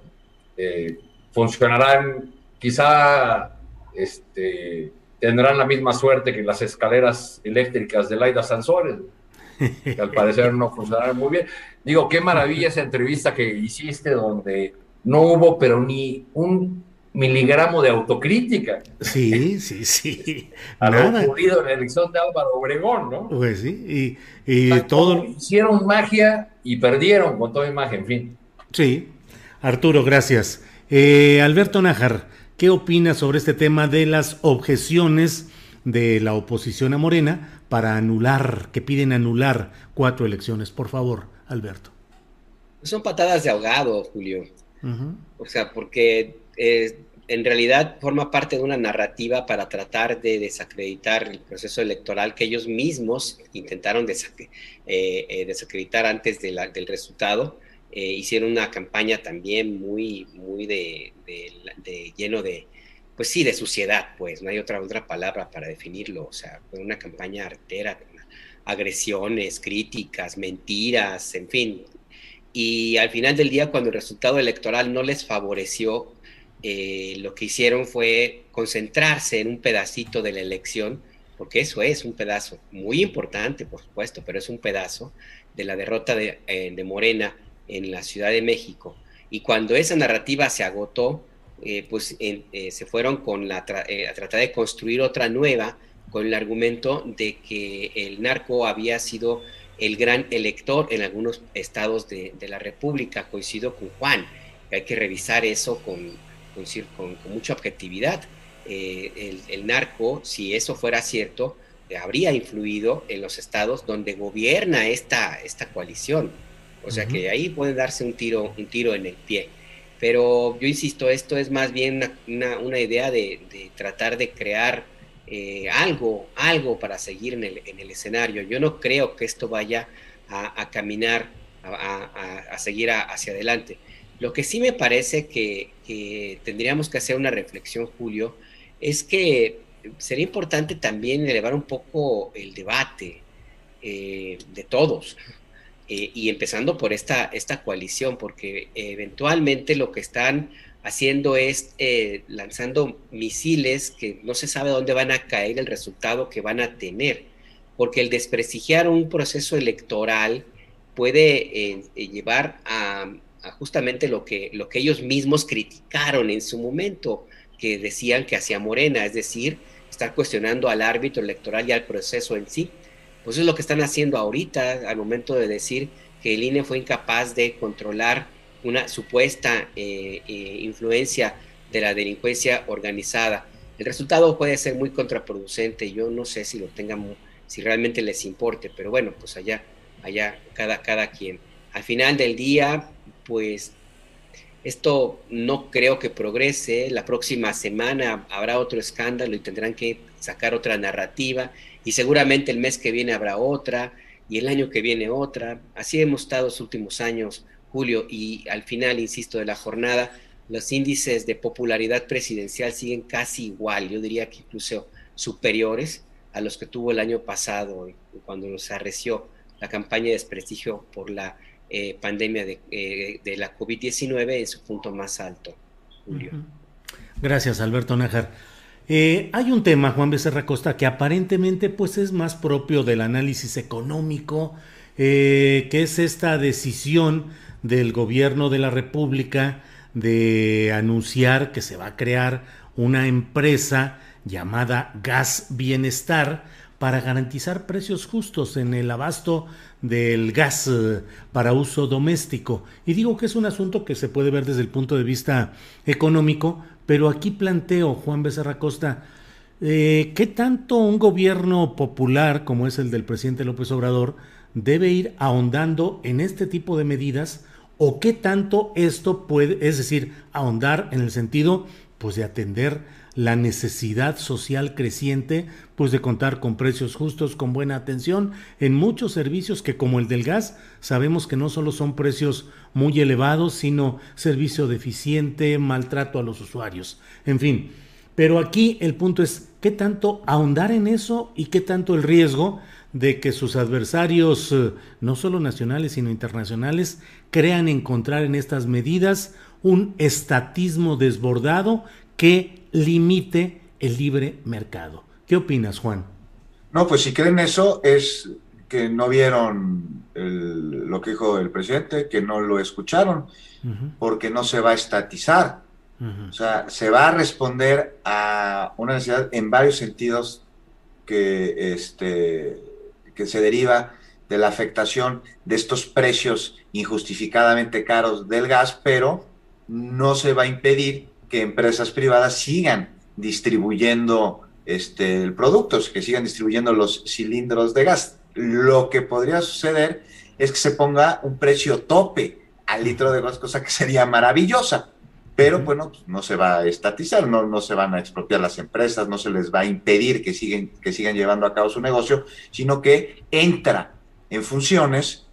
Eh, funcionarán quizá... este tendrán la misma suerte que las escaleras eléctricas de Layda Sansores, que al parecer no funcionaron muy bien. Digo, qué maravilla esa entrevista que hiciste, donde no hubo, pero ni un miligramo de autocrítica. Sí, sí, sí. A lo ocurrido en la elección de Álvaro Obregón, ¿no? Pues sí, y, y Tanto, todo... Hicieron magia y perdieron con toda imagen, en fin. Sí. Arturo, gracias. Eh, Alberto Nájar, ¿qué opinas sobre este tema de las objeciones de la oposición a Morena para anular, que piden anular cuatro elecciones? Por favor, Alberto. Son patadas de ahogado, Julio. Uh-huh. O sea, porque eh, en realidad forma parte de una narrativa para tratar de desacreditar el proceso electoral que ellos mismos intentaron desac- eh, eh, desacreditar antes de la, del resultado. Eh, hicieron una campaña también muy, muy de, de, de lleno de, pues sí, de suciedad, pues, no hay otra, otra palabra para definirlo, o sea, fue una campaña artera, agresiones, críticas, mentiras, en fin, y al final del día, cuando el resultado electoral no les favoreció, eh, lo que hicieron fue concentrarse en un pedacito de la elección, porque eso es un pedazo, muy importante, por supuesto, pero es un pedazo de la derrota de, eh, de Morena en la Ciudad de México, y cuando esa narrativa se agotó, eh, pues en, eh, se fueron con la tra- eh, a tratar de construir otra nueva con el argumento de que el narco había sido el gran elector en algunos estados de, de la República. Coincido con Juan, que hay que revisar eso con, con, con, con mucha objetividad. Eh, el, el narco, si eso fuera cierto, eh, habría influido en los estados donde gobierna esta, esta coalición. O sea, uh-huh. que ahí puede darse un tiro, un tiro en el pie. Pero yo insisto, esto es más bien una, una, una idea de, de tratar de crear eh, algo, algo para seguir en el, en el escenario. Yo no creo que esto vaya a, a caminar, a, a, a seguir a, hacia adelante. Lo que sí me parece que, que tendríamos que hacer una reflexión, Julio, es que sería importante también elevar un poco el debate eh, de todos. Eh, y empezando por esta, esta coalición, porque eventualmente lo que están haciendo es eh, lanzando misiles que no se sabe dónde van a caer, el resultado que van a tener, porque el desprestigiar un proceso electoral puede eh, llevar a, a justamente lo que, lo que ellos mismos criticaron en su momento, que decían que hacía Morena, es decir, estar cuestionando al árbitro electoral y al proceso en sí. Pues es lo que están haciendo ahorita al momento de decir que el I N E fue incapaz de controlar una supuesta eh, eh, influencia de la delincuencia organizada. El resultado puede ser muy contraproducente, yo no sé si lo tengan, si realmente les importe, pero bueno, pues allá, allá cada, cada quien. Al final del día, pues esto no creo que progrese, la próxima semana habrá otro escándalo y tendrán que sacar otra narrativa, y seguramente el mes que viene habrá otra, y el año que viene otra. Así hemos estado los últimos años, Julio, y al final, insisto, de la jornada, los índices de popularidad presidencial siguen casi igual, yo diría que incluso superiores a los que tuvo el año pasado, cuando nos arreció la campaña de desprestigio por la eh, pandemia de, eh, de la covid diecinueve en su punto más alto, Julio. Gracias, Alberto Nájar. Eh, hay un tema, Juan Becerra Costa, que aparentemente pues, es más propio del análisis económico, eh, que es esta decisión del gobierno de la República de anunciar que se va a crear una empresa llamada Gas Bienestar para garantizar precios justos en el abasto del gas eh, para uso doméstico. Y digo que es un asunto que se puede ver desde el punto de vista económico, pero aquí planteo, Juan Becerra Costa, eh, ¿qué tanto un gobierno popular como es el del presidente López Obrador debe ir ahondando en este tipo de medidas? ¿O qué tanto esto puede, es decir, ahondar en el sentido pues, de atender la necesidad social creciente, pues de contar con precios justos, con buena atención en muchos servicios que, como el del gas, sabemos que no solo son precios muy elevados, sino servicio deficiente, maltrato a los usuarios, en fin. Pero aquí el punto es, ¿qué tanto ahondar en eso y qué tanto el riesgo de que sus adversarios, no solo nacionales, sino internacionales, crean encontrar en estas medidas un estatismo desbordado que limite el libre mercado? ¿Qué opinas, Juan? No, pues si creen eso es que no vieron el, lo que dijo el presidente, que no lo escucharon, uh-huh. porque no se va a estatizar. Uh-huh. O sea, se va a responder a una necesidad en varios sentidos que, este, que se deriva de la afectación de estos precios injustificadamente caros del gas, pero no se va a impedir que empresas privadas sigan distribuyendo este, productos, que sigan distribuyendo los cilindros de gas. Lo que podría suceder es que se ponga un precio tope al litro de gas, cosa que sería maravillosa, pero bueno, pues no se va a estatizar, no, no se van a expropiar las empresas, no se les va a impedir que, siguen, que sigan llevando a cabo su negocio, sino que entra en funciones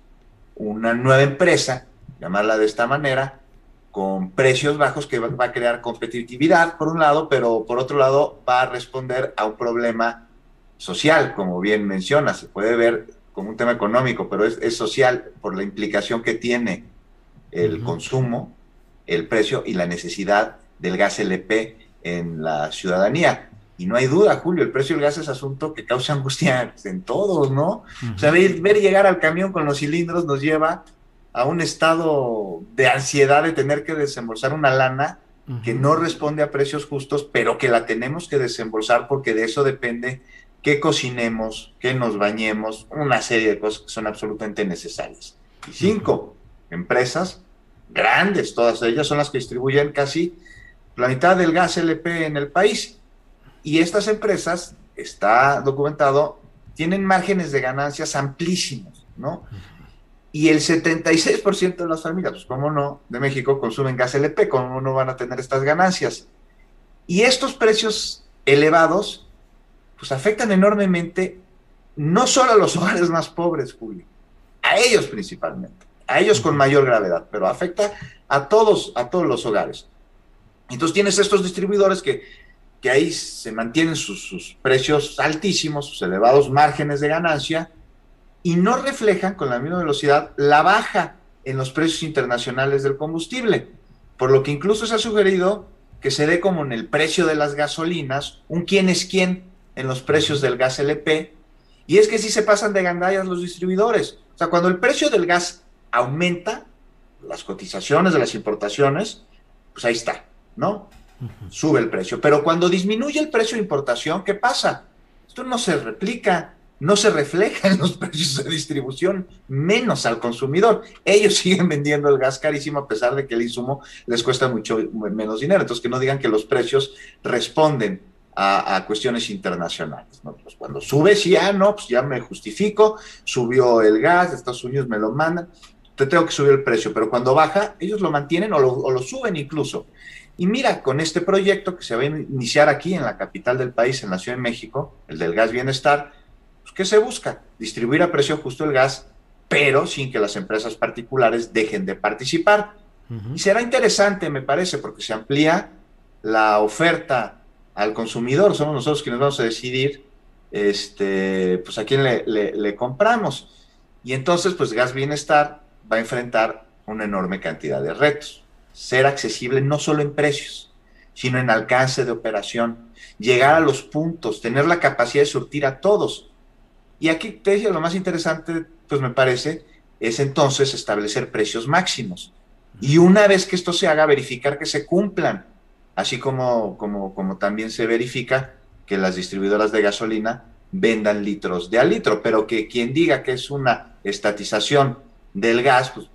una nueva empresa, llamarla de esta manera, con precios bajos que va a crear competitividad por un lado, pero por otro lado va a responder a un problema social, como bien menciona, se puede ver como un tema económico, pero es, es social por la implicación que tiene el uh-huh. consumo, el precio y la necesidad del gas L P en la ciudadanía. Y no hay duda, Julio, el precio del gas es asunto que causa angustia en todos, ¿no? Uh-huh. O sea, ver, ver llegar al camión con los cilindros nos lleva a un estado de ansiedad de tener que desembolsar una lana uh-huh. que no responde a precios justos, pero que la tenemos que desembolsar porque de eso depende que cocinemos, que nos bañemos, una serie de cosas que son absolutamente necesarias. Y cinco, uh-huh. empresas grandes, todas ellas son las que distribuyen casi la mitad del gas L P en el país. Y estas empresas, está documentado, tienen márgenes de ganancias amplísimos, ¿no? Y el setenta y seis por ciento de las familias, pues cómo no, de México consumen gas L P, cómo no van a tener estas ganancias. Y estos precios elevados, pues afectan enormemente no solo a los hogares más pobres, Julio, a ellos principalmente, a ellos con mayor gravedad, pero afecta a todos, a todos los hogares. Entonces tienes estos distribuidores que, que ahí se mantienen sus, sus precios altísimos, sus elevados márgenes de ganancia, y no reflejan con la misma velocidad la baja en los precios internacionales del combustible, por lo que incluso se ha sugerido que se dé como en el precio de las gasolinas, un quién es quién en los precios del gas L P, y es que sí se pasan de gandallas los distribuidores. O sea, cuando el precio del gas aumenta, las cotizaciones de las importaciones, pues ahí está, ¿no? Sube el precio. Pero cuando disminuye el precio de importación, ¿qué pasa? Esto no se replica, no se refleja en los precios de distribución, menos al consumidor. Ellos siguen vendiendo el gas carísimo a pesar de que el insumo les cuesta mucho menos dinero. Entonces, que no digan que los precios responden a, a cuestiones internacionales, ¿no? Pues cuando sube, sí, ah, no, pues ya me justifico, subió el gas, Estados Unidos me lo mandan, te tengo que subir el precio. Pero cuando baja, ellos lo mantienen o lo, o lo suben incluso. Y mira, con este proyecto que se va a iniciar aquí en la capital del país, en la Ciudad de México, el del gas bienestar, pues ¿qué se busca? Distribuir a precio justo el gas, pero sin que las empresas particulares dejen de participar. Uh-huh. Y será interesante, me parece, porque se amplía la oferta al consumidor. Somos nosotros quienes vamos a decidir este, pues a quién le, le, le compramos. Y entonces, pues gas bienestar va a enfrentar una enorme cantidad de retos. Ser accesible no solo en precios, sino en alcance de operación, llegar a los puntos, tener la capacidad de surtir a todos. Y aquí te decía, lo más interesante, pues me parece, es entonces establecer precios máximos. Y una vez que esto se haga, verificar que se cumplan, así como, como, como también se verifica que las distribuidoras de gasolina vendan litros de a litro, pero que quien diga que es una estatización del gas, pues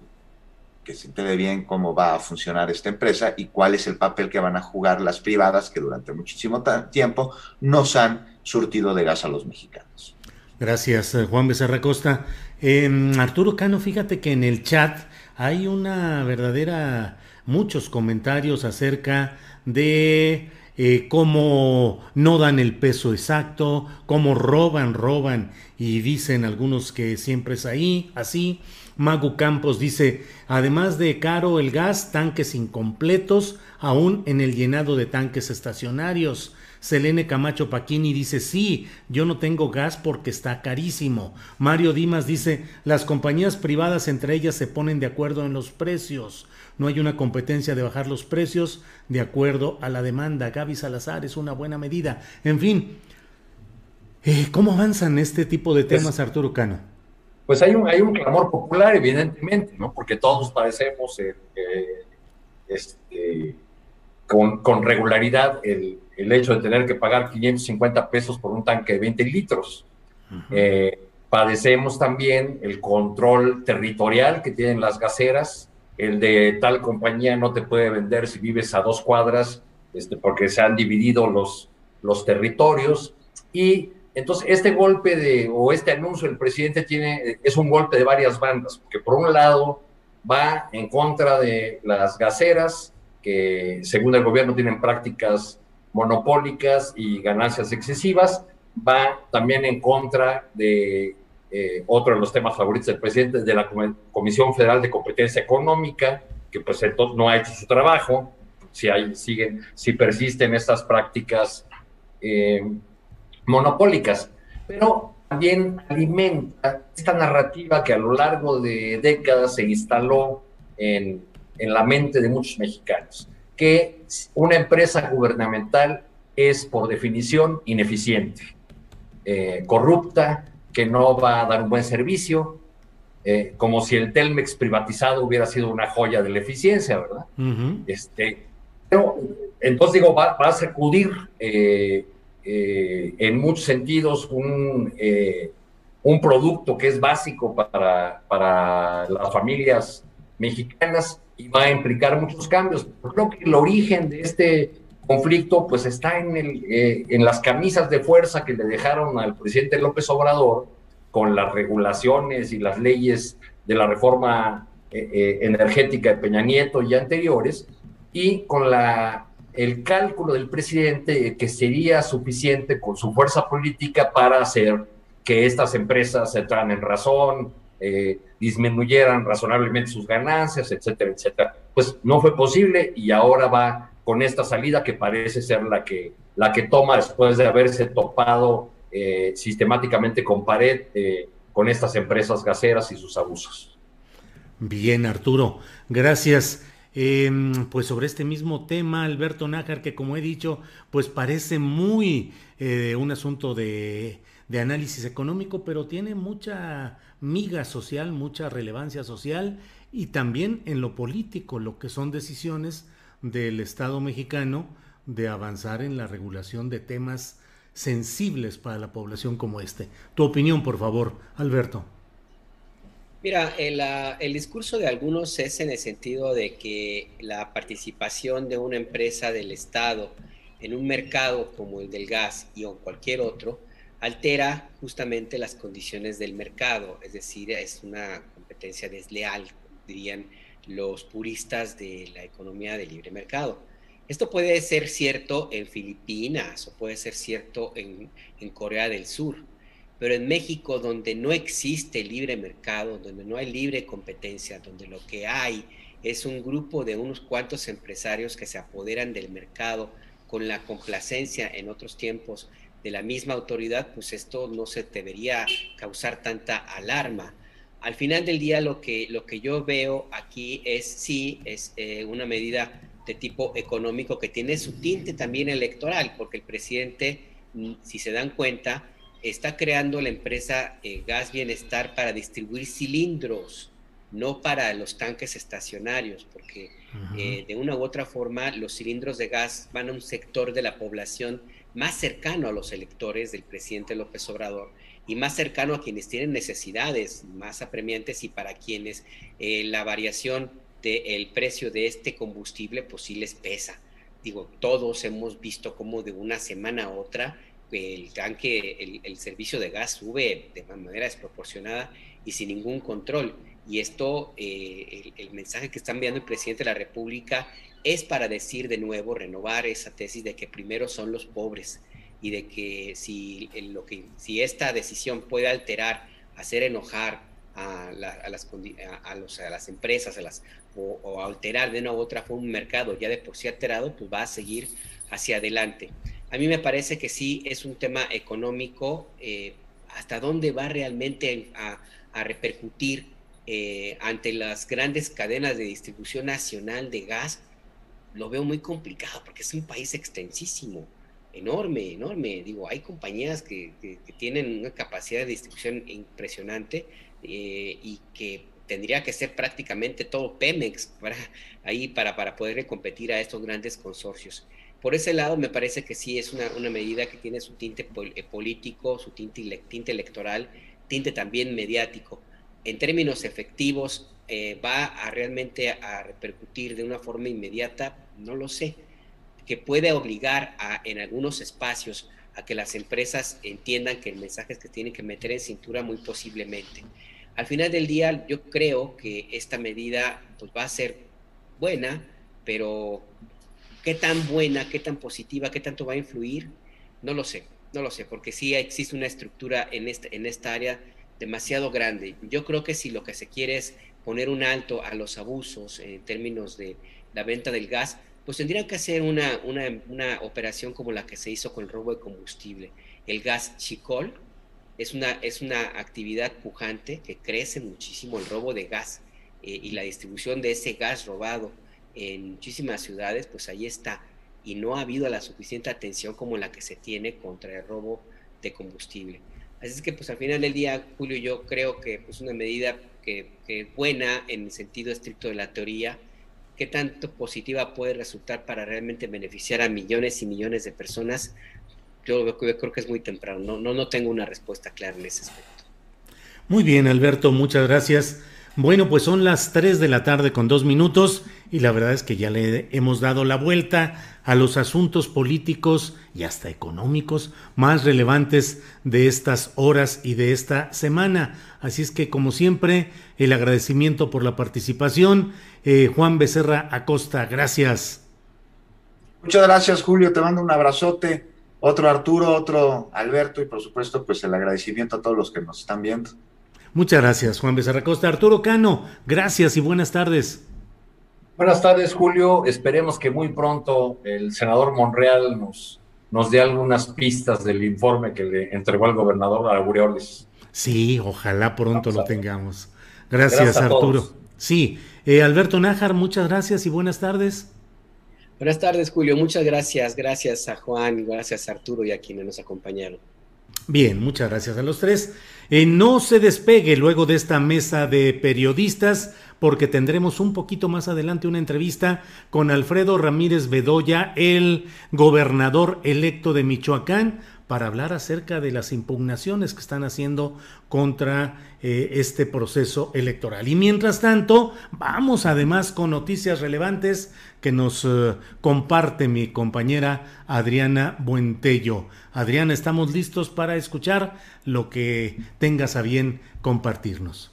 que se entere bien cómo va a funcionar esta empresa y cuál es el papel que van a jugar las privadas que durante muchísimo tiempo nos han surtido de gas a los mexicanos. Gracias, Juan Becerra Costa. Eh, Arturo Cano, fíjate que en el chat hay una verdadera, muchos comentarios acerca de eh, cómo no dan el peso exacto, cómo roban, roban, y dicen algunos que siempre es ahí, así. Magu Campos dice, además de caro el gas, tanques incompletos, aún en el llenado de tanques estacionarios. Selene Camacho Paquini dice, sí, yo no tengo gas porque está carísimo. Mario Dimas dice, las compañías privadas entre ellas se ponen de acuerdo en los precios. No hay una competencia de bajar los precios de acuerdo a la demanda. Gaby Salazar, es una buena medida. En fin, eh, ¿cómo avanzan este tipo de temas, Arturo Cano? Pues hay un, hay un clamor popular, evidentemente, ¿no? Porque todos padecemos el, eh, este, con, con regularidad el, el hecho de tener que pagar quinientos cincuenta pesos por un tanque de veinte litros. Uh-huh. Eh, padecemos también el control territorial que tienen las gaseras, el de tal compañía no te puede vender si vives a dos cuadras, este, porque se han dividido los, los territorios y... Entonces, este golpe de, o este anuncio del presidente tiene, es un golpe de varias bandas, porque por un lado va en contra de las gaseras, que según el gobierno tienen prácticas monopólicas y ganancias excesivas, va también en contra de eh, otro de los temas favoritos del presidente, de la Comisión Federal de Competencia Económica, que pues entonces no ha hecho su trabajo, si, hay, siguen, si persisten estas prácticas eh, monopólicas, pero también alimenta esta narrativa que a lo largo de décadas se instaló en, en la mente de muchos mexicanos, que una empresa gubernamental es por definición ineficiente, eh, corrupta, que no va a dar un buen servicio, eh, como si el Telmex privatizado hubiera sido una joya de la eficiencia, ¿verdad? Uh-huh. Este, Pero, entonces digo, va, va a sacudir eh, eh, en muchos sentidos un, eh, un producto que es básico para, para las familias mexicanas y va a implicar muchos cambios. Creo que el origen de este conflicto pues está en, el, eh, en las camisas de fuerza que le dejaron al presidente López Obrador con las regulaciones y las leyes de la reforma eh, eh, energética de Peña Nieto y anteriores, y con la, el cálculo del presidente que sería suficiente con su fuerza política para hacer que estas empresas entraran en razón, eh, disminuyeran razonablemente sus ganancias, etcétera, etcétera. Pues no fue posible y ahora va con esta salida que parece ser la que, la que toma después de haberse topado eh, sistemáticamente con pared eh, con estas empresas gaseras y sus abusos. Bien, Arturo, gracias. Eh, pues sobre este mismo tema, Alberto Nájar, que como he dicho, pues parece muy eh, un asunto de, de análisis económico, pero tiene mucha miga social, mucha relevancia social y también en lo político, lo que son decisiones del Estado mexicano de avanzar en la regulación de temas sensibles para la población como este. Tu opinión, por favor, Alberto. Mira, el, uh, el discurso de algunos es en el sentido de que la participación de una empresa del Estado en un mercado como el del gas y o cualquier otro altera justamente las condiciones del mercado, es decir, es una competencia desleal, dirían los puristas de la economía de libre mercado. Esto puede ser cierto en Filipinas o puede ser cierto en, en Corea del Sur. Pero en México, donde no existe libre mercado, donde no hay libre competencia, donde lo que hay es un grupo de unos cuantos empresarios que se apoderan del mercado con la complacencia en otros tiempos de la misma autoridad, pues esto no se debería causar tanta alarma. Al final del día, lo que, lo que yo veo aquí es, sí, es eh, una medida de tipo económico que tiene su tinte también electoral, porque el presidente, si se dan cuenta, está creando la empresa eh, Gas Bienestar para distribuir cilindros, no para los tanques estacionarios, porque eh, de una u otra forma los cilindros de gas van a un sector de la población más cercano a los electores del presidente López Obrador y más cercano a quienes tienen necesidades más apremiantes y para quienes eh, la variación del precio de este combustible pues sí les pesa. Digo, todos hemos visto cómo de una semana a otra el tanque, el, el servicio de gas sube de manera desproporcionada y sin ningún control. Y esto, eh, el, el mensaje que está enviando el presidente de la República es para decir de nuevo, renovar esa tesis de que primero son los pobres y de que si, lo que, si esta decisión puede alterar, hacer enojar a, la, a, las, a, los, a las empresas a las, o, o alterar de una u otra forma un mercado ya de por sí alterado, pues va a seguir hacia adelante. A mí me parece que sí es un tema económico, eh, hasta dónde va realmente a, a repercutir eh, ante las grandes cadenas de distribución nacional de gas, lo veo muy complicado porque es un país extensísimo, enorme, enorme. Digo, hay compañías que, que, que tienen una capacidad de distribución impresionante eh, y que tendría que ser prácticamente todo Pemex para, ahí para, para poder competir a estos grandes consorcios. Por ese lado, me parece que sí es una, una medida que tiene su tinte pol- político, su tinte, tinte electoral, tinte también mediático. En términos efectivos, eh, ¿va a realmente a repercutir de una forma inmediata? No lo sé. Que puede obligar a, en algunos espacios a que las empresas entiendan que el mensaje es que tienen que meter en cintura muy posiblemente. Al final del día, yo creo que esta medida pues, va a ser buena, pero ¿qué tan buena, qué tan positiva, qué tanto va a influir? No lo sé, no lo sé, porque sí existe una estructura en, este, en esta área demasiado grande. Yo creo que si lo que se quiere es poner un alto a los abusos en términos de la venta del gas, pues tendrían que hacer una, una, una operación como la que se hizo con el robo de combustible. El gas Chicol es una, es una actividad pujante que crece muchísimo el robo de gas eh, y la distribución de ese gas robado en muchísimas ciudades, pues ahí está. Y no ha habido la suficiente atención como la que se tiene contra el robo de combustible. Así es que, pues al final del día, Julio, yo creo que es pues, una medida que, que es buena en el sentido estricto de la teoría, qué tanto positiva puede resultar para realmente beneficiar a millones y millones de personas, yo, yo creo que es muy temprano, no, no, no tengo una respuesta clara en ese aspecto. Muy bien, Alberto, muchas gracias. Bueno, pues son las tres de la tarde con dos minutos y la verdad es que ya le hemos dado la vuelta a los asuntos políticos y hasta económicos más relevantes de estas horas y de esta semana. Así es que, como siempre, el agradecimiento por la participación. Eh, Juan Becerra Acosta, gracias. Muchas gracias, Julio. Te mando un abrazote. Otro Arturo, otro Alberto y, por supuesto, pues el agradecimiento a todos los que nos están viendo. Muchas gracias, Juan Becerra Costa. Arturo Cano, gracias y buenas tardes. Buenas tardes, Julio. Esperemos que muy pronto el senador Monreal nos, nos dé algunas pistas del informe que le entregó al gobernador Aureoles. Sí, ojalá pronto lo tengamos. Gracias, gracias Arturo. Sí, eh, Alberto Nájar, muchas gracias y buenas tardes. Buenas tardes, Julio. Muchas gracias. Gracias a Juan, gracias a Arturo y a quienes nos acompañaron. Bien, muchas gracias a los tres. Eh, no se despegue luego de esta mesa de periodistas, porque tendremos un poquito más adelante una entrevista con Alfredo Ramírez Bedoya, el gobernador electo de Michoacán, para hablar acerca de las impugnaciones que están haciendo contra eh, este proceso electoral. Y mientras tanto, vamos además con noticias relevantes que nos eh, comparte mi compañera Adriana Buentello. Adriana, estamos listos para escuchar lo que tengas a bien compartirnos.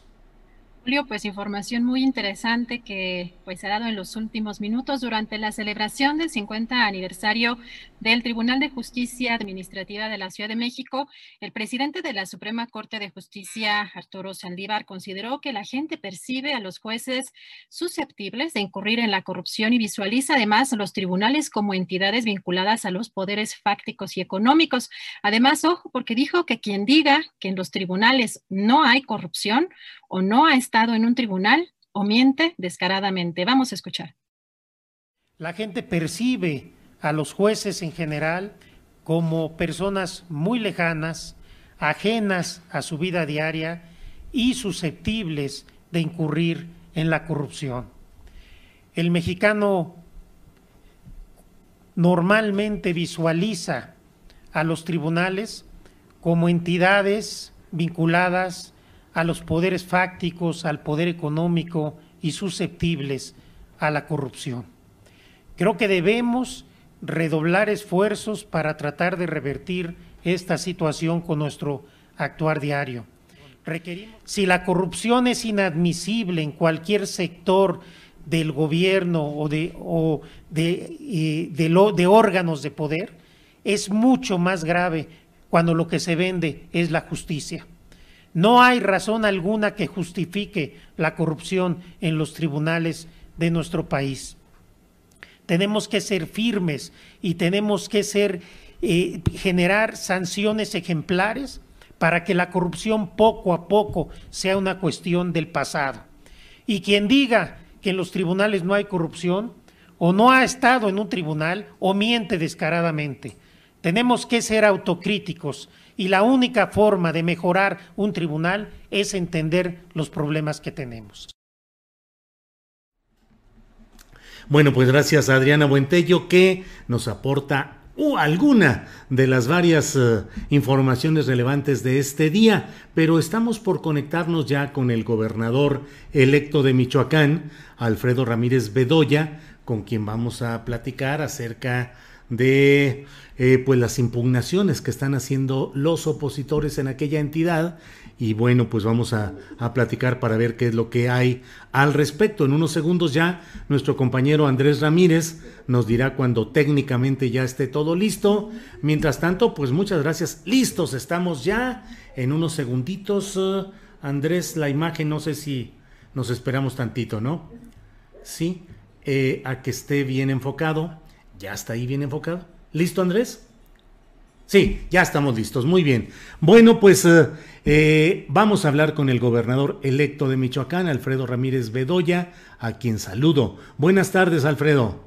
Julio, pues información muy interesante que pues, ha dado en los últimos minutos durante la celebración del cincuenta aniversario del Tribunal de Justicia Administrativa de la Ciudad de México. El presidente de la Suprema Corte de Justicia, Arturo Saldívar, consideró que la gente percibe a los jueces susceptibles de incurrir en la corrupción y visualiza además los tribunales como entidades vinculadas a los poderes fácticos y económicos. Además, ojo, porque dijo que quien diga que en los tribunales no hay corrupción o no ha estado en un tribunal o miente descaradamente. Vamos a escuchar. La gente percibe a los jueces en general como personas muy lejanas, ajenas a su vida diaria y susceptibles de incurrir en la corrupción. El mexicano normalmente visualiza a los tribunales como entidades vinculadas a los poderes fácticos, al poder económico y susceptibles a la corrupción. Creo que debemos redoblar esfuerzos para tratar de revertir esta situación con nuestro actuar diario. Si la corrupción es inadmisible en cualquier sector del gobierno o de, o de, eh, de, lo, de órganos de poder, es mucho más grave cuando lo que se vende es la justicia. No hay razón alguna que justifique la corrupción en los tribunales de nuestro país. Tenemos que ser firmes y tenemos que ser, eh, generar sanciones ejemplares para que la corrupción poco a poco sea una cuestión del pasado. Y quien diga que en los tribunales no hay corrupción o no ha estado en un tribunal o miente descaradamente. Tenemos que ser autocríticos y la única forma de mejorar un tribunal es entender los problemas que tenemos. Bueno, pues gracias a Adriana Buentello que nos aporta uh, alguna de las varias uh, informaciones relevantes de este día, pero estamos por conectarnos ya con el gobernador electo de Michoacán, Alfredo Ramírez Bedoya, con quien vamos a platicar acerca de eh, pues las impugnaciones que están haciendo los opositores en aquella entidad y bueno, pues vamos a, a platicar para ver qué es lo que hay al respecto. En unos segundos ya nuestro compañero Andrés Ramírez nos dirá cuando técnicamente ya esté todo listo. Mientras tanto, pues muchas gracias. Listos, estamos ya en unos segunditos. Uh, Andrés, la imagen, no sé si nos esperamos tantito, ¿no? Sí, eh, a que esté bien enfocado. ¿Ya está ahí bien enfocado? ¿Listo, Andrés? Sí, ya estamos listos. Muy bien. Bueno, pues eh, eh, vamos a hablar con el gobernador electo de Michoacán, Alfredo Ramírez Bedoya, a quien saludo. Buenas tardes, Alfredo.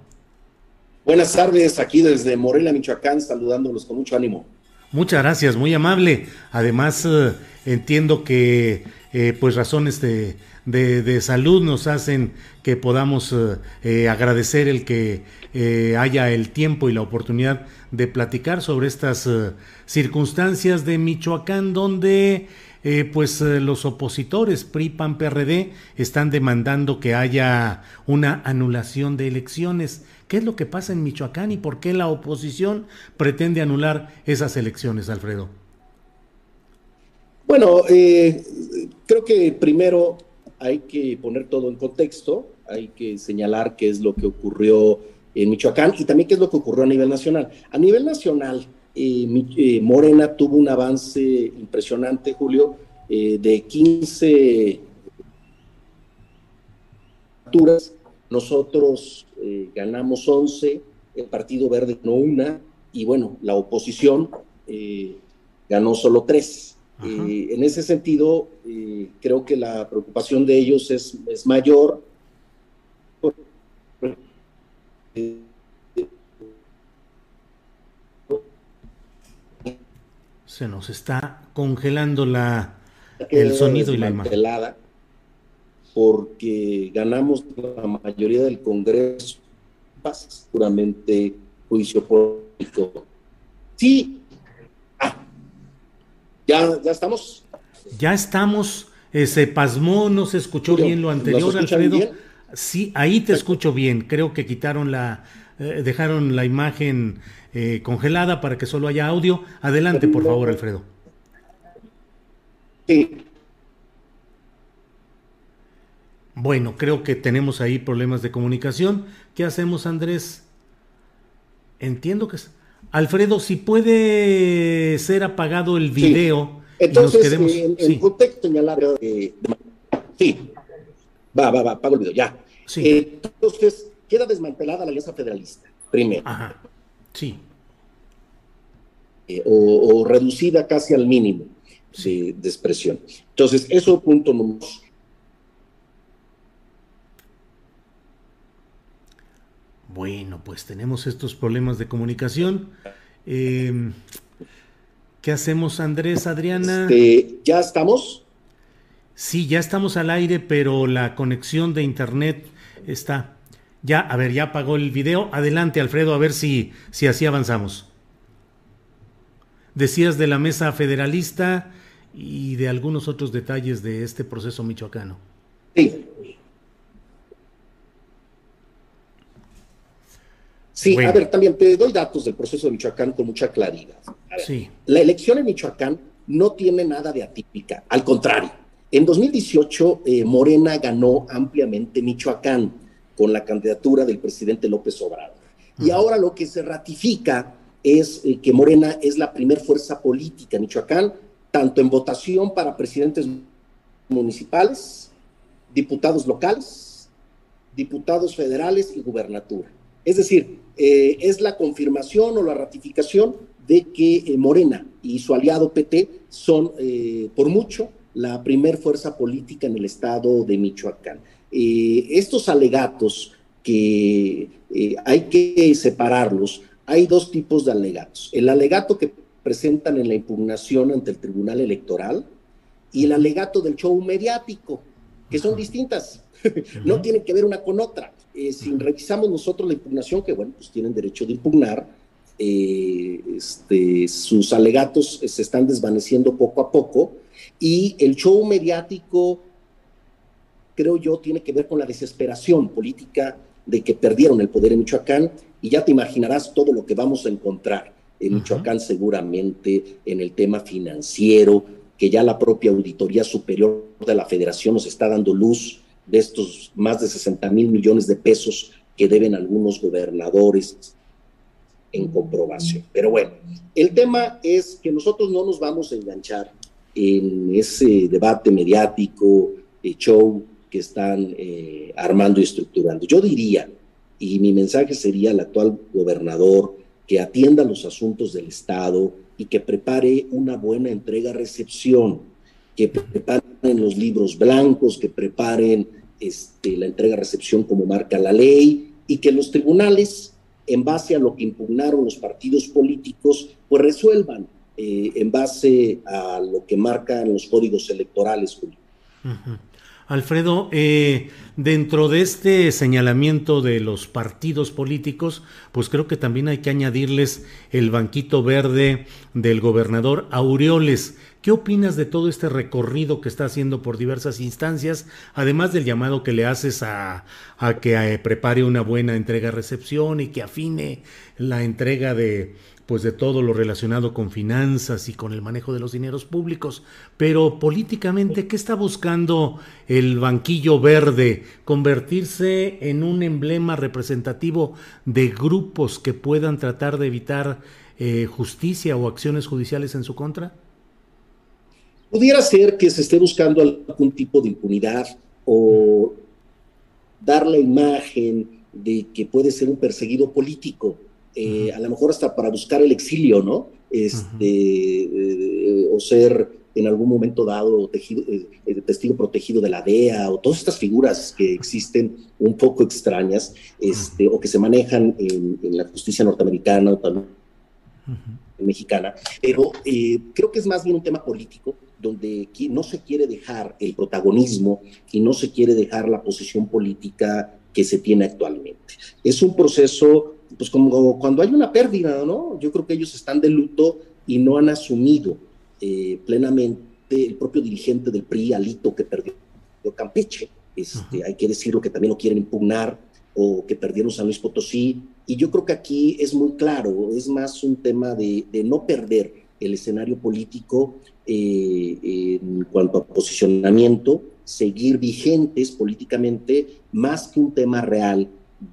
Buenas tardes, aquí desde Morelia, Michoacán, saludándolos con mucho ánimo. Muchas gracias, muy amable. Además, eh, entiendo que eh, pues razones de, de, de salud nos hacen que podamos eh, agradecer el que eh, haya el tiempo y la oportunidad de platicar sobre estas eh, circunstancias de Michoacán, donde eh, pues eh, los opositores P R I, P A N, P R D están demandando que haya una anulación de elecciones. ¿Qué es lo que pasa en Michoacán y por qué la oposición pretende anular esas elecciones, Alfredo? Bueno, eh, creo que primero hay que poner todo en contexto, hay que señalar qué es lo que ocurrió en Michoacán y también qué es lo que ocurrió a nivel nacional. A nivel nacional, eh, eh, Morena tuvo un avance impresionante, Julio, eh, de quince candidaturas. Nosotros eh, ganamos once, el Partido Verde ganó una, y bueno, la oposición eh, ganó solo tres. Eh, en ese sentido, eh, creo que la preocupación de ellos es, es mayor. Se nos está congelando la, el sonido y la imagen. Porque ganamos la mayoría del Congreso, seguramente juicio político. Sí, ah, ya, ya estamos. Ya estamos, eh, se pasmó, no se escuchó Julio, bien lo anterior, Alfredo. Bien. Sí, ahí te escucho bien, creo que quitaron la, eh, dejaron la imagen eh, congelada para que solo haya audio. Adelante, por favor, Alfredo. Sí. Bueno, creo que tenemos ahí problemas de comunicación. ¿Qué hacemos, Andrés? Entiendo que es... Alfredo, si puede ser apagado el video. Sí. Entonces, nos quedemos... en, en sí. contexto señalar... Eh, sí, va, va, va, apago el video, ya. Sí. Eh, entonces, queda desmantelada la Alianza Federalista, primero. Ajá, sí. Eh, o, o reducida casi al mínimo sí. de, de expresión. Entonces, eso punto número dos. Bueno, pues tenemos estos problemas de comunicación. Eh, ¿Qué hacemos, Andrés, Adriana? Este, ¿Ya estamos? Sí, ya estamos al aire, pero la conexión de internet está... Ya, a ver, ya apagó el video. Adelante, Alfredo, a ver si, si así avanzamos. Decías de la mesa federalista y de algunos otros detalles de este proceso michoacano. Sí. Sí, bueno. A ver, también te doy datos del proceso de Michoacán con mucha claridad. A ver, sí. La elección en Michoacán no tiene nada de atípica, al contrario. En dos mil dieciocho, eh, Morena ganó ampliamente Michoacán con la candidatura del presidente López Obrador. Uh-huh. Y ahora lo que se ratifica es eh, que Morena es la primer fuerza política en Michoacán, tanto en votación para presidentes municipales, diputados locales, diputados federales y gubernatura. Es decir, eh, es la confirmación o la ratificación de que eh, Morena y su aliado P T son, eh, por mucho, la primer fuerza política en el estado de Michoacán. Eh, estos alegatos que eh, hay que separarlos, hay dos tipos de alegatos. El alegato que presentan en la impugnación ante el Tribunal Electoral y el alegato del show mediático, que son distintas, no tienen que ver una con otra. Eh, si revisamos nosotros la impugnación, que bueno, pues tienen derecho de impugnar, eh, este, sus alegatos se están desvaneciendo poco a poco, y el show mediático, creo yo, tiene que ver con la desesperación política de que perdieron el poder en Michoacán, y ya te imaginarás todo lo que vamos a encontrar en Michoacán, uh-huh. seguramente en el tema financiero, que ya la propia Auditoría Superior de la Federación nos está dando luz de estos más de sesenta mil millones de pesos que deben algunos gobernadores en comprobación. Pero bueno, el tema es que nosotros no nos vamos a enganchar en ese debate mediático, eh, show que están eh, armando y estructurando. Yo diría, y mi mensaje sería al actual gobernador, que atienda los asuntos del Estado y que prepare una buena entrega-recepción, que preparen los libros blancos, que preparen este, la entrega-recepción como marca la ley, y que los tribunales, en base a lo que impugnaron los partidos políticos, pues resuelvan eh, en base a lo que marcan los códigos electorales. Uh-huh. Alfredo, eh, dentro de este señalamiento de los partidos políticos, pues creo que también hay que añadirles el banquito verde del gobernador Aureoles. ¿Qué opinas de todo este recorrido que está haciendo por diversas instancias, además del llamado que le haces a, a que eh, prepare una buena entrega-recepción y que afine la entrega de, pues, de todo lo relacionado con finanzas y con el manejo de los dineros públicos? Pero políticamente, ¿qué está buscando el banquillo verde? ¿Convertirse en un emblema representativo de grupos que puedan tratar de evitar eh, justicia o acciones judiciales en su contra? Pudiera ser que se esté buscando algún tipo de impunidad o dar la imagen de que puede ser un perseguido político, eh, uh-huh. a lo mejor hasta para buscar el exilio, ¿no? Este, uh-huh. eh, o ser en algún momento dado tejido, eh, testigo protegido de la D E A, o todas estas figuras que existen un poco extrañas, este, uh-huh. o que se manejan en, en la justicia norteamericana o también uh-huh. mexicana. Pero eh, creo que es más bien un tema político, donde no se quiere dejar el protagonismo y no se quiere dejar la posición política que se tiene actualmente. Es un proceso, pues como cuando hay una pérdida, ¿no? Yo creo que ellos están de luto y no han asumido eh, plenamente. El propio dirigente del P R I, Alito, que perdió Campeche, este, uh-huh. hay que decirlo, que también lo quieren impugnar, o que perdieron San Luis Potosí, y yo creo que aquí es muy claro, es más un tema de, de no perder el escenario político eh, en cuanto a posicionamiento, seguir vigentes políticamente, más que un tema real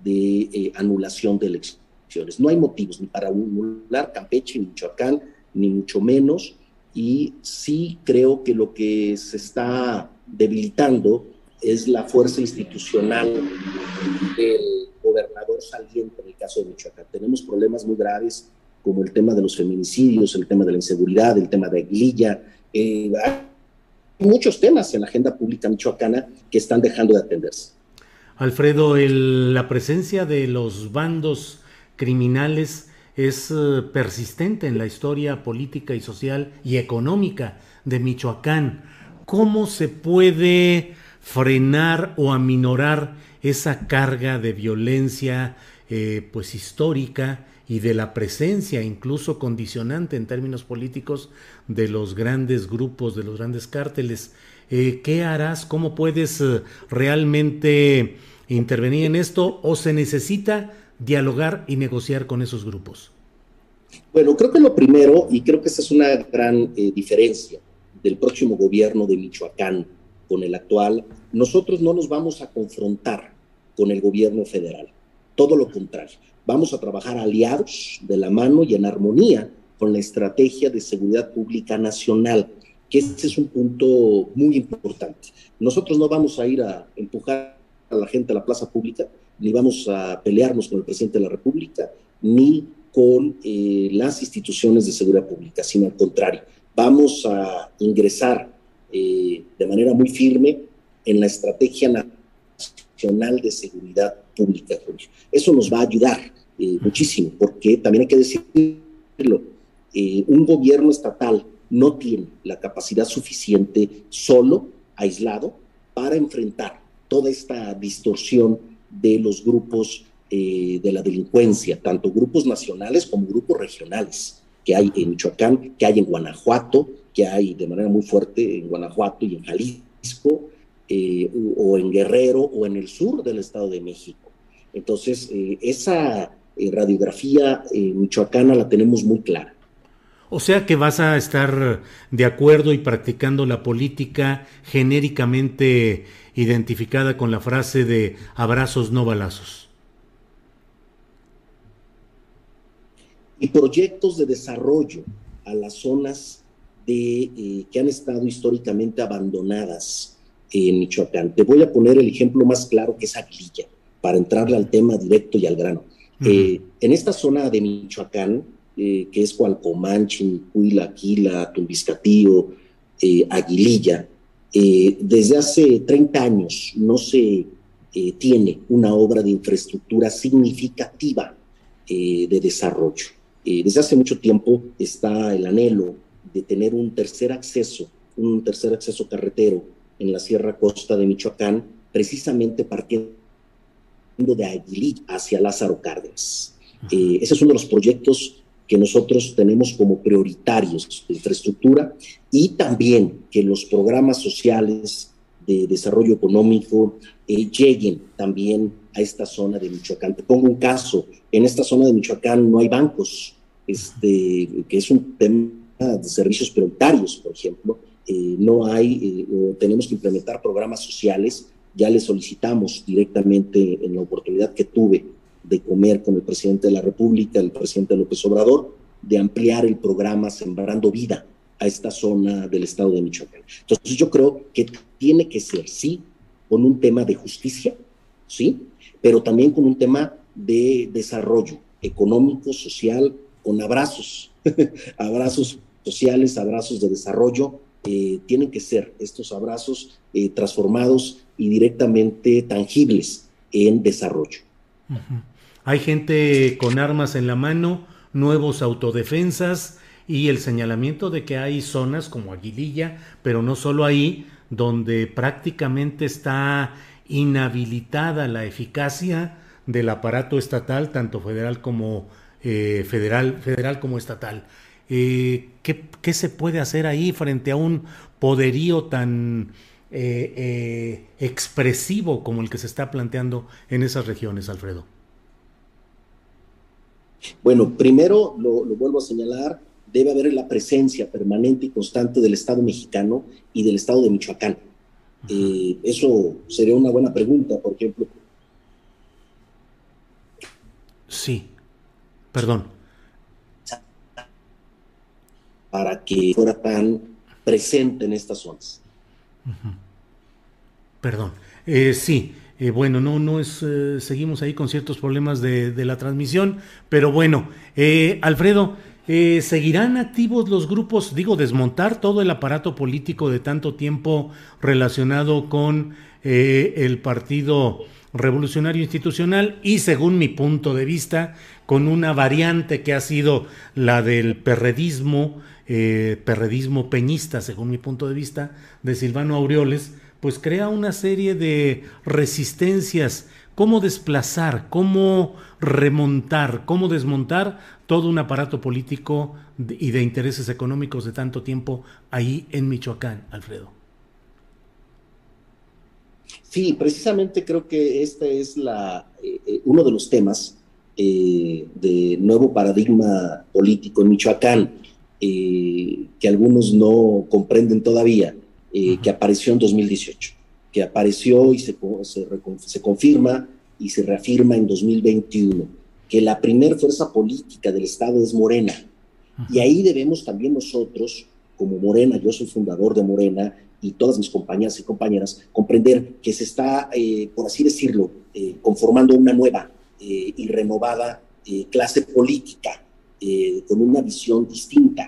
de eh, anulación de elecciones. No hay motivos ni para anular Campeche, ni Michoacán, ni mucho menos, y sí creo que lo que se está debilitando es la fuerza institucional del gobernador saliente en el caso de Michoacán. Tenemos problemas muy graves, como el tema de los feminicidios, el tema de la inseguridad, el tema de Aguililla. Eh, hay muchos temas en la agenda pública michoacana que están dejando de atenderse. Alfredo, el, la presencia de los bandos criminales es eh, persistente en la historia política y social y económica de Michoacán. ¿Cómo se puede frenar o aminorar esa carga de violencia eh, pues histórica y de la presencia, incluso condicionante en términos políticos, de los grandes grupos, de los grandes cárteles? Eh, ¿Qué harás? ¿Cómo puedes eh, realmente intervenir en esto? ¿O se necesita dialogar y negociar con esos grupos? Bueno, creo que lo primero, y creo que esa es una gran eh, diferencia del próximo gobierno de Michoacán con el actual, nosotros no nos vamos a confrontar con el gobierno federal. Todo lo contrario, vamos a trabajar aliados, de la mano y en armonía con la estrategia de seguridad pública nacional, que este es un punto muy importante. Nosotros no vamos a ir a empujar a la gente a la plaza pública, ni vamos a pelearnos con el presidente de la República, ni con eh, las instituciones de seguridad pública, sino al contrario, vamos a ingresar eh, de manera muy firme en la estrategia nacional de seguridad pública. Eso nos va a ayudar eh, muchísimo, porque también hay que decirlo, eh, un gobierno estatal no tiene la capacidad suficiente solo, aislado, para enfrentar toda esta distorsión de los grupos eh, de la delincuencia, tanto grupos nacionales como grupos regionales que hay en Michoacán, que hay en Guanajuato, que hay de manera muy fuerte en Guanajuato y en Jalisco, eh, o en Guerrero, o en el sur del Estado de México. Entonces, eh, esa eh, radiografía eh, michoacana la tenemos muy clara. O sea que vas a estar de acuerdo y practicando la política genéricamente identificada con la frase de abrazos no balazos. Y proyectos de desarrollo a las zonas de, eh, que han estado históricamente abandonadas en Michoacán. Te voy a poner el ejemplo más claro, que es Aguililla, para entrarle al tema directo y al grano. Uh-huh. Eh, en esta zona de Michoacán, eh, que es Cualcomanchi, Cuila, Aquila, Tumbiscatío, eh, Aguililla, eh, desde hace treinta años no se eh, tiene una obra de infraestructura significativa eh, de desarrollo. Eh, desde hace mucho tiempo está el anhelo de tener un tercer acceso, un tercer acceso carretero en la Sierra Costa de Michoacán, precisamente partiendo de Aguililla hacia Lázaro Cárdenas. Eh, ese es uno de los proyectos que nosotros tenemos como prioritarios, infraestructura, y también que los programas sociales de desarrollo económico eh, lleguen también a esta zona de Michoacán. Te pongo un caso, en esta zona de Michoacán no hay bancos, este, que es un tema de servicios prioritarios, por ejemplo, eh, no hay, eh, tenemos que implementar programas sociales. Ya le solicitamos directamente en la oportunidad que tuve de comer con el presidente de la República, el presidente López Obrador, de ampliar el programa Sembrando Vida a esta zona del estado de Michoacán. Entonces yo creo que tiene que ser, sí, con un tema de justicia, sí, pero también con un tema de desarrollo económico, social, con abrazos, abrazos sociales, abrazos de desarrollo. Eh, tienen que ser estos abrazos eh, transformados y directamente tangibles en desarrollo. Uh-huh. Hay gente con armas en la mano, nuevos autodefensas y el señalamiento de que hay zonas como Aguililla, pero no solo ahí, donde prácticamente está inhabilitada la eficacia del aparato estatal, tanto federal como eh, federal, federal como estatal. Eh, ¿qué, ¿Qué se puede hacer ahí frente a un poderío tan Eh, eh, expresivo como el que se está planteando en esas regiones, Alfredo? Bueno, primero, lo, lo vuelvo a señalar, debe haber la presencia permanente y constante del Estado mexicano y del Estado de Michoacán. Eh, eso sería una buena pregunta, por ejemplo. Sí, perdón. Para que fuera tan presente en estas zonas. Uh-huh. Perdón, eh, sí, eh, bueno, no, no es, eh, seguimos ahí con ciertos problemas de, de la transmisión, pero bueno, eh, Alfredo, eh, ¿seguirán activos los grupos, digo, desmontar todo el aparato político de tanto tiempo relacionado con eh, el Partido Revolucionario Institucional y, según mi punto de vista, con una variante que ha sido la del perredismo, eh, perredismo peñista, según mi punto de vista, de Silvano Aureoles, pues crea una serie de resistencias? ¿Cómo desplazar, cómo remontar, cómo desmontar todo un aparato político y de intereses económicos de tanto tiempo ahí en Michoacán, Alfredo? Sí, precisamente creo que este es la, eh, uno de los temas eh, de nuevo paradigma político en Michoacán, eh, que algunos no comprenden todavía, eh, que apareció en dos mil dieciocho, que apareció y se, se, se confirma y se reafirma en dos mil veintiuno, que la primer fuerza política del Estado es Morena. Y ahí debemos también nosotros, como Morena, yo soy fundador de Morena, y todas mis compañeras y compañeras, comprender que se está, eh, por así decirlo, eh, conformando una nueva eh, y renovada eh, clase política, eh, con una visión distinta,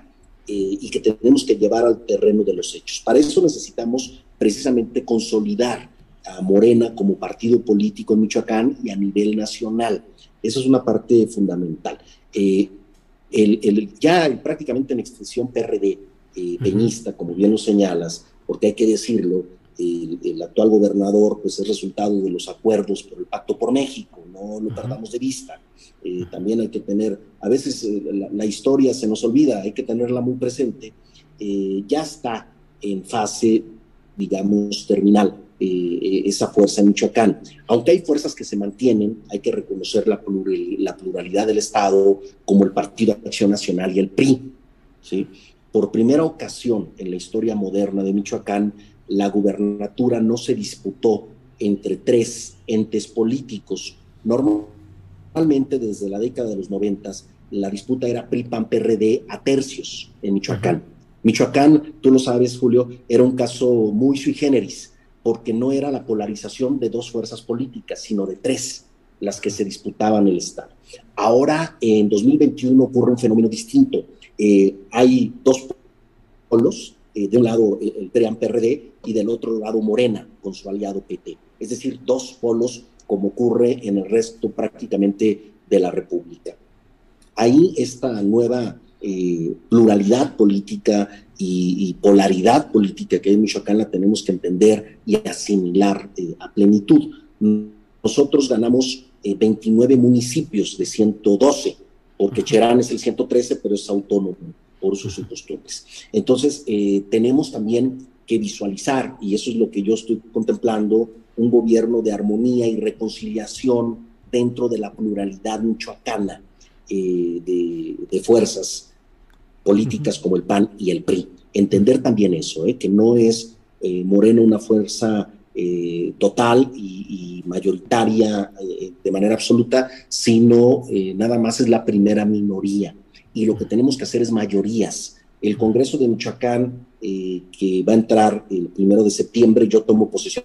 eh, y que tenemos que llevar al terreno de los hechos. Para eso necesitamos precisamente consolidar a Morena como partido político en Michoacán y a nivel nacional. Esa es una parte fundamental. Eh, el, el, ya prácticamente en extensión P R D, eh, peñista, como bien lo señalas, porque hay que decirlo, el, el actual gobernador pues es resultado de los acuerdos por el Pacto por México, no lo perdamos de vista. Eh, también hay que tener, a veces eh, la, la historia se nos olvida, hay que tenerla muy presente. Eh, ya está en fase, digamos, terminal eh, esa fuerza en Michoacán. Aunque hay fuerzas que se mantienen, hay que reconocer la, plural, la pluralidad del Estado, como el Partido de Acción Nacional y el P R I, ¿sí? Por primera ocasión en la historia moderna de Michoacán, la gubernatura no se disputó entre tres entes políticos. Normalmente, desde la década de los noventas, la disputa era P R I, P A N, P R D a tercios en Michoacán. Ajá. Michoacán, tú lo sabes, Julio, era un caso muy sui generis, porque no era la polarización de dos fuerzas políticas, sino de tres, las que se disputaban el Estado. Ahora, en dos mil veintiuno, ocurre un fenómeno distinto. Eh, hay dos polos, eh, de un lado el P R I A N P R D y del otro lado Morena con su aliado P T, es decir, dos polos como ocurre en el resto prácticamente de la República. Ahí esta nueva eh, pluralidad política y, y polaridad política que hay en Michoacán la tenemos que entender y asimilar eh, a plenitud. Nosotros ganamos eh, veintinueve municipios de ciento doce, porque Cherán es el ciento trece, pero es autónomo por sus costumbres. Entonces, eh, tenemos también que visualizar, y eso es lo que yo estoy contemplando, un gobierno de armonía y reconciliación dentro de la pluralidad michoacana eh, de, de fuerzas políticas como el P A N y el P R I. Entender también eso, eh, que no es eh, Morena una fuerza eh, total y, y mayoritaria eh, de manera absoluta, sino eh, nada más es la primera minoría. Y lo que tenemos que hacer es mayorías. El Congreso de Michoacán, eh, que va a entrar el primero de septiembre, yo tomo posesión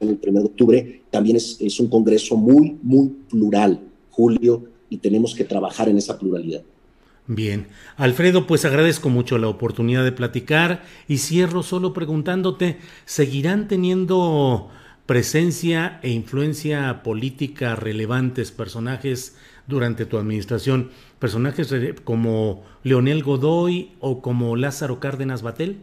el primero de octubre, también es, es un Congreso muy, muy plural, Julio, y tenemos que trabajar en esa pluralidad. Bien. Alfredo, pues agradezco mucho la oportunidad de platicar y cierro solo preguntándote, ¿seguirán teniendo presencia e influencia política relevantes personajes durante tu administración? ¿Personajes como Leonel Godoy o como Lázaro Cárdenas Batel?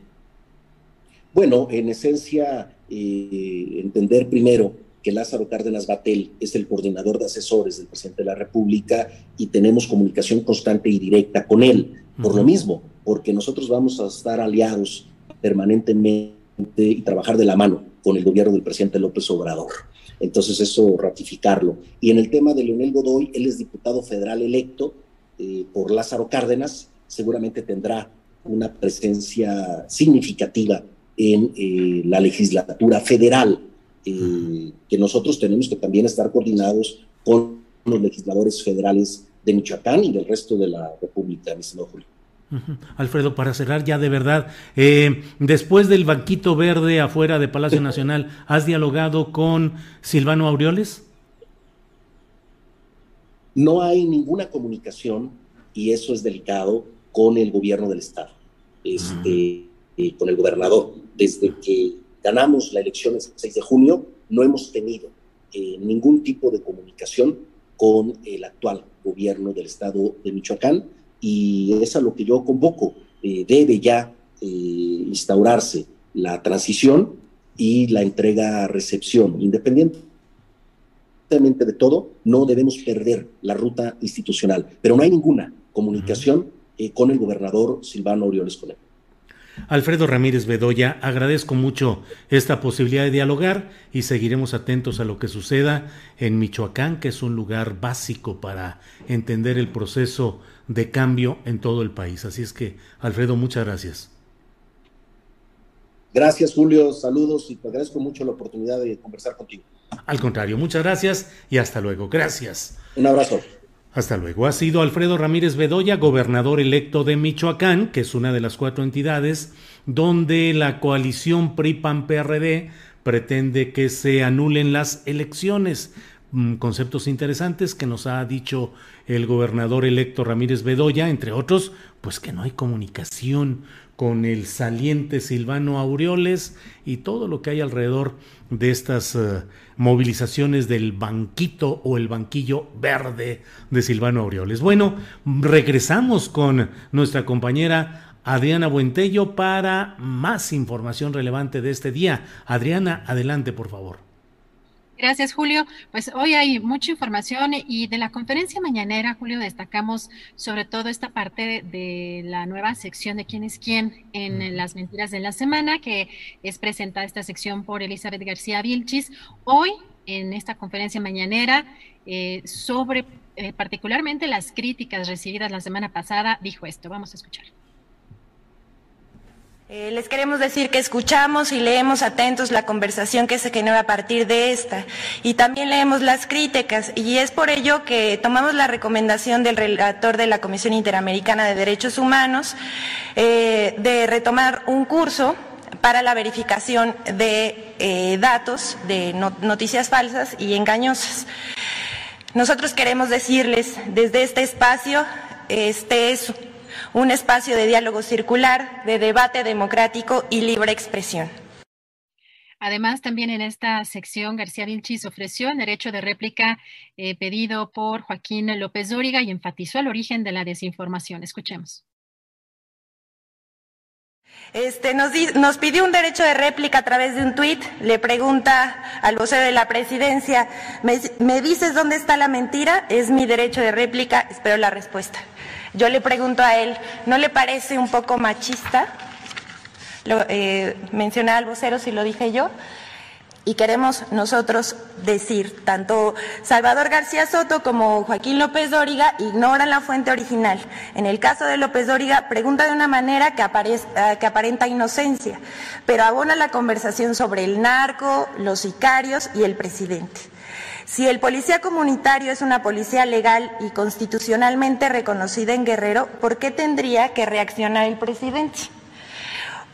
Bueno, en esencia, eh, entender primero que Lázaro Cárdenas Batel es el coordinador de asesores del presidente de la República y tenemos comunicación constante y directa con él, por uh-huh. lo mismo, porque nosotros vamos a estar aliados permanentemente y trabajar de la mano con el gobierno del presidente López Obrador. Entonces eso, ratificarlo. Y en el tema de Leonel Godoy, él es diputado federal electo eh, por Lázaro Cárdenas, seguramente tendrá una presencia significativa en eh, la legislatura federal, eh, uh-huh. que nosotros tenemos que también estar coordinados con los legisladores federales de Michoacán y del resto de la República, mi señor Julio. Uh-huh. Alfredo, para cerrar ya de verdad, eh, después del banquito verde afuera de Palacio Nacional, ¿has dialogado con Silvano Aureoles? No hay ninguna comunicación, y eso es delicado, con el gobierno del estado, este, uh-huh. eh, con el gobernador. Desde que ganamos la elección el seis de junio, no hemos tenido eh, ningún tipo de comunicación con el actual gobierno del estado de Michoacán, y es a lo que yo convoco. Eh, debe ya eh, instaurarse la transición y la entrega-recepción. Independientemente de todo, no debemos perder la ruta institucional, pero no hay ninguna comunicación eh, con el gobernador Silvano Aureoles Colín. Alfredo Ramírez Bedoya, agradezco mucho esta posibilidad de dialogar y seguiremos atentos a lo que suceda en Michoacán, que es un lugar básico para entender el proceso de cambio en todo el país. Así es que, Alfredo, muchas gracias. Gracias, Julio, saludos y te agradezco mucho la oportunidad de conversar contigo. Al contrario, muchas gracias y hasta luego. Gracias. Un abrazo. Hasta luego. Ha sido Alfredo Ramírez Bedoya, gobernador electo de Michoacán, que es una de las cuatro entidades donde la coalición P R I P A N P R D pretende que se anulen las elecciones. Conceptos interesantes que nos ha dicho el gobernador electo Ramírez Bedoya, entre otros, pues que no hay comunicación con el saliente Silvano Aureoles y todo lo que hay alrededor de estas uh, movilizaciones del banquito o el banquillo verde de Silvano Aureoles. Bueno, regresamos con nuestra compañera Adriana Buentello para más información relevante de este día. Adriana, adelante, por favor. Gracias, Julio. Pues hoy hay mucha información y de la conferencia mañanera, Julio, destacamos sobre todo esta parte de, de la nueva sección de quién es quién en las mentiras de la semana, que es presentada esta sección por Elizabeth García Vilchis. Hoy, en esta conferencia mañanera, eh, sobre eh, particularmente las críticas recibidas la semana pasada, dijo esto. Vamos a escuchar. Eh, les queremos decir que escuchamos y leemos atentos la conversación que se genera a partir de esta y también leemos las críticas y es por ello que tomamos la recomendación del relator de la Comisión Interamericana de Derechos Humanos eh, de retomar un curso para la verificación de eh, datos, de noticias falsas y engañosas. Nosotros queremos decirles desde este espacio, este es un espacio de diálogo circular, de debate democrático y libre expresión. Además, también en esta sección, García Vilchis ofreció el derecho de réplica eh, pedido por Joaquín López Dóriga y enfatizó el origen de la desinformación. Escuchemos. Este, nos, di, nos pidió un derecho de réplica a través de un tuit. Le pregunta al vocero de la presidencia, ¿me, me dices dónde está la mentira? Es mi derecho de réplica, espero la respuesta. Yo le pregunto a él, ¿no le parece un poco machista? Lo, eh, mencioné al vocero, si lo dije yo. Y queremos nosotros decir, tanto Salvador García Soto como Joaquín López Dóriga ignoran la fuente original. En el caso de López Dóriga, pregunta de una manera que, aparece, que aparenta inocencia, pero abona la conversación sobre el narco, los sicarios y el presidente. Si el policía comunitario es una policía legal y constitucionalmente reconocida en Guerrero, ¿por qué tendría que reaccionar el presidente?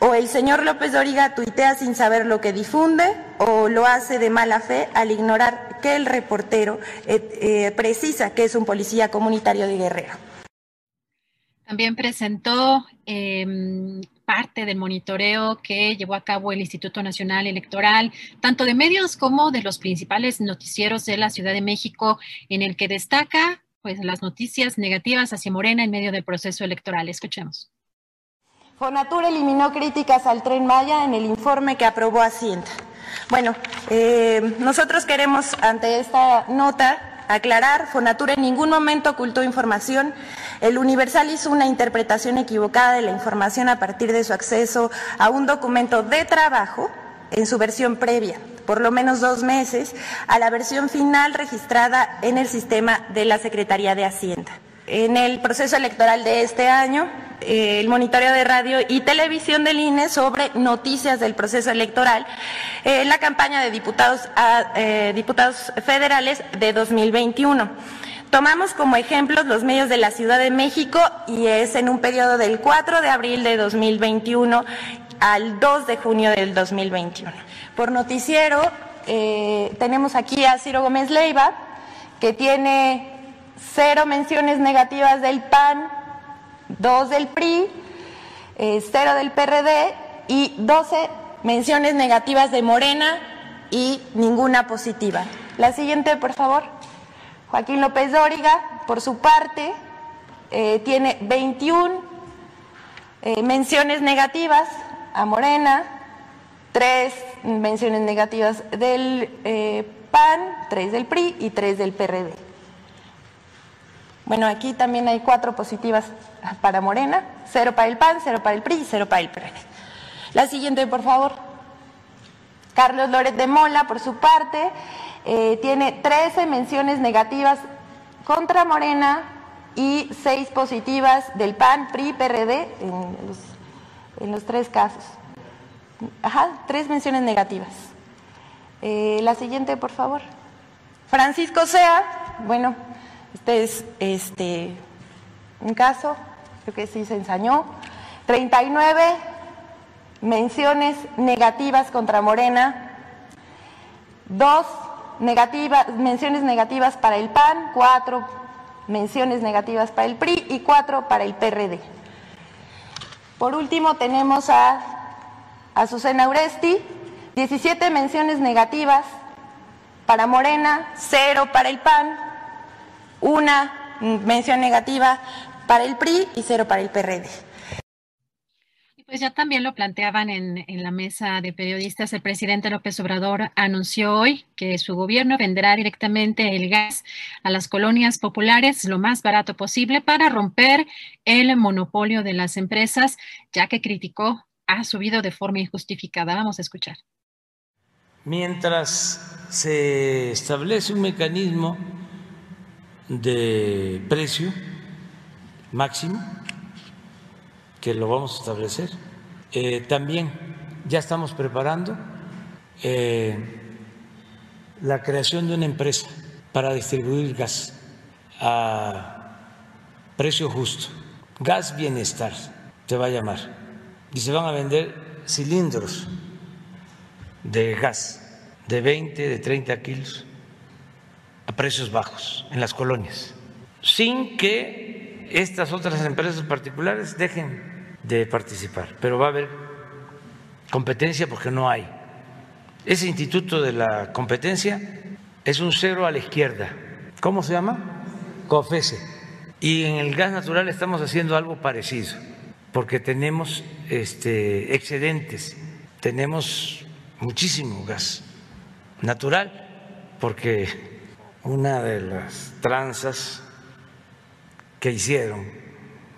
O el señor López Dóriga tuitea sin saber lo que difunde, o lo hace de mala fe al ignorar que el reportero eh, eh, precisa que es un policía comunitario de Guerrero. También presentó eh, parte del monitoreo que llevó a cabo el Instituto Nacional Electoral, tanto de medios como de los principales noticieros de la Ciudad de México, en el que destaca pues, las noticias negativas hacia Morena en medio del proceso electoral. Escuchemos. Fonatur eliminó críticas al Tren Maya en el informe que aprobó Hacienda. Bueno, eh, nosotros queremos ante esta nota aclarar, Fonatur en ningún momento ocultó información. El Universal hizo una interpretación equivocada de la información a partir de su acceso a un documento de trabajo en su versión previa, por lo menos dos meses, a la versión final registrada en el sistema de la Secretaría de Hacienda. En el proceso electoral de este año, eh, el monitoreo de radio y televisión del I N E sobre noticias del proceso electoral eh, en la campaña de diputados, a, eh, diputados federales de dos mil veintiuno. Tomamos como ejemplos los medios de la Ciudad de México y es en un periodo del cuatro de abril de dos mil veintiuno al dos de junio del dos mil veintiuno. Por noticiero eh, tenemos aquí a Ciro Gómez Leiva, que tiene cero menciones negativas del P A N, dos del P R I, eh, cero del P R D y doce menciones negativas de Morena y ninguna positiva. La siguiente, por favor. Joaquín López Dóriga, por su parte, eh, tiene veintiuna eh, menciones negativas a Morena, tres menciones negativas del eh, P A N, tres del P R I y tres del P R D. Bueno, aquí también hay cuatro positivas para Morena, cero para el P A N, cero para el P R I y cero para el P R D. La siguiente, por favor. Carlos Loret de Mola, por su parte, eh, tiene trece menciones negativas contra Morena y seis positivas del P A N, P R I, P R D, en los, en los tres casos. Ajá, tres menciones negativas. Eh, la siguiente, por favor. Francisco Sea, bueno... Este es este, un caso, creo que sí se ensañó, treinta y nueve menciones negativas contra Morena, dos negativas, menciones negativas para el P A N, cuatro menciones negativas para el P R I y cuatro para el P R D. Por último tenemos a Azucena Uresti, diecisiete menciones negativas para Morena, cero para el P A N, una mención negativa para el P R I y cero para el P R D. Pues ya también lo planteaban en, en la mesa de periodistas. El presidente López Obrador anunció hoy que su gobierno venderá directamente el gas a las colonias populares lo más barato posible para romper el monopolio de las empresas, ya que criticó ha subido de forma injustificada. Vamos a escuchar. Mientras se establece un mecanismo de precio máximo, que lo vamos a establecer. Eh, también ya estamos preparando eh, la creación de una empresa para distribuir gas a precio justo. Gas Bienestar se va a llamar. Y se van a vender cilindros de gas de veinte, de treinta kilos, a precios bajos en las colonias, sin que estas otras empresas particulares dejen de participar, pero va a haber competencia porque no hay. Ese instituto de la competencia es un cero a la izquierda. ¿Cómo se llama? COFECE. Y en el gas natural estamos haciendo algo parecido. porque tenemos este, excedentes, tenemos muchísimo gas natural, porque una de las tranzas que hicieron,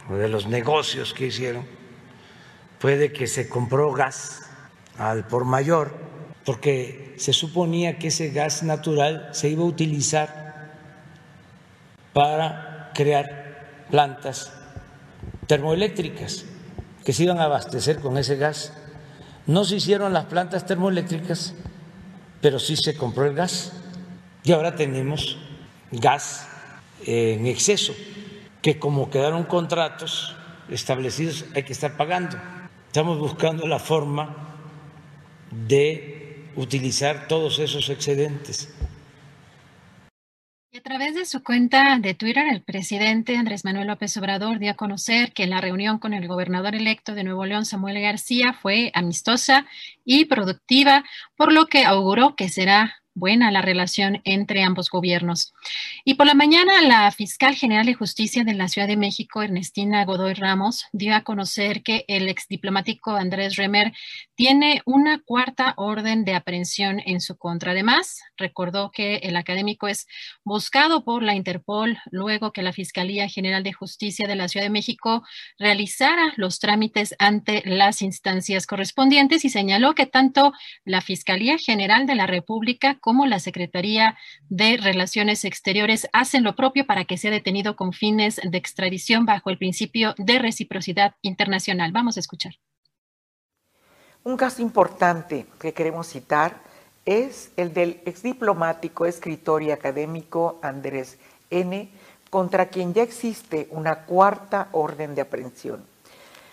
o de los negocios que hicieron, fue de que se compró gas al por mayor, porque se suponía que ese gas natural se iba a utilizar para crear plantas termoeléctricas que se iban a abastecer con ese gas. No se hicieron las plantas termoeléctricas, pero sí se compró el gas. Y ahora tenemos gas en exceso, que como quedaron contratos establecidos hay que estar pagando. Estamos buscando la forma de utilizar todos esos excedentes. A través de su cuenta de Twitter, el presidente Andrés Manuel López Obrador dio a conocer que la reunión con el gobernador electo de Nuevo León, Samuel García, fue amistosa y productiva, por lo que auguró que será buena la relación entre ambos gobiernos. Y por la mañana, la fiscal general de Justicia de la Ciudad de México, Ernestina Godoy Ramos, dio a conocer que el exdiplomático Andrés Remer tiene una cuarta orden de aprehensión en su contra. Además, recordó que el académico es buscado por la Interpol luego que la Fiscalía General de Justicia de la Ciudad de México realizara los trámites ante las instancias correspondientes, y señaló que tanto la Fiscalía General de la República como la Secretaría de Relaciones Exteriores hacen lo propio para que sea detenido con fines de extradición bajo el principio de reciprocidad internacional. Vamos a escuchar. Un caso importante que queremos citar es el del exdiplomático, escritor y académico Andrés N., contra quien ya existe una cuarta orden de aprehensión.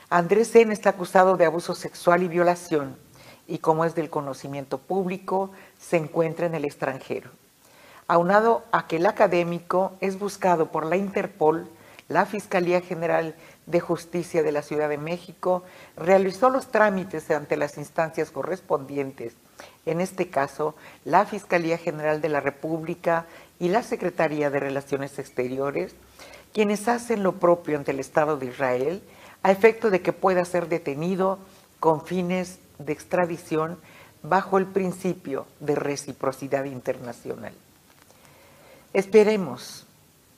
Andrés N. está acusado de abuso sexual y violación, y como es del conocimiento público, se encuentra en el extranjero. Aunado a que el académico es buscado por la Interpol, la Fiscalía General de Justicia de la Ciudad de México realizó los trámites ante las instancias correspondientes, en este caso, la Fiscalía General de la República y la Secretaría de Relaciones Exteriores, quienes hacen lo propio ante el Estado de Israel, a efecto de que pueda ser detenido con fines de extradición bajo el principio de reciprocidad internacional. Esperemos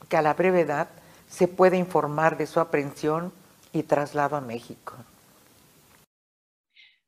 que a la brevedad se pueda informar de su aprehensión y traslado a México.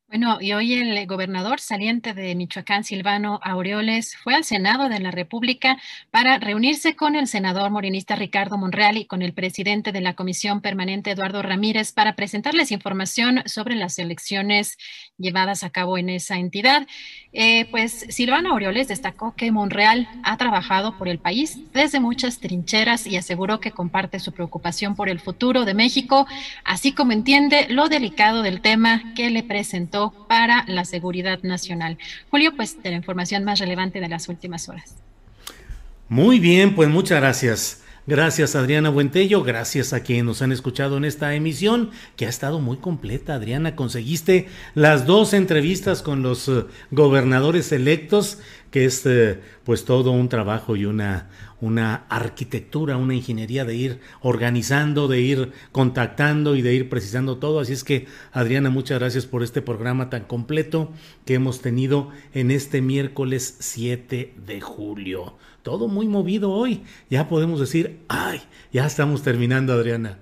Bueno, y hoy el gobernador saliente de Michoacán, Silvano Aureoles, fue al Senado de la República para reunirse con el senador morenista Ricardo Monreal y con el presidente de la Comisión Permanente, Eduardo Ramírez, para presentarles información sobre las elecciones llevadas a cabo en esa entidad. Eh, pues Silvano Aureoles destacó que Monreal ha trabajado por el país desde muchas trincheras y aseguró que comparte su preocupación por el futuro de México, así como entiende lo delicado del tema que le presentó para la seguridad nacional. Julio, pues de la información más relevante de las últimas horas. Muy bien, pues muchas gracias. Gracias Adriana Buentello, gracias a quienes nos han escuchado en esta emisión, que ha estado muy completa. Adriana, conseguiste las dos entrevistas con los eh, gobernadores electos, que es eh, pues todo un trabajo y una, una arquitectura, una ingeniería de ir organizando, de ir contactando y de ir precisando todo. Así es que Adriana, muchas gracias por este programa tan completo que hemos tenido en este miércoles siete de julio. Todo muy movido hoy. Ya podemos decir, ay, ya estamos terminando, Adriana.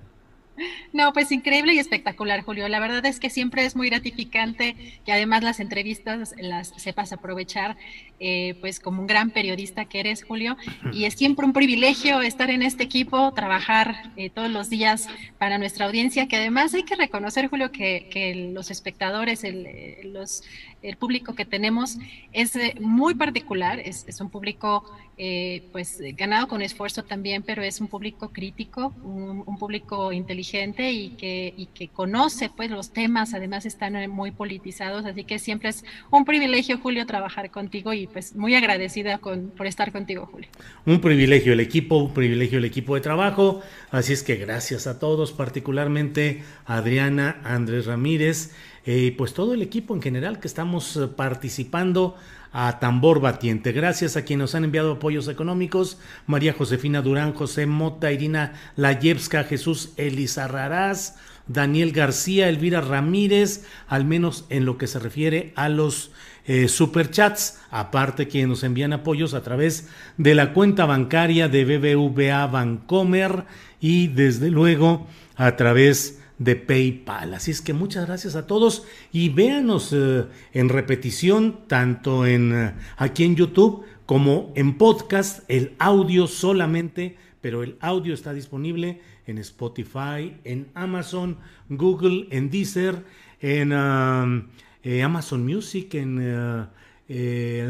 No, pues increíble y espectacular, Julio. La verdad es que siempre es muy gratificante y además las entrevistas las sepas aprovechar, eh, pues como un gran periodista que eres, Julio. Y es siempre un privilegio estar en este equipo, trabajar eh, todos los días para nuestra audiencia, que además hay que reconocer, Julio, que, que los espectadores, el, los, el público que tenemos es eh, muy particular, es, es un público eh, pues ganado con esfuerzo también, pero es un público crítico, un, un público inteligente. Y que, y que conoce pues los temas, además están muy politizados, así que siempre es un privilegio, Julio, trabajar contigo y pues muy agradecida con, por estar contigo, Julio. Un privilegio el equipo, un privilegio el equipo de trabajo, así es que gracias a todos, particularmente Adriana, Andrés Ramírez, eh, pues todo el equipo en general que estamos participando a tambor batiente. Gracias a quienes nos han enviado apoyos económicos: María Josefina Durán, José Mota, Irina Layevska, Jesús Elizarrarás, Daniel García, Elvira Ramírez, al menos en lo que se refiere a los eh, superchats, aparte que nos envían apoyos a través de la cuenta bancaria de B B V A Bancomer y desde luego a través de PayPal. Así es que muchas gracias a todos y véanos eh, en repetición tanto en eh, aquí en YouTube como en podcast, el audio solamente, pero el audio está disponible en Spotify, en Amazon, Google, en Deezer, en uh, eh, Amazon Music, en uh, eh,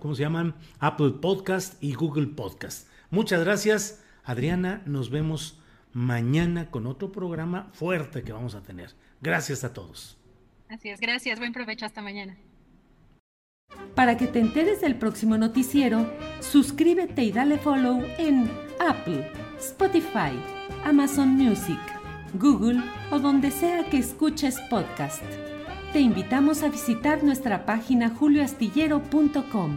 ¿cómo se llaman? Apple Podcast y Google Podcast. Muchas gracias, Adriana. Nos vemos mañana con otro programa fuerte que vamos a tener. Gracias a todos. Así es, gracias. Buen provecho. Hasta mañana. Para que te enteres del próximo noticiero, suscríbete y dale follow en Apple, Spotify, Amazon Music, Google o donde sea que escuches podcast. Te invitamos a visitar nuestra página julio astillero punto com.